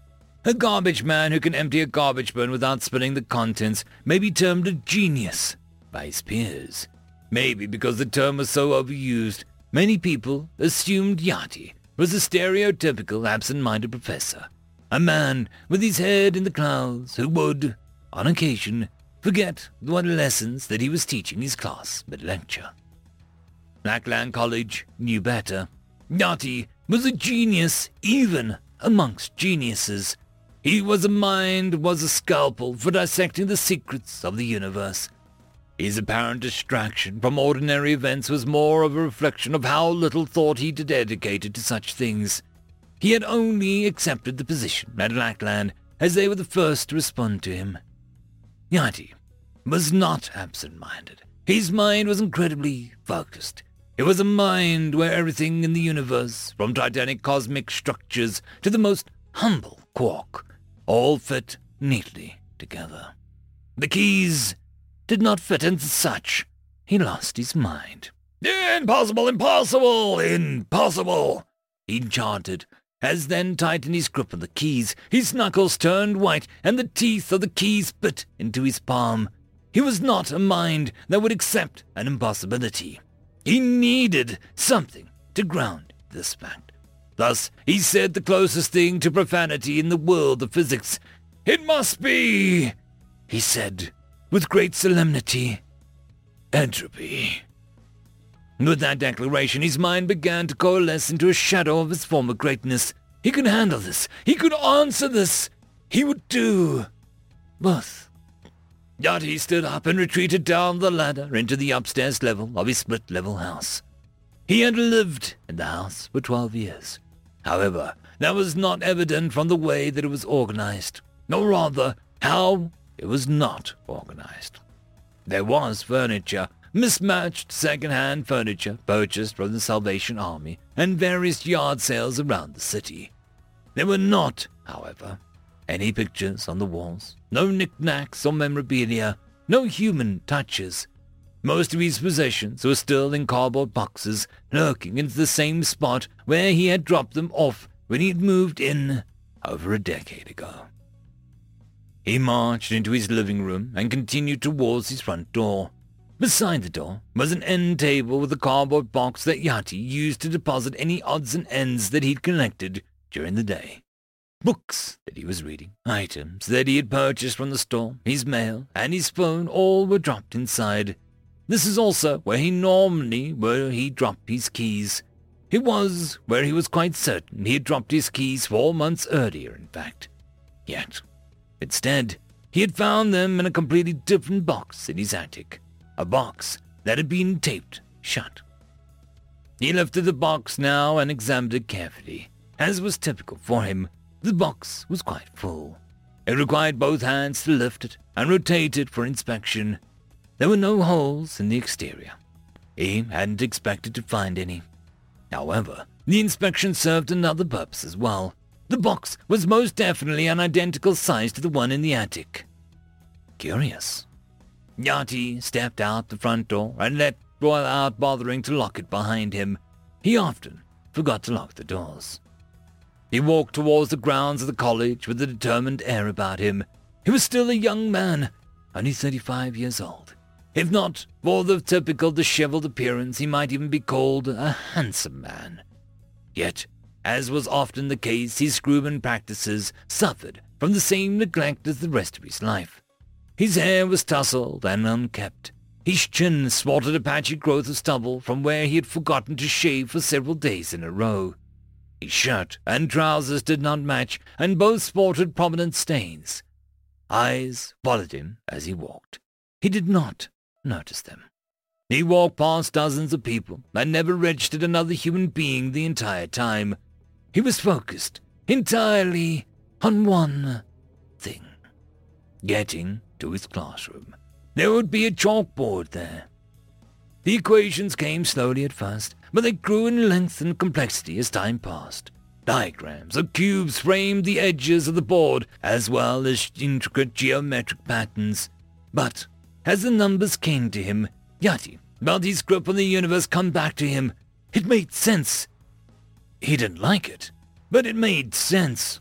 A garbage man who can empty a garbage bin without spilling the contents may be termed a genius by his peers. Maybe because the term was so overused, many people assumed Yachty was a stereotypical absent-minded professor, a man with his head in the clouds who would, on occasion, forget what lessons that he was teaching his class mid-lecture. Lackland College knew better. Yachty was a genius even amongst geniuses. He was a mind, was a scalpel for dissecting the secrets of the universe. His apparent distraction from ordinary events was more of a reflection of how little thought he dedicated to such things. He had only accepted the position at Lackland as they were the first to respond to him. Yachty was not absent-minded. His mind was incredibly focused. It was a mind where everything in the universe, from titanic cosmic structures to the most humble quark, all fit neatly together. The keys did not fit, and as such, he lost his mind. "Impossible! Impossible! Impossible!" he chanted, as then tightened his grip on the keys. His knuckles turned white, and the teeth of the keys bit into his palm. He was not a mind that would accept an impossibility. He needed something to ground this fact. Thus, he said the closest thing to profanity in the world of physics. "It must be," he said, with great solemnity, "entropy." With that declaration, his mind began to coalesce into a shadow of his former greatness. He could handle this. He could answer this. He would do both. Yachty stood up and retreated down the ladder into the upstairs level of his split-level house. He had lived in the house for 12 years. However, that was not evident from the way that it was organized, nor rather how it was not organized. There was furniture, mismatched second-hand furniture purchased from the Salvation Army and various yard sales around the city. There were not, however, any pictures on the walls, no knickknacks or memorabilia, no human touches. Most of his possessions were still in cardboard boxes, lurking in the same spot where he had dropped them off when he had moved in over a decade ago. He marched into his living room and continued towards his front door. Beside the door was an end table with a cardboard box that Yachty used to deposit any odds and ends that he'd collected during the day. Books that he was reading, items that he had purchased from the store, his mail, and his phone all were dropped inside. This is also where he normally dropped his keys. It was where he was quite certain he had dropped his keys 4 months earlier, in fact. Yet, instead, he had found them in a completely different box in his attic, a box that had been taped shut. He lifted the box now and examined it carefully, as was typical for him. The box was quite full. It required both hands to lift it and rotate it for inspection. There were no holes in the exterior. He hadn't expected to find any. However, the inspection served another purpose as well. The box was most definitely an identical size to the one in the attic. Curious. Yachty stepped out the front door and left without bothering to lock it behind him. He often forgot to lock the doors. He walked towards the grounds of the college with a determined air about him. He was still a young man, only 35 years old. If not for the typical disheveled appearance, he might even be called a handsome man. Yet, as was often the case, his screwman practices suffered from the same neglect as the rest of his life. His hair was tousled and unkempt. His chin sported a patchy growth of stubble from where he had forgotten to shave for several days in a row. His shirt and trousers did not match, and both sported prominent stains. Eyes followed him as he walked. He did not notice them. He walked past dozens of people and never registered another human being the entire time. He was focused entirely on one thing. Getting to his classroom. There would be a chalkboard there. The equations came slowly at first, but they grew in length and complexity as time passed. Diagrams of cubes framed the edges of the board, as well as intricate geometric patterns. But as the numbers came to him, Yati felt his grip on the universe come back to him. It made sense. He didn't like it, but it made sense.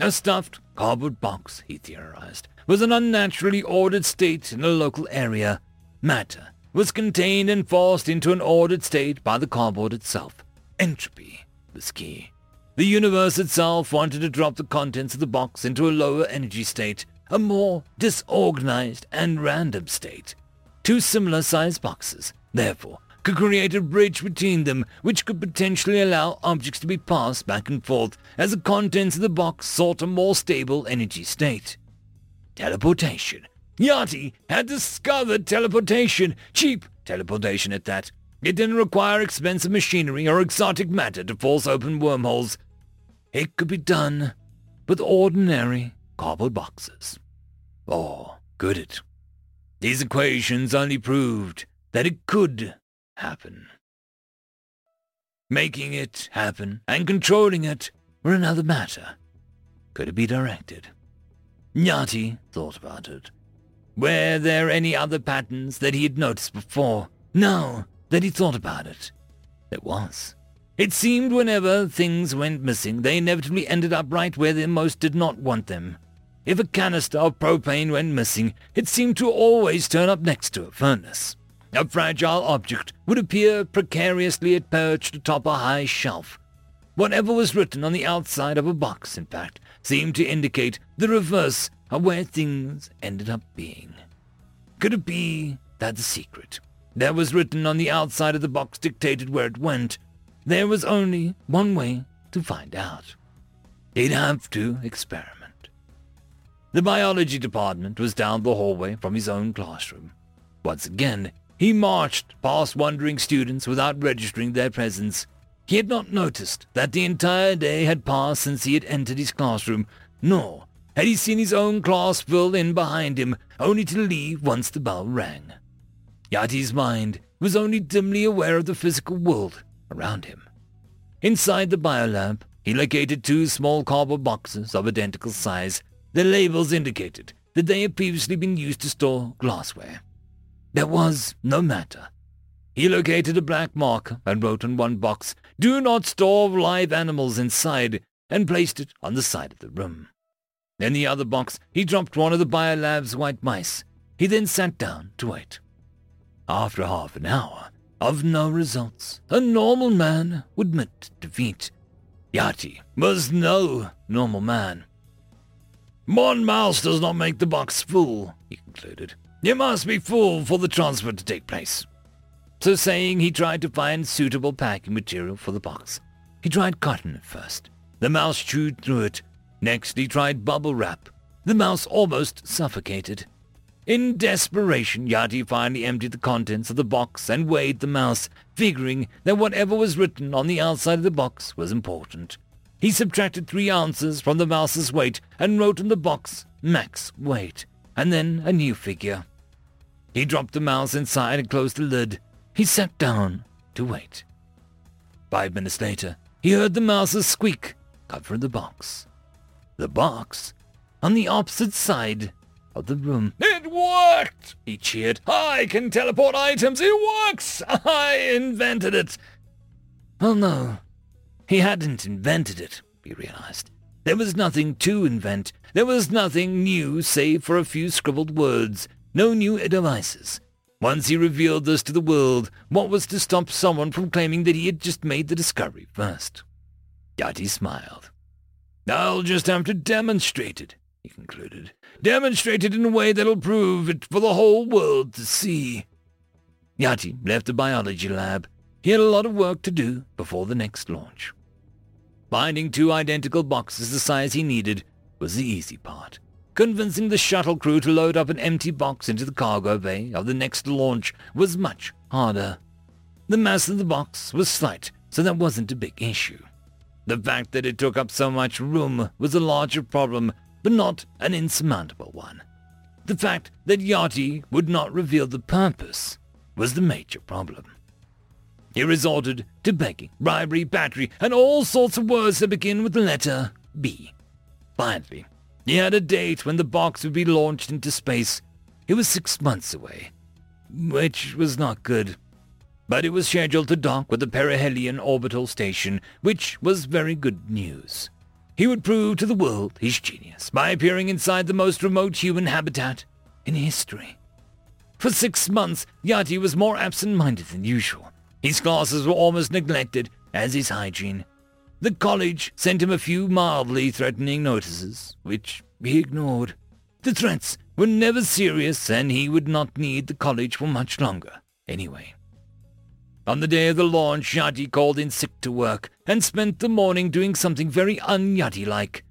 A stuffed cardboard box, he theorized, was an unnaturally ordered state in a local area. Matter was contained and forced into an ordered state by the cardboard itself. Entropy was key. The universe itself wanted to drop the contents of the box into a lower energy state, a more disorganized and random state. Two similar-sized boxes, therefore, could create a bridge between them which could potentially allow objects to be passed back and forth as the contents of the box sought a more stable energy state. Teleportation. Yachty had discovered teleportation, cheap teleportation at that. It didn't require expensive machinery or exotic matter to force open wormholes. It could be done with ordinary cardboard boxes. Or could it? These equations only proved that it could happen. Making it happen and controlling it were another matter. Could it be directed? Nyati thought about it. Were there any other patterns that he had noticed before? Now that he thought about it, there was. It seemed whenever things went missing, they inevitably ended up right where they most did not want them. If a canister of propane went missing, it seemed to always turn up next to a furnace. A fragile object would appear precariously perched atop a high shelf. Whatever was written on the outside of a box, in fact, seemed to indicate the reverse of where things ended up being. Could it be that the secret that was written on the outside of the box dictated where it went? There was only one way to find out. He'd have to experiment. The biology department was down the hallway from his own classroom. Once again, he marched past wandering students without registering their presence. He had not noticed that the entire day had passed since he had entered his classroom, nor had he seen his own class fill in behind him, only to leave once the bell rang. Yati's mind was only dimly aware of the physical world around him. Inside the biolab, he located two small cardboard boxes of identical size. Their labels indicated that they had previously been used to store glassware. There was no matter. He located a black marker and wrote on one box, "Do not store live animals inside," and placed it on the side of the room. In the other box, he dropped one of the biolab's white mice. He then sat down to wait. After half an hour of no results, a normal man would admit defeat. Yati was no normal man. "One mouse does not make the box full," he concluded. "You must be full for the transfer to take place." So saying, he tried to find suitable packing material for the box. He tried cotton at first. The mouse chewed through it. Next, he tried bubble wrap. The mouse almost suffocated. In desperation, Yati finally emptied the contents of the box and weighed the mouse, figuring that whatever was written on the outside of the box was important. He subtracted 3 ounces from the mouse's weight and wrote in the box, max weight, and then a new figure. He dropped the mouse inside and closed the lid. He sat down to wait. 5 minutes later, he heard the mouse's squeak covering the box. The box on the opposite side of the room. It worked, he cheered. I can teleport items. It works. I invented it. Well, no, he hadn't invented it, he realized. There was nothing to invent. There was nothing new save for a few scribbled words. No new devices. Once he revealed this to the world, what was to stop someone from claiming that he had just made the discovery first? Yet he smiled. I'll just have to demonstrate it, he concluded. Demonstrate it in a way that'll prove it for the whole world to see. Yati left the biology lab. He had a lot of work to do before the next launch. Finding 2 identical boxes the size he needed was the easy part. Convincing the shuttle crew to load up an empty box into the cargo bay of the next launch was much harder. The mass of the box was slight, so that wasn't a big issue. The fact that it took up so much room was a larger problem, but not an insurmountable one. The fact that Yati would not reveal the purpose was the major problem. He resorted to begging, bribery, battery, and all sorts of words that begin with the letter B. Finally, he had a date when the box would be launched into space. It was 6 months away, which was not good. But it was scheduled to dock with the perihelion orbital station, which was very good news. He would prove to the world his genius by appearing inside the most remote human habitat in history. For 6 months, Yati was more absent-minded than usual. His classes were almost neglected, as his hygiene. The college sent him a few mildly threatening notices, which he ignored. The threats were never serious, and he would not need the college for much longer, anyway. On the day of the launch, Yati called in sick to work and spent the morning doing something very un-Yati-like.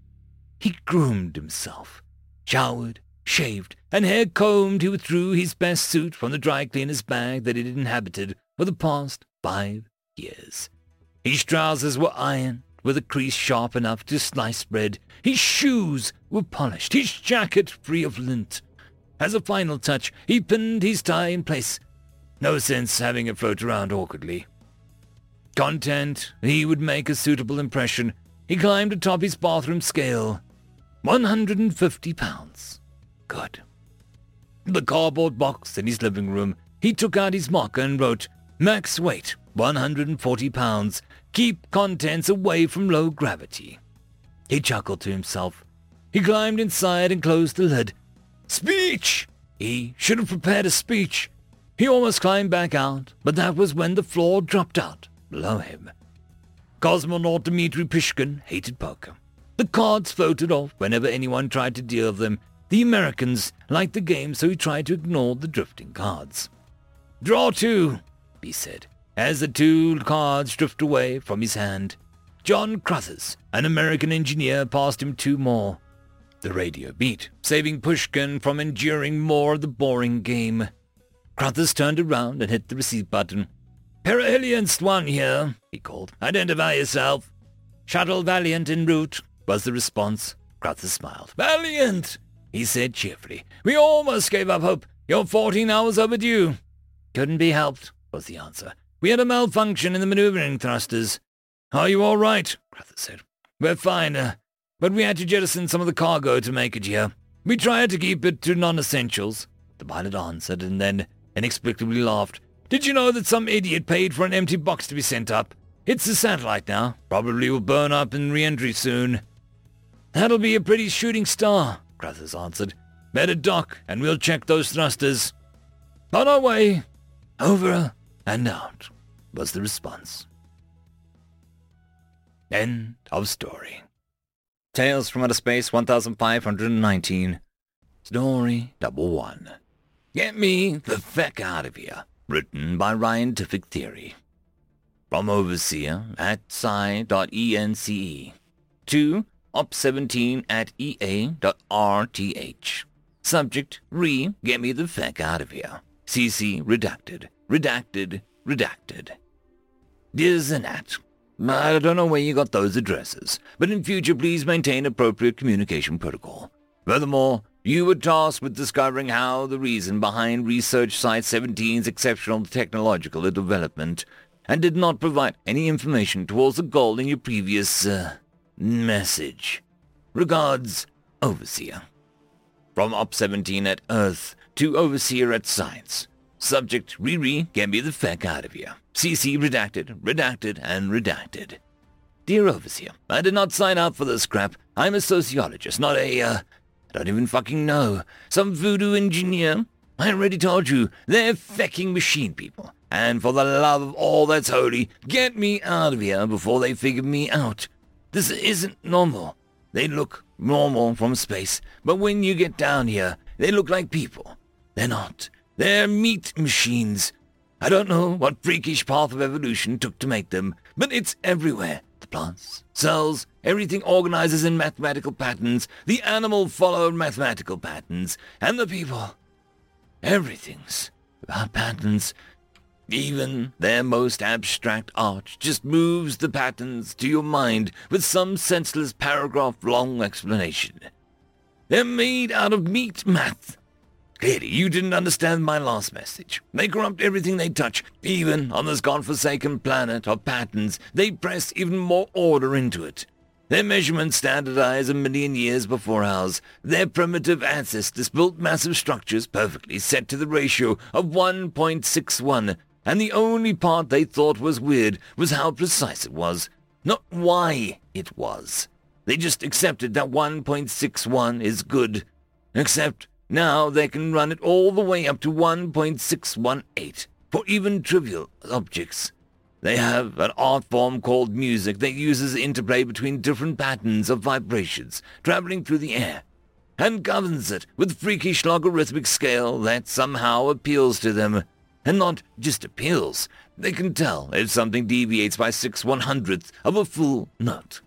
He groomed himself. Showered, shaved, and hair combed, he withdrew his best suit from the dry cleaner's bag that it inhabited for the past 5 years. His trousers were ironed with a crease sharp enough to slice bread. His shoes were polished, his jacket free of lint. As a final touch, he pinned his tie in place. No sense having it float around awkwardly. Content, he would make a suitable impression. He climbed atop his bathroom scale. 150 pounds. Good. The cardboard box in his living room, he took out his marker and wrote, max weight, 140 pounds. Keep contents away from low gravity. He chuckled to himself. He climbed inside and closed the lid. Speech! He should have prepared a speech. He almost climbed back out, but that was when the floor dropped out below him. Cosmonaut Dmitry Pishkin hated poker. The cards floated off whenever anyone tried to deal with them. The Americans liked the game, so he tried to ignore the drifting cards. Draw 2, he said, as the 2 cards drifted away from his hand. John Crothers, an American engineer, passed him 2 more. The radio beat, saving Pushkin from enduring more of the boring game. Crothers turned around and hit the receive button. Perihelion Swan here, he called. Identify yourself. Shuttle Valiant en route, was the response. Crothers smiled. Valiant, he said cheerfully. We almost gave up hope. You're 14 hours overdue. Couldn't be helped, was the answer. We had a malfunction in the maneuvering thrusters. Are you all right? Crothers said. We're fine, but we had to jettison some of the cargo to make it here. We tried to keep it to non-essentials, the pilot answered, and then inexplicably laughed. Did you know that some idiot paid for an empty box to be sent up? It's a satellite now. Probably will burn up in re-entry soon. That'll be a pretty shooting star, Crothers answered. Better dock, and we'll check those thrusters. On our way. Over and out, was the response. End of story. Tales from Outer Space 1519. Story number 1. Get me the feck out of here. Written by Ryan Tific Theory. From Overseer at sci.ence to op17 at ea.rth. Subject, get me the feck out of here. CC redacted. Redacted. Redacted. Dear Zanat, I don't know where you got those addresses, but in future please maintain appropriate communication protocol. Furthermore, you were tasked with discovering how the reason behind Research Site 17's exceptional technological development and did not provide any information towards the goal in your previous, message. Regards, Overseer. From Op 17 at Earth to Overseer at Science. Subject, Riri, can be the feck out of you. CC redacted, redacted, and redacted. Dear Overseer, I did not sign up for this crap. I'm a sociologist, not a, I don't even fucking know. Some voodoo engineer. I already told you, they're fecking machine people. And for the love of all that's holy, get me out of here before they figure me out. This isn't normal. They look normal from space, but when you get down here, they look like people. They're not. They're meat machines. I don't know what freakish path of evolution took to make them, but it's everywhere. The plants, cells, everything organizes in mathematical patterns. The animal followed mathematical patterns, and the people. Everything's about patterns. Even their most abstract art just moves the patterns to your mind with some senseless paragraph-long explanation. They're made out of meat math. Clearly, you didn't understand my last message. They corrupt everything they touch. Even on this godforsaken planet of patterns, they press even more order into it. Their measurements standardize a million years before ours. Their primitive ancestors built massive structures perfectly set to the ratio of 1.61, and the only part they thought was weird was how precise it was, not why it was. They just accepted that 1.61 is good, except now they can run it all the way up to 1.618 for even trivial objects. They have an art form called music that uses interplay between different patterns of vibrations traveling through the air and governs it with freakish logarithmic scale that somehow appeals to them. And not just appeals, they can tell if something deviates by 6/100th of a full note.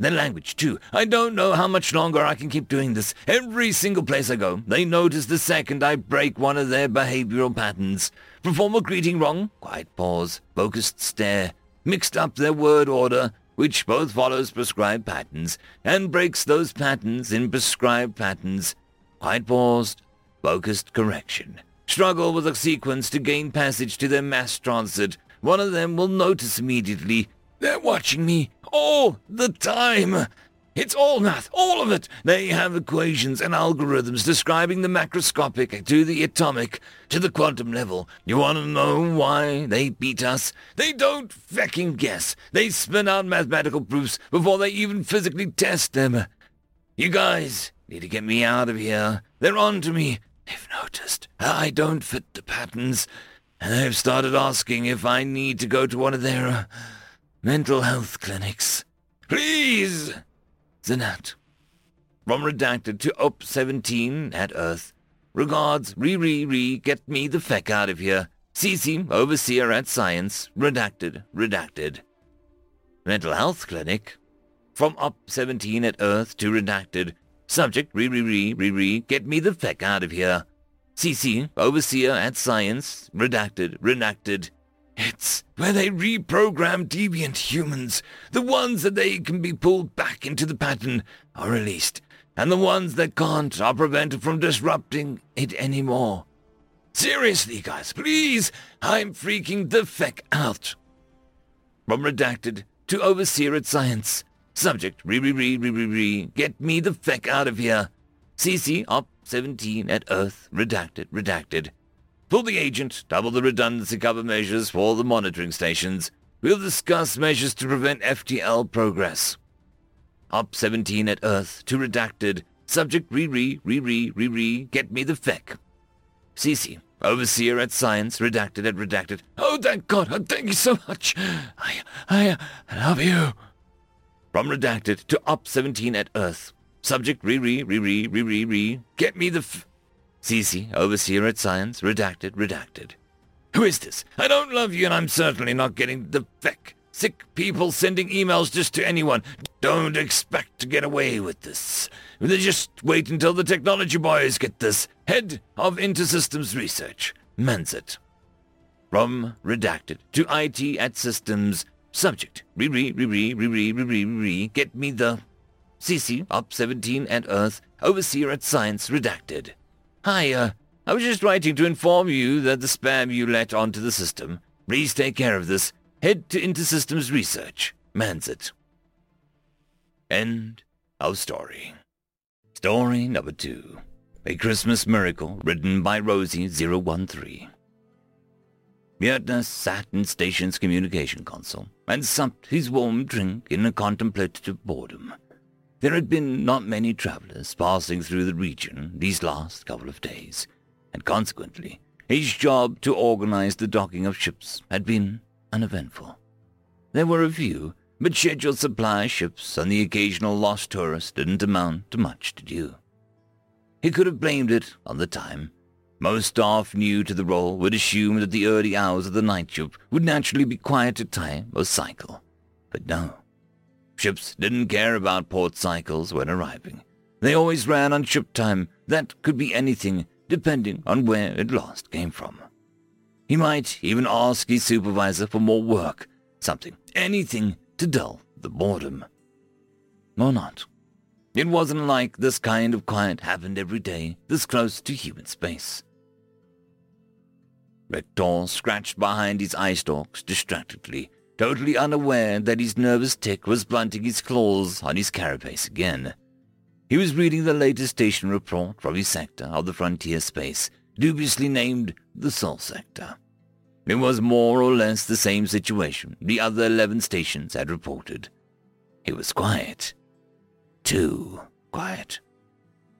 Their language, too. I don't know how much longer I can keep doing this. Every single place I go, they notice the second I break one of their behavioral patterns. Perform a greeting wrong, quiet pause, focused stare, mixed up their word order, which both follows prescribed patterns, and breaks those patterns in prescribed patterns, quiet pause, focused correction. Struggle with a sequence to gain passage to their mass transit. One of them will notice immediately. They're watching me all the time. It's all math, all of it. They have equations and algorithms describing the macroscopic to the atomic, to the quantum level. You want to know why they beat us? They don't fecking guess. They spin out mathematical proofs before they even physically test them. You guys need to get me out of here. They're on to me. They've noticed I don't fit the patterns, and they've started asking if I need to go to one of their mental health clinics. Please! Zanat. From redacted to Op 17 at Earth. Regards, get me the feck out of here. CC, Overseer at Science. Redacted, redacted. Mental health clinic? From Op 17 at Earth to redacted. Subject, get me the feck out of here. CC, Overseer at Science. Redacted, redacted. It's where they reprogram deviant humans. The ones that they can be pulled back into the pattern are released, and the ones that can't are prevented from disrupting it anymore. Seriously, guys, please, I'm freaking the feck out. From redacted to Overseer at Science. Subject, get me the feck out of here. CC Op 17 at Earth. Redacted, redacted. Pull the agent, double the redundancy cover measures for the monitoring stations. We'll discuss measures to prevent FTL progress. Op 17 at Earth to redacted. Subject, get me the feck. CC, Overseer at Science, redacted at redacted. Oh, thank God, oh, thank you so much. I love you. From redacted to Op 17 at Earth. Subject, get me the f... CC, Overseer at Science, redacted, redacted. Who is this? I don't love you, and I'm certainly not getting the feck. Sick people sending emails just to anyone. Don't expect to get away with this. They just wait until the technology boys get this. Head of Intersystems Research, Manset. From redacted to IT at Systems. Subject, get me the... CC, up 17 and Earth, Overseer at Science, redacted. Hi, I was just writing to inform you that the spam you let onto the system. Please take care of this. Head to InterSystems Research. Manzit. End of story. Story number 2. A Christmas Miracle, written by Rosie013. Mjotner sat in station's communication console and supped his warm drink in a contemplative boredom. There had been not many travelers passing through the region these last couple of days, and consequently, his job to organize the docking of ships had been uneventful. There were a few, but scheduled supply ships and the occasional lost tourist didn't amount to much to do. He could have blamed it on the time. Most staff new to the role would assume that the early hours of the night shift would naturally be quieter time or cycle, but no. Ships didn't care about port cycles when arriving. They always ran on ship time that could be anything, depending on where it last came from. He might even ask his supervisor for more work, something, anything to dull the boredom. Or not. It wasn't like this kind of quiet happened every day, this close to human space. Rector scratched behind his eye stalks distractedly, totally unaware that his nervous tic was blunting his claws on his carapace again. He was reading the latest station report from his sector of the frontier space, dubiously named the Sol Sector. It was more or less the same situation the other 11 stations had reported. It was quiet. Too quiet.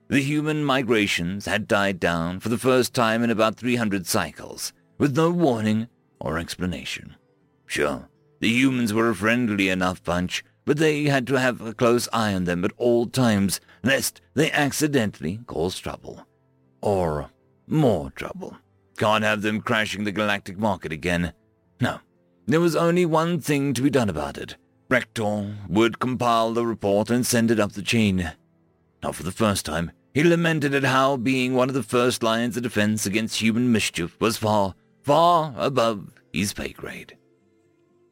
The human migrations had died down for the first time in about 300 cycles, with no warning or explanation. Sure. The humans were a friendly enough bunch, but they had to have a close eye on them at all times, lest they accidentally cause trouble. Or more trouble. Can't have them crashing the galactic market again. No, there was only one thing to be done about it. Rector would compile the report and send it up the chain. Not for the first time, he lamented at how being one of the first lines of defense against human mischief was far, far above his pay grade.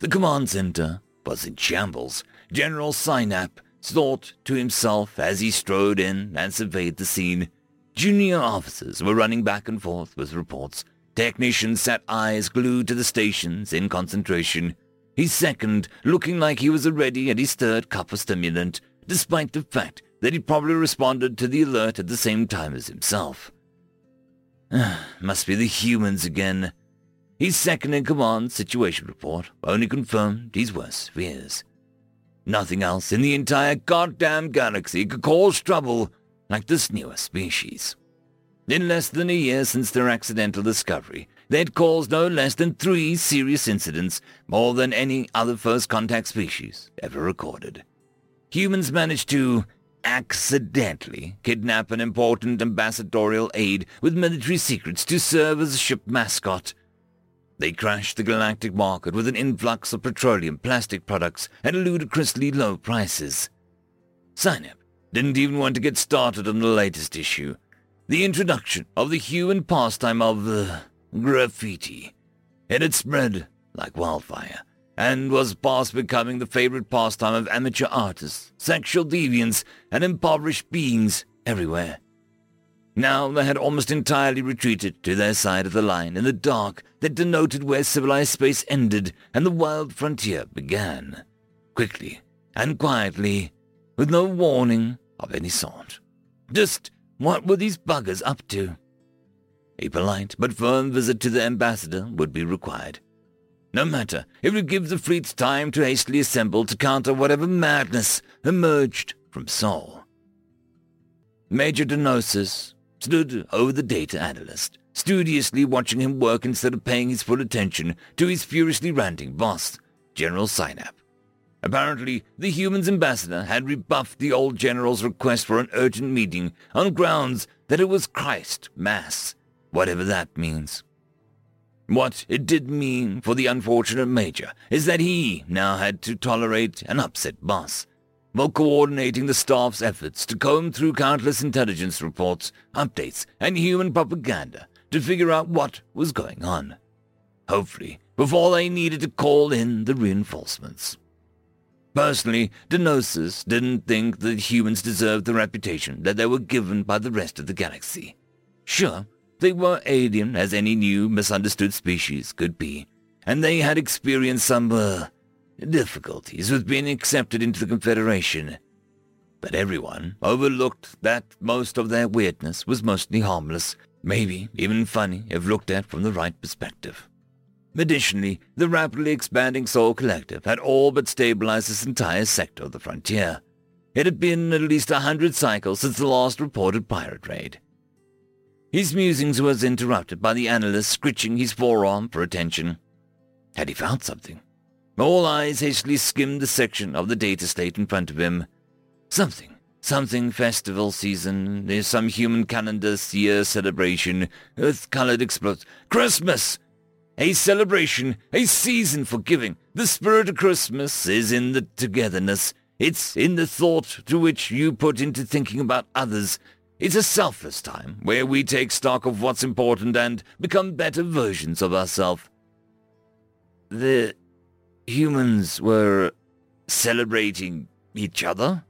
The command center was in shambles. General Synap thought to himself as he strode in and surveyed the scene. Junior officers were running back and forth with reports. Technicians sat eyes glued to the stations in concentration. His second looking like he was already at his third cup of stimulant, despite the fact that he probably responded to the alert at the same time as himself. Must be the humans again. His second-in-command situation report only confirmed his worst fears. Nothing else in the entire goddamn galaxy could cause trouble like this newer species. In less than a year since their accidental discovery, they had caused no less than 3 serious incidents, more than any other first-contact species ever recorded. Humans managed to accidentally kidnap an important ambassadorial aide with military secrets to serve as a ship mascot. They crashed the galactic market with an influx of petroleum, plastic products, and ludicrously low prices. Synap didn't even want to get started on the latest issue, the introduction of the human pastime of graffiti. It had spread like wildfire, and was fast becoming the favorite pastime of amateur artists, sexual deviants, and impoverished beings everywhere. Now they had almost entirely retreated to their side of the line in the dark that denoted where civilized space ended and the wild frontier began, quickly and quietly, with no warning of any sort. Just what were these buggers up to? A polite but firm visit to the ambassador would be required. No matter, it would give the fleets time to hastily assemble to counter whatever madness emerged from Sol. Major Denosis stood over the data analyst, studiously watching him work instead of paying his full attention to his furiously ranting boss, General Synap. Apparently, the human's ambassador had rebuffed the old general's request for an urgent meeting on grounds that it was Christ Mass, whatever that means. What it did mean for the unfortunate major is that he now had to tolerate an upset boss, while coordinating the staff's efforts to comb through countless intelligence reports, updates, and human propaganda to figure out what was going on. Hopefully, before they needed to call in the reinforcements. Personally, Denosis didn't think that humans deserved the reputation that they were given by the rest of the galaxy. Sure, they were alien as any new misunderstood species could be, and they had experienced some difficulties with being accepted into the Confederation. But everyone overlooked that most of their weirdness was mostly harmless, maybe even funny if looked at from the right perspective. Additionally, the rapidly expanding Soul Collective had all but stabilized this entire sector of the frontier. It had been at least 100 cycles since the last reported pirate raid. His musings was interrupted by the analyst scritching his forearm for attention. Had he found something? All eyes hastily skimmed the section of the data slate in front of him. Something festival season, there's some human calendar year celebration, earth-colored explodes, Christmas! A celebration, a season for giving. The spirit of Christmas is in the togetherness. It's in the thought to which you put into thinking about others. It's a selfless time where we take stock of what's important and become better versions of ourselves. The humans were celebrating each other?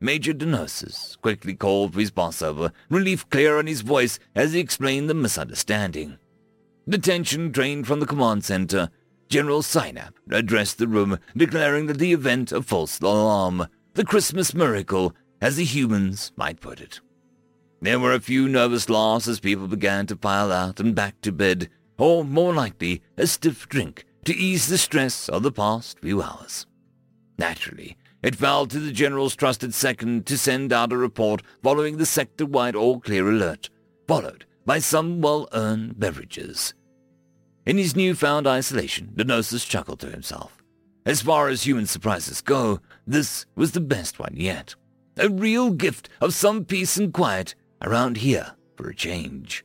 Major Denosis quickly called for his passover, relief clear on his voice as he explained the misunderstanding. The tension drained from the command center. General Synap addressed the room, declaring that the event a false alarm, the Christmas miracle, as the humans might put it. There were a few nervous laughs as people began to pile out and back to bed, or more likely, a stiff drink to ease the stress of the past few hours. Naturally, it fell to the general's trusted second to send out a report following the sector-wide all-clear alert, followed by some well-earned beverages. In his newfound isolation, Denosis chuckled to himself. As far as human surprises go, this was the best one yet. A real gift of some peace and quiet around here for a change.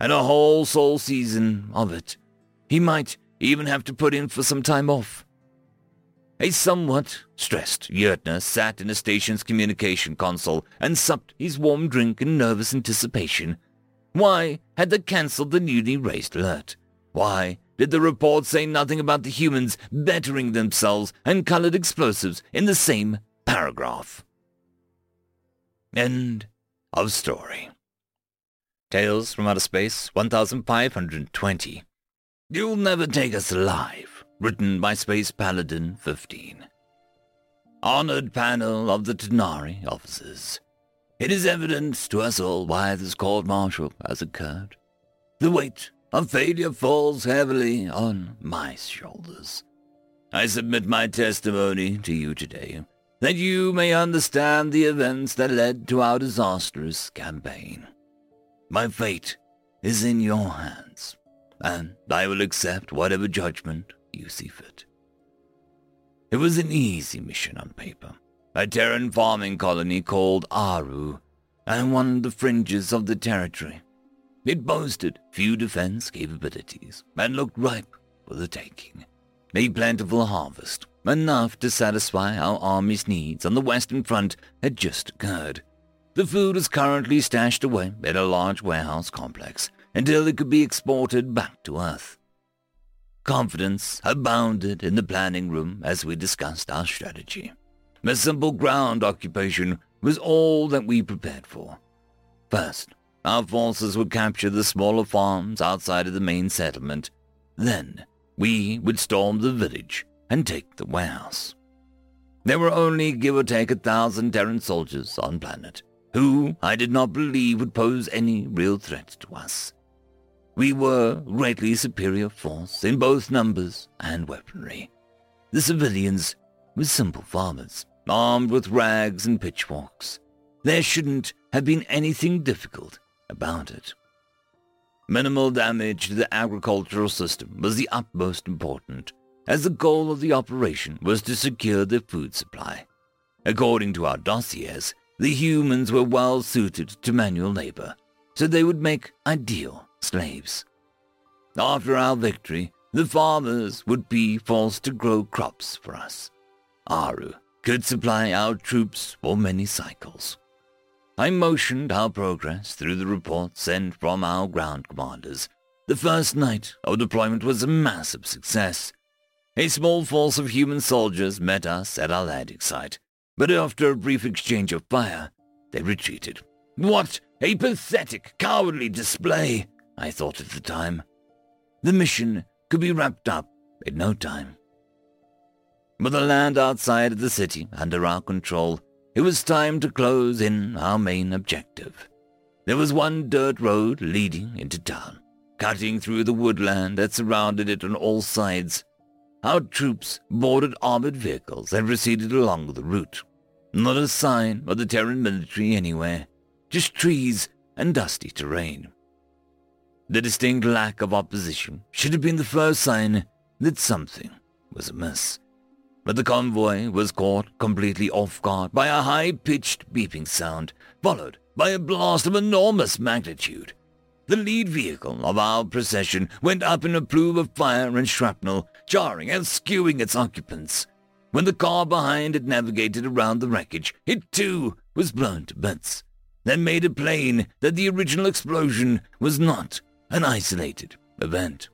And a whole soul season of it. He might even have to put in for some time off. A somewhat stressed Yurtner sat in the station's communication console and supped his warm drink in nervous anticipation. Why had they cancelled the newly raised alert? Why did the report say nothing about the humans bettering themselves and colored explosives in the same paragraph? End of story. Tales from Outer Space 1520. You'll Never Take Us Alive, written by Space Paladin 15. Honored panel of the Tenari officers. It is evident to us all why this court-martial has occurred. The weight of failure falls heavily on my shoulders. I submit my testimony to you today, that you may understand the events that led to our disastrous campaign. My fate is in your hands, and I will accept whatever judgment you see fit. It was an easy mission on paper. A Terran farming colony called Aru, and one of the fringes of the territory. It boasted few defense capabilities, and looked ripe for the taking. A plentiful harvest, enough to satisfy our army's needs on the Western Front, had just occurred. The food was currently stashed away in a large warehouse complex, until it could be exported back to Earth. Confidence abounded in the planning room as we discussed our strategy. A simple ground occupation was all that we prepared for. First, our forces would capture the smaller farms outside of the main settlement. Then, we would storm the village and take the warehouse. There were only give or take 1,000 Terran soldiers on planet, who I did not believe would pose any real threat to us. We were greatly superior force in both numbers and weaponry. The civilians were simple farmers, armed with rags and pitchforks. There shouldn't have been anything difficult about it. Minimal damage to the agricultural system was the utmost important, as the goal of the operation was to secure their food supply. According to our dossiers, the humans were well suited to manual labor, so they would make ideal slaves. After our victory, the farmers would be forced to grow crops for us. Aru could supply our troops for many cycles. I motioned our progress through the reports sent from our ground commanders. The first night, our deployment was a massive success. A small force of human soldiers met us at our landing site, but after a brief exchange of fire, they retreated. What a pathetic, cowardly display, I thought at the time. The mission could be wrapped up in no time. With the land outside of the city under our control, it was time to close in our main objective. There was one dirt road leading into town, cutting through the woodland that surrounded it on all sides. Our troops boarded armored vehicles and proceeded along the route. Not a sign of the Terran military anywhere, just trees and dusty terrain. The distinct lack of opposition should have been the first sign that something was amiss. But the convoy was caught completely off guard by a high-pitched beeping sound, followed by a blast of enormous magnitude. The lead vehicle of our procession went up in a plume of fire and shrapnel, jarring and skewing its occupants. When the car behind it navigated around the wreckage, it too was blown to bits. That made it plain that the original explosion was not an isolated event.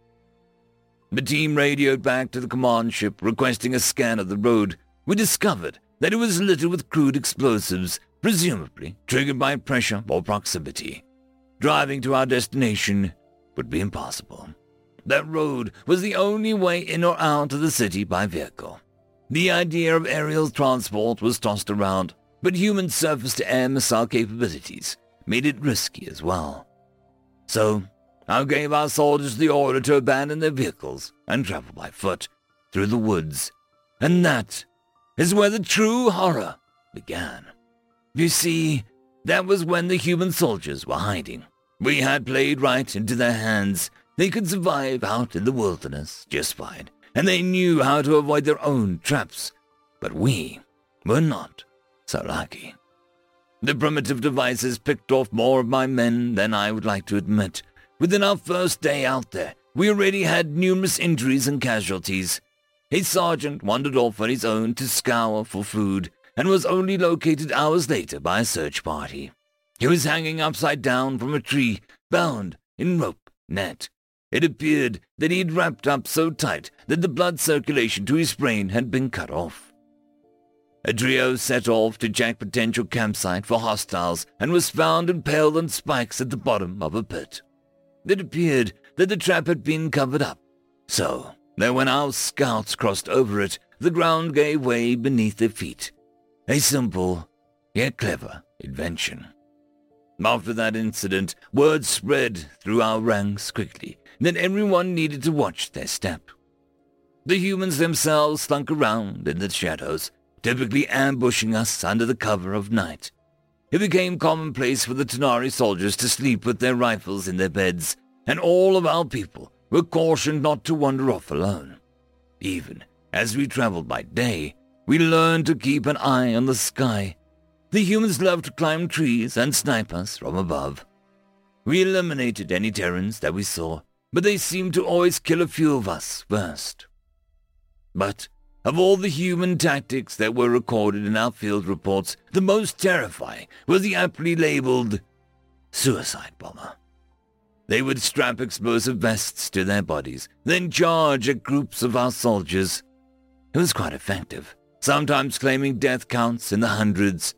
The team radioed back to the command ship requesting a scan of the road. We discovered that it was littered with crude explosives, presumably triggered by pressure or proximity. Driving to our destination would be impossible. That road was the only way in or out of the city by vehicle. The idea of aerial transport was tossed around, but human surface-to-air missile capabilities made it risky as well. So, I gave our soldiers the order to abandon their vehicles and travel by foot through the woods. And that is where the true horror began. You see, that was when the human soldiers were hiding. We had played right into their hands. They could survive out in the wilderness just fine, and they knew how to avoid their own traps. But we were not so lucky. The primitive devices picked off more of my men than I would like to admit. Within our first day out there, we already had numerous injuries and casualties. A sergeant wandered off on his own to scour for food and was only located hours later by a search party. He was hanging upside down from a tree, bound in rope net. It appeared that he had wrapped up so tight that the blood circulation to his brain had been cut off. A trio set off to check potential campsite for hostiles and was found impaled on spikes at the bottom of a pit. It appeared that the trap had been covered up, so that when our scouts crossed over it, the ground gave way beneath their feet. A simple, yet clever, invention. After that incident, word spread through our ranks quickly that everyone needed to watch their step. The humans themselves slunk around in the shadows, typically ambushing us under the cover of night. It became commonplace for the Tenari soldiers to sleep with their rifles in their beds, and all of our people were cautioned not to wander off alone. Even as we traveled by day, we learned to keep an eye on the sky. The humans loved to climb trees and snipe us from above. We eliminated any Terrans that we saw, but they seemed to always kill a few of us first. But of all the human tactics that were recorded in our field reports, the most terrifying was the aptly labeled suicide bomber. They would strap explosive vests to their bodies, then charge at groups of our soldiers. It was quite effective, sometimes claiming death counts in the hundreds.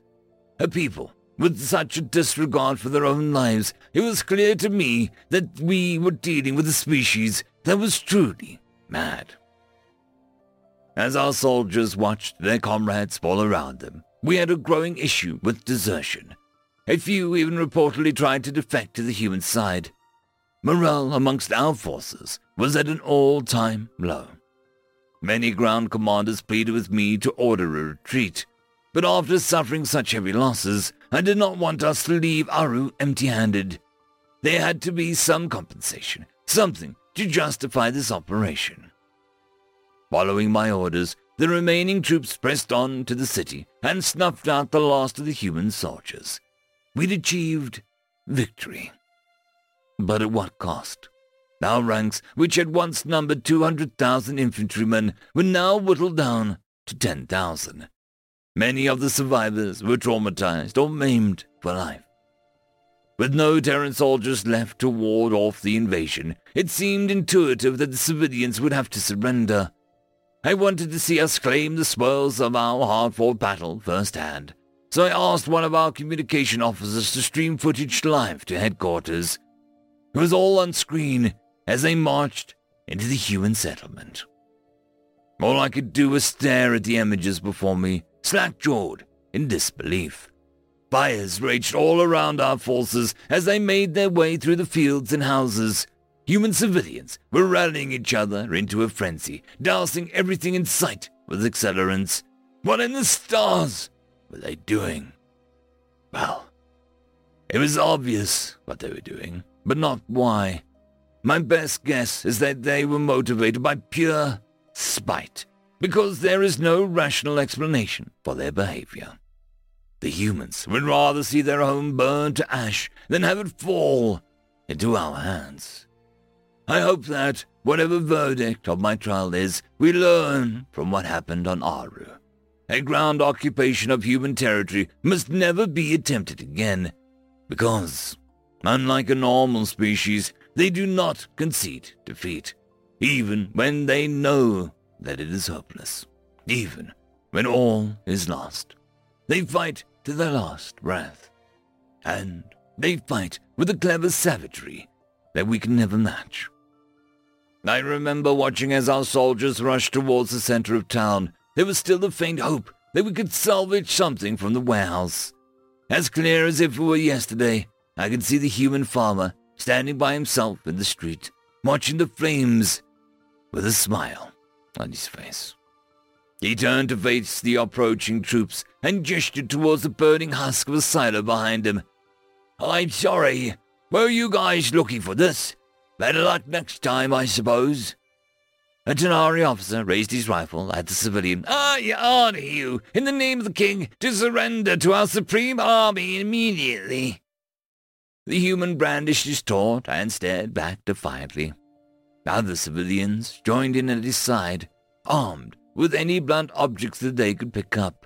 A people with such a disregard for their own lives, it was clear to me that we were dealing with a species that was truly mad. As our soldiers watched their comrades fall around them, we had a growing issue with desertion. A few even reportedly tried to defect to the human side. Morale amongst our forces was at an all-time low. Many ground commanders pleaded with me to order a retreat, but after suffering such heavy losses, I did not want us to leave Aru empty-handed. There had to be some compensation, something to justify this operation. Following my orders, the remaining troops pressed on to the city and snuffed out the last of the human soldiers. We'd achieved victory. But at what cost? Our ranks, which had once numbered 200,000 infantrymen, were now whittled down to 10,000. Many of the survivors were traumatized or maimed for life. With no Terran soldiers left to ward off the invasion, it seemed intuitive that the civilians would have to surrender. I wanted to see us claim the spoils of our hard-fought battle firsthand, so I asked one of our communication officers to stream footage live to headquarters. It was all on screen as they marched into the human settlement. All I could do was stare at the images before me, slack-jawed in disbelief. Fires raged all around our forces as they made their way through the fields and houses. Human civilians were rallying each other into a frenzy, dousing everything in sight with accelerants. What in the stars were they doing? Well, it was obvious what they were doing, but not why. My best guess is that they were motivated by pure spite, because there is no rational explanation for their behavior. The humans would rather see their home burned to ash than have it fall into our hands. I hope that, whatever verdict of my trial is, we learn from what happened on Aru. A ground occupation of human territory must never be attempted again, because, unlike a normal species, they do not concede defeat, even when they know that it is hopeless, even when all is lost. They fight to their last breath, and they fight with a clever savagery that we can never match. I remember watching as our soldiers rushed towards the center of town. There was still the faint hope that we could salvage something from the warehouse. As clear as if it were yesterday, I could see the human farmer standing by himself in the street, watching the flames with a smile on his face. He turned to face the approaching troops and gestured towards the burning husk of a silo behind him. "I'm sorry, were you guys looking for this? Better luck next time, I suppose." A Tenari officer raised his rifle at the civilian. "I order you, in the name of the king, to surrender to our supreme army immediately." The human brandished his sword and stared back defiantly. Other civilians joined in at his side, armed with any blunt objects that they could pick up.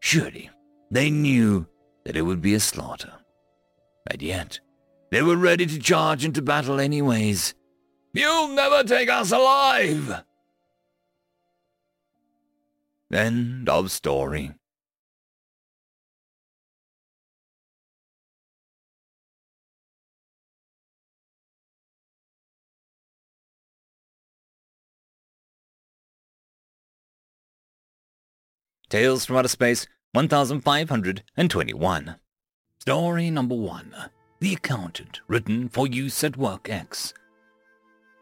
Surely, they knew that it would be a slaughter. And yet, they were ready to charge into battle anyways. "You'll never take us alive!" End of story. Tales from Outer Space, 1521. Story number 1. The Accountant, written for use at Work X.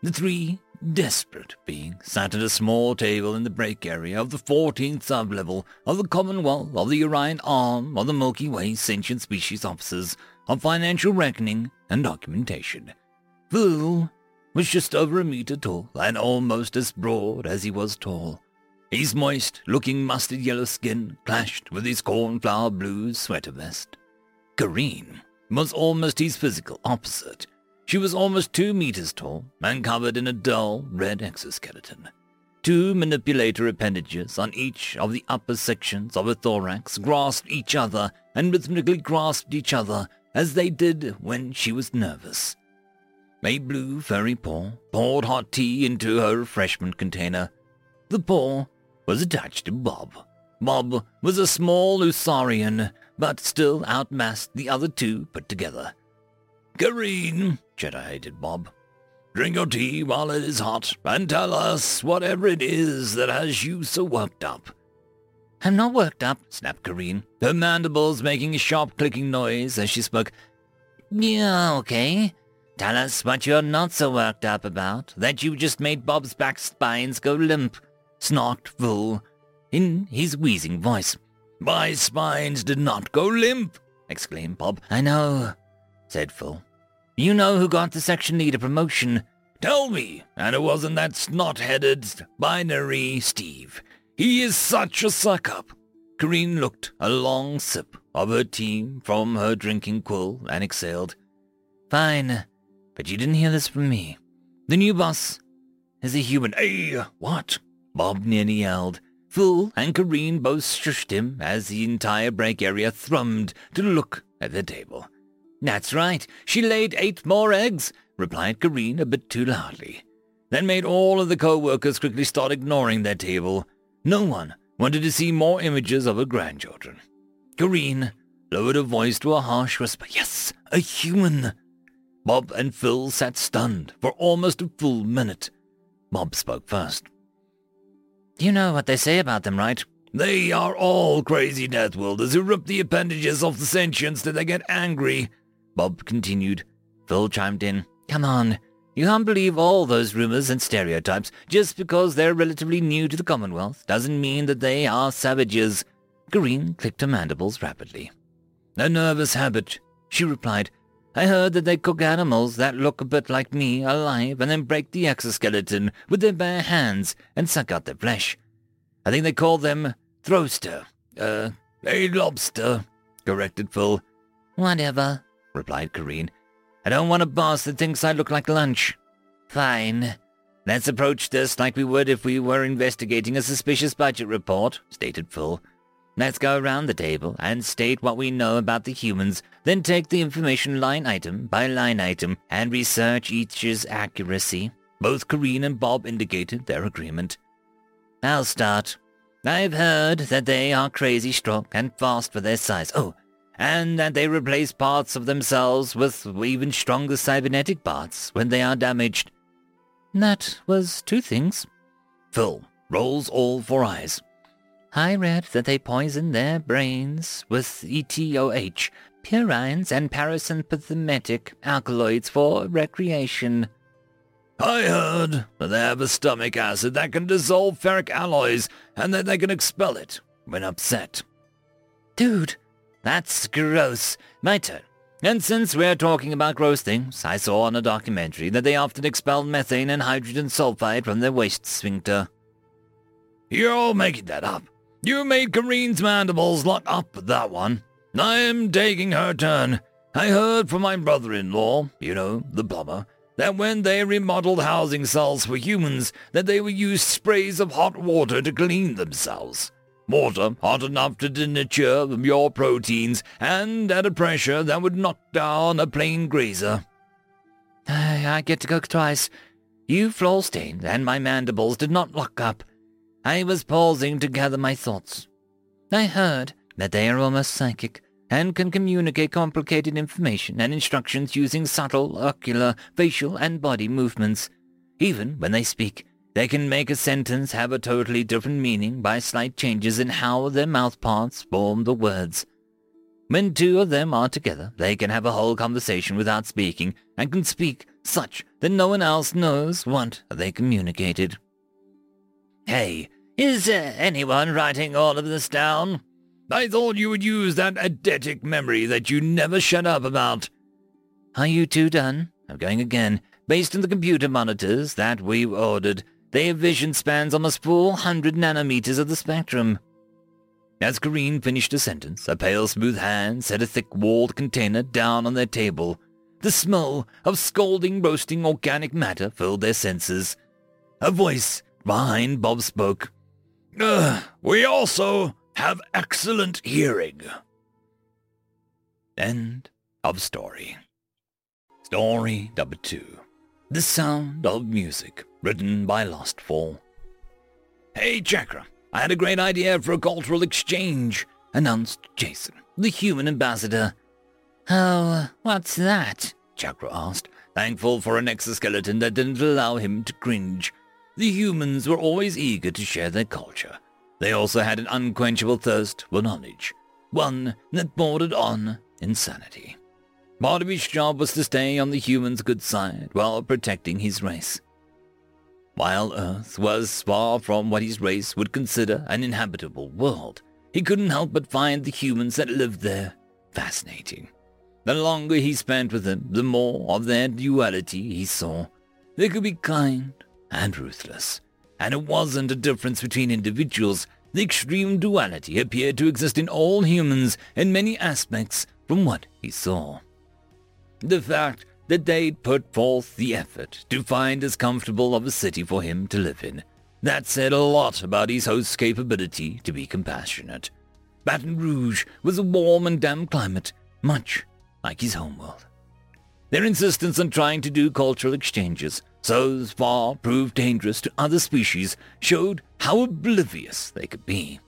The three desperate beings sat at a small table in the break area of the 14th sub-level of the Commonwealth of the Urian Arm of the Milky Way Sentient Species Offices of Financial Reckoning and Documentation. Fool was just over a meter tall and almost as broad as he was tall. His moist-looking mustard-yellow skin clashed with his cornflower blue sweater vest. Kareen was almost his physical opposite. She was almost 2 meters tall and covered in a dull red exoskeleton. 2 manipulator appendages on each of the upper sections of her thorax grasped each other and rhythmically grasped each other as they did when she was nervous. A blue furry paw poured hot tea into her refreshment container. The paw was attached to Bob. Bob was a small Usarian, but still outmassed the other two put together. "Kareen," chattered Bob, "drink your tea while it is hot and tell us whatever it is that has you so worked up." "I'm not worked up," snapped Kareen, her mandibles making a sharp clicking noise as she spoke. "Yeah, okay. Tell us what you're not so worked up about, that you just made Bob's back spines go limp," snarked Fool in his wheezing voice. "My spines did not go limp!" exclaimed Bob. "I know," said Fool. "You know who got the section leader promotion." "Tell me, and it wasn't that snot-headed binary Steve. He is such a suck-up." Kareen looked a long sip of her tea from her drinking quill and exhaled. "Fine, but you didn't hear this from me. The new boss is a human." "Hey, what?" Bob nearly yelled. Fool and Kareen both shushed him as the entire break area thrummed to look at the table. That's right. She laid 8 more eggs, replied Kareen a bit too loudly. That made all of the co-workers quickly start ignoring their table. No one wanted to see more images of her grandchildren. Kareen lowered her voice to a harsh whisper. Yes, a human. Bob and Phil sat stunned for almost a full minute. Bob spoke first. You know what they say about them, right? They are all crazy Deathworlders who rip the appendages off the sentients till they get angry, Bob continued. Phil chimed in. Come on, you can't believe all those rumors and stereotypes. Just because they're relatively new to the Commonwealth doesn't mean that they are savages. Green clicked her mandibles rapidly. A nervous habit, she replied. I heard that they cook animals that look a bit like me alive and then break the exoskeleton with their bare hands and suck out their flesh. I think they call them Throaster. A lobster, corrected Phil. Whatever, replied Kareen. I don't want a boss that thinks I look like lunch. Fine. Let's approach this like we would if we were investigating a suspicious budget report, stated Phil. Let's go around the table and state what we know about the humans, then take the information line item by line item and research each's accuracy. Both Kareen and Bob indicated their agreement. I'll start. I've heard that they are crazy strong and fast for their size. Oh, and that they replace parts of themselves with even stronger cybernetic parts when they are damaged. That was 2 things. Phil rolls all 4 eyes. I read that they poison their brains with ETOH, purines and parasympathetic alkaloids for recreation. I heard that they have a stomach acid that can dissolve ferric alloys and that they can expel it when upset. Dude, that's gross. My turn. And since we're talking about gross things, I saw on a documentary that they often expel methane and hydrogen sulfide from their waste sphincter. You're making that up. You made Kareen's mandibles lock up with that one. I am taking her turn. I heard from my brother-in-law, you know, the plumber, that when they remodeled housing cells for humans, that they would use sprays of hot water to clean themselves. Water hot enough to denature your proteins and at a pressure that would knock down a plain grazer. I get to go twice. You floor stains and my mandibles did not lock up. I was pausing to gather my thoughts. I heard that they are almost psychic and can communicate complicated information and instructions using subtle, ocular, facial, and body movements. Even when they speak, they can make a sentence have a totally different meaning by slight changes in how their mouth parts form the words. When 2 of them are together, they can have a whole conversation without speaking and can speak such that no one else knows what they communicated. Hey, is anyone writing all of this down? I thought you would use that eidetic memory that you never shut up about. Are you 2 done? I'm going again. Based on the computer monitors that we ordered, their vision spans almost 400 nanometers of the spectrum. As Kareen finished a sentence, a pale smooth hand set a thick-walled container down on their table. The smell of scalding, roasting organic matter filled their senses. A voice behind Bob spoke. We also have excellent hearing. End of story. Story number 2. The Sound of Music, written by Lostfall. Hey, Chakra, I had a great idea for a cultural exchange, announced Jason, the human ambassador. Oh, what's that? Chakra asked, thankful for an exoskeleton that didn't allow him to cringe. The humans were always eager to share their culture. They also had an unquenchable thirst for knowledge, one that bordered on insanity. Part of his job was to stay on the human's good side while protecting his race. While Earth was far from what his race would consider an inhabitable world, he couldn't help but find the humans that lived there fascinating. The longer he spent with them, the more of their duality he saw. They could be kind and ruthless. And it wasn't a difference between individuals. The extreme duality appeared to exist in all humans in many aspects from what he saw. The fact that they'd put forth the effort to find as comfortable of a city for him to live in, that said a lot about his host's capability to be compassionate. Baton Rouge was a warm and damp climate, much like his homeworld. Their insistence on trying to do cultural exchanges, so far proved dangerous to other species, showed how oblivious they could be.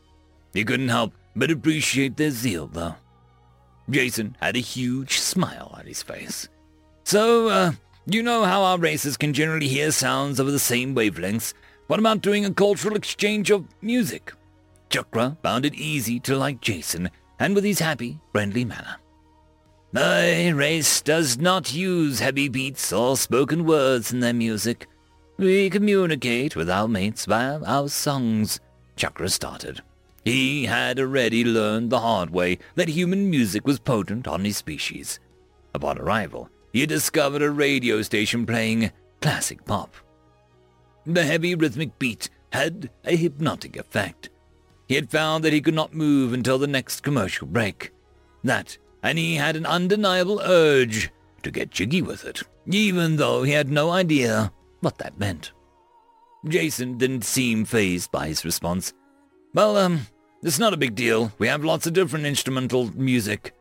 You couldn't help but appreciate their zeal, though. Jason had a huge smile on his face. So, you know how our races can generally hear sounds over the same wavelengths. What about doing a cultural exchange of music? Chakra found it easy to like Jason, and with his happy, friendly manner. My race does not use heavy beats or spoken words in their music. We communicate with our mates via our songs, Chakra started. He had already learned the hard way that human music was potent on his species. Upon arrival, he had discovered a radio station playing classic pop. The heavy rhythmic beat had a hypnotic effect. He had found that he could not move until the next commercial break. And he had an undeniable urge to get jiggy with it, even though he had no idea what that meant. Jason didn't seem fazed by his response. Well, it's not a big deal. We have lots of different instrumental music.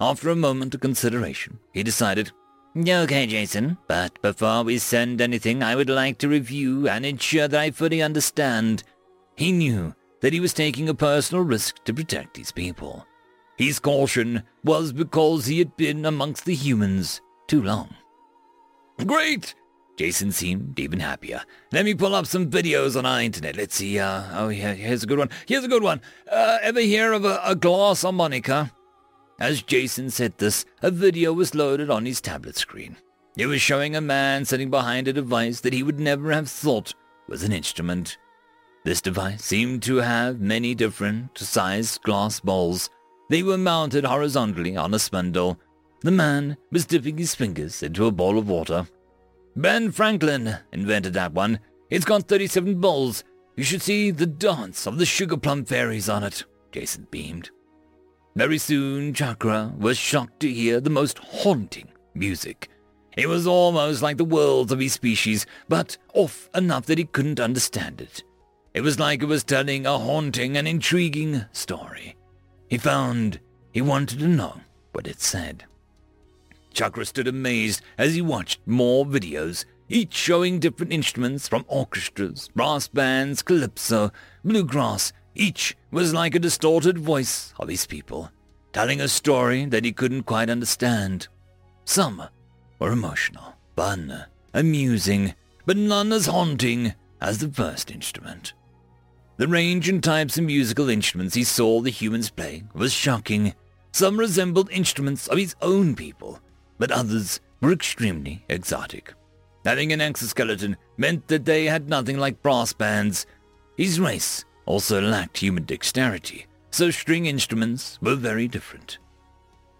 After a moment of consideration, he decided, Okay, Jason, but before we send anything, I would like to review and ensure that I fully understand. He knew that he was taking a personal risk to protect his people. His caution was because he had been amongst the humans too long. Great! Jason seemed even happier. Let me pull up some videos on our internet. Let's see, here's a good one. Ever hear of a glass harmonica? As Jason said this, a video was loaded on his tablet screen. It was showing a man sitting behind a device that he would never have thought was an instrument. This device seemed to have many different sized glass balls. They were mounted horizontally on a spindle. The man was dipping his fingers into a bowl of water. Ben Franklin invented that one. It's got 37 balls. You should see the dance of the sugar plum fairies on it, Jason beamed. Very soon, Chakra was shocked to hear the most haunting music. It was almost like the worlds of his species, but off enough that he couldn't understand it. It was like it was telling a haunting and intriguing story. He found he wanted to know what it said. Chakra stood amazed as he watched more videos, each showing different instruments from orchestras, brass bands, calypso, bluegrass. Each was like a distorted voice of his people, telling a story that he couldn't quite understand. Some were emotional, fun, amusing, but none as haunting as the first instrument. The range and types of musical instruments he saw the humans playing was shocking. Some resembled instruments of his own people, but others were extremely exotic. Having an exoskeleton meant that they had nothing like brass bands. His race also lacked human dexterity, so string instruments were very different.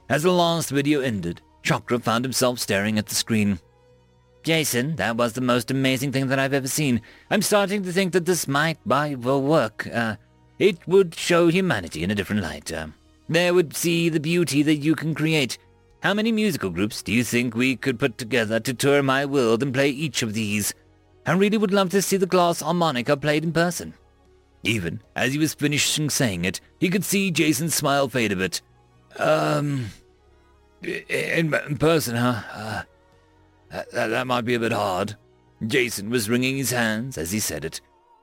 As the last video ended, Chakra found himself staring at the screen. Jason, that was the most amazing thing that I've ever seen. I'm starting to think that this might work. It would show humanity in a different light. They would see the beauty that you can create. How many musical groups do you think we could put together to tour my world and play each of these? I really would love to see the glass harmonica played in person. Even as he was finishing saying it, he could see Jason's smile fade a bit. In person, huh? That might be a bit hard. Jason was wringing his hands as he said it.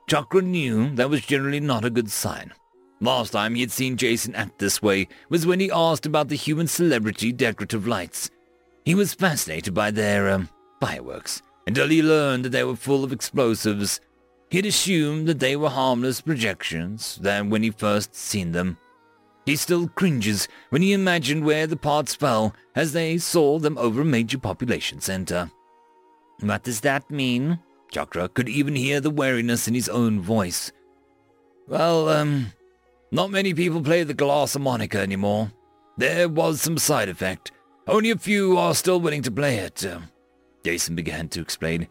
Chakra knew that was generally not a good sign. Last time he had seen Jason act this way was when he asked about the human celebrity decorative lights. He was fascinated by their fireworks until he learned that they were full of explosives. He had assumed that they were harmless projections than when he first seen them. He still cringes when he imagined where the parts fell as they saw them over a major population center. What does that mean? Chakra could even hear the wariness in his own voice. Well, not many people play the glass harmonica anymore. There was some side effect. Only a few are still willing to play it. Jason began to explain.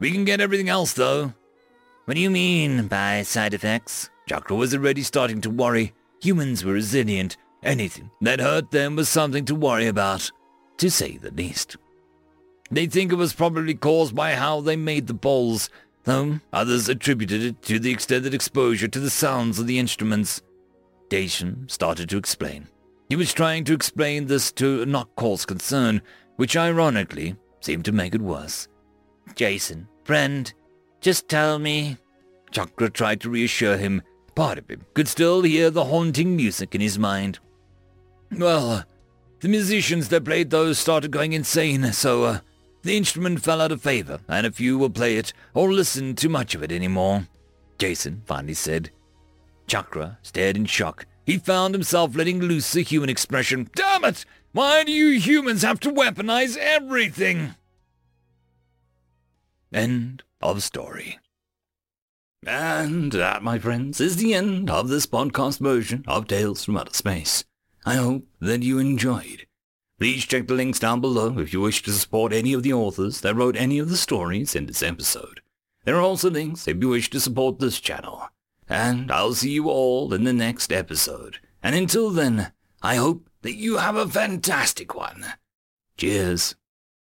We can get everything else, though. What do you mean by side effects? Chakra was already starting to worry. Humans were resilient. Anything that hurt them was something to worry about, to say the least. They think it was probably caused by how they made the balls, though others attributed it to the extended exposure to the sounds of the instruments. Jason started to explain. He was trying to explain this to not cause concern, which ironically seemed to make it worse. "Jason, friend, just tell me." Chakra tried to reassure him. Part of him could still hear the haunting music in his mind. "Well, the musicians that played those started going insane, so the instrument fell out of favor, and a few will play it or listen to much of it anymore," Jason finally said. Chakra stared in shock. He found himself letting loose the human expression. "Damn it! Why do you humans have to weaponize everything?" End of story. And that, my friends, is the end of this podcast version of Tales from Outer Space. I hope that you enjoyed. Please check the links down below if you wish to support any of the authors that wrote any of the stories in this episode. There are also links if you wish to support this channel. And I'll see you all in the next episode. And until then, I hope that you have a fantastic one. Cheers.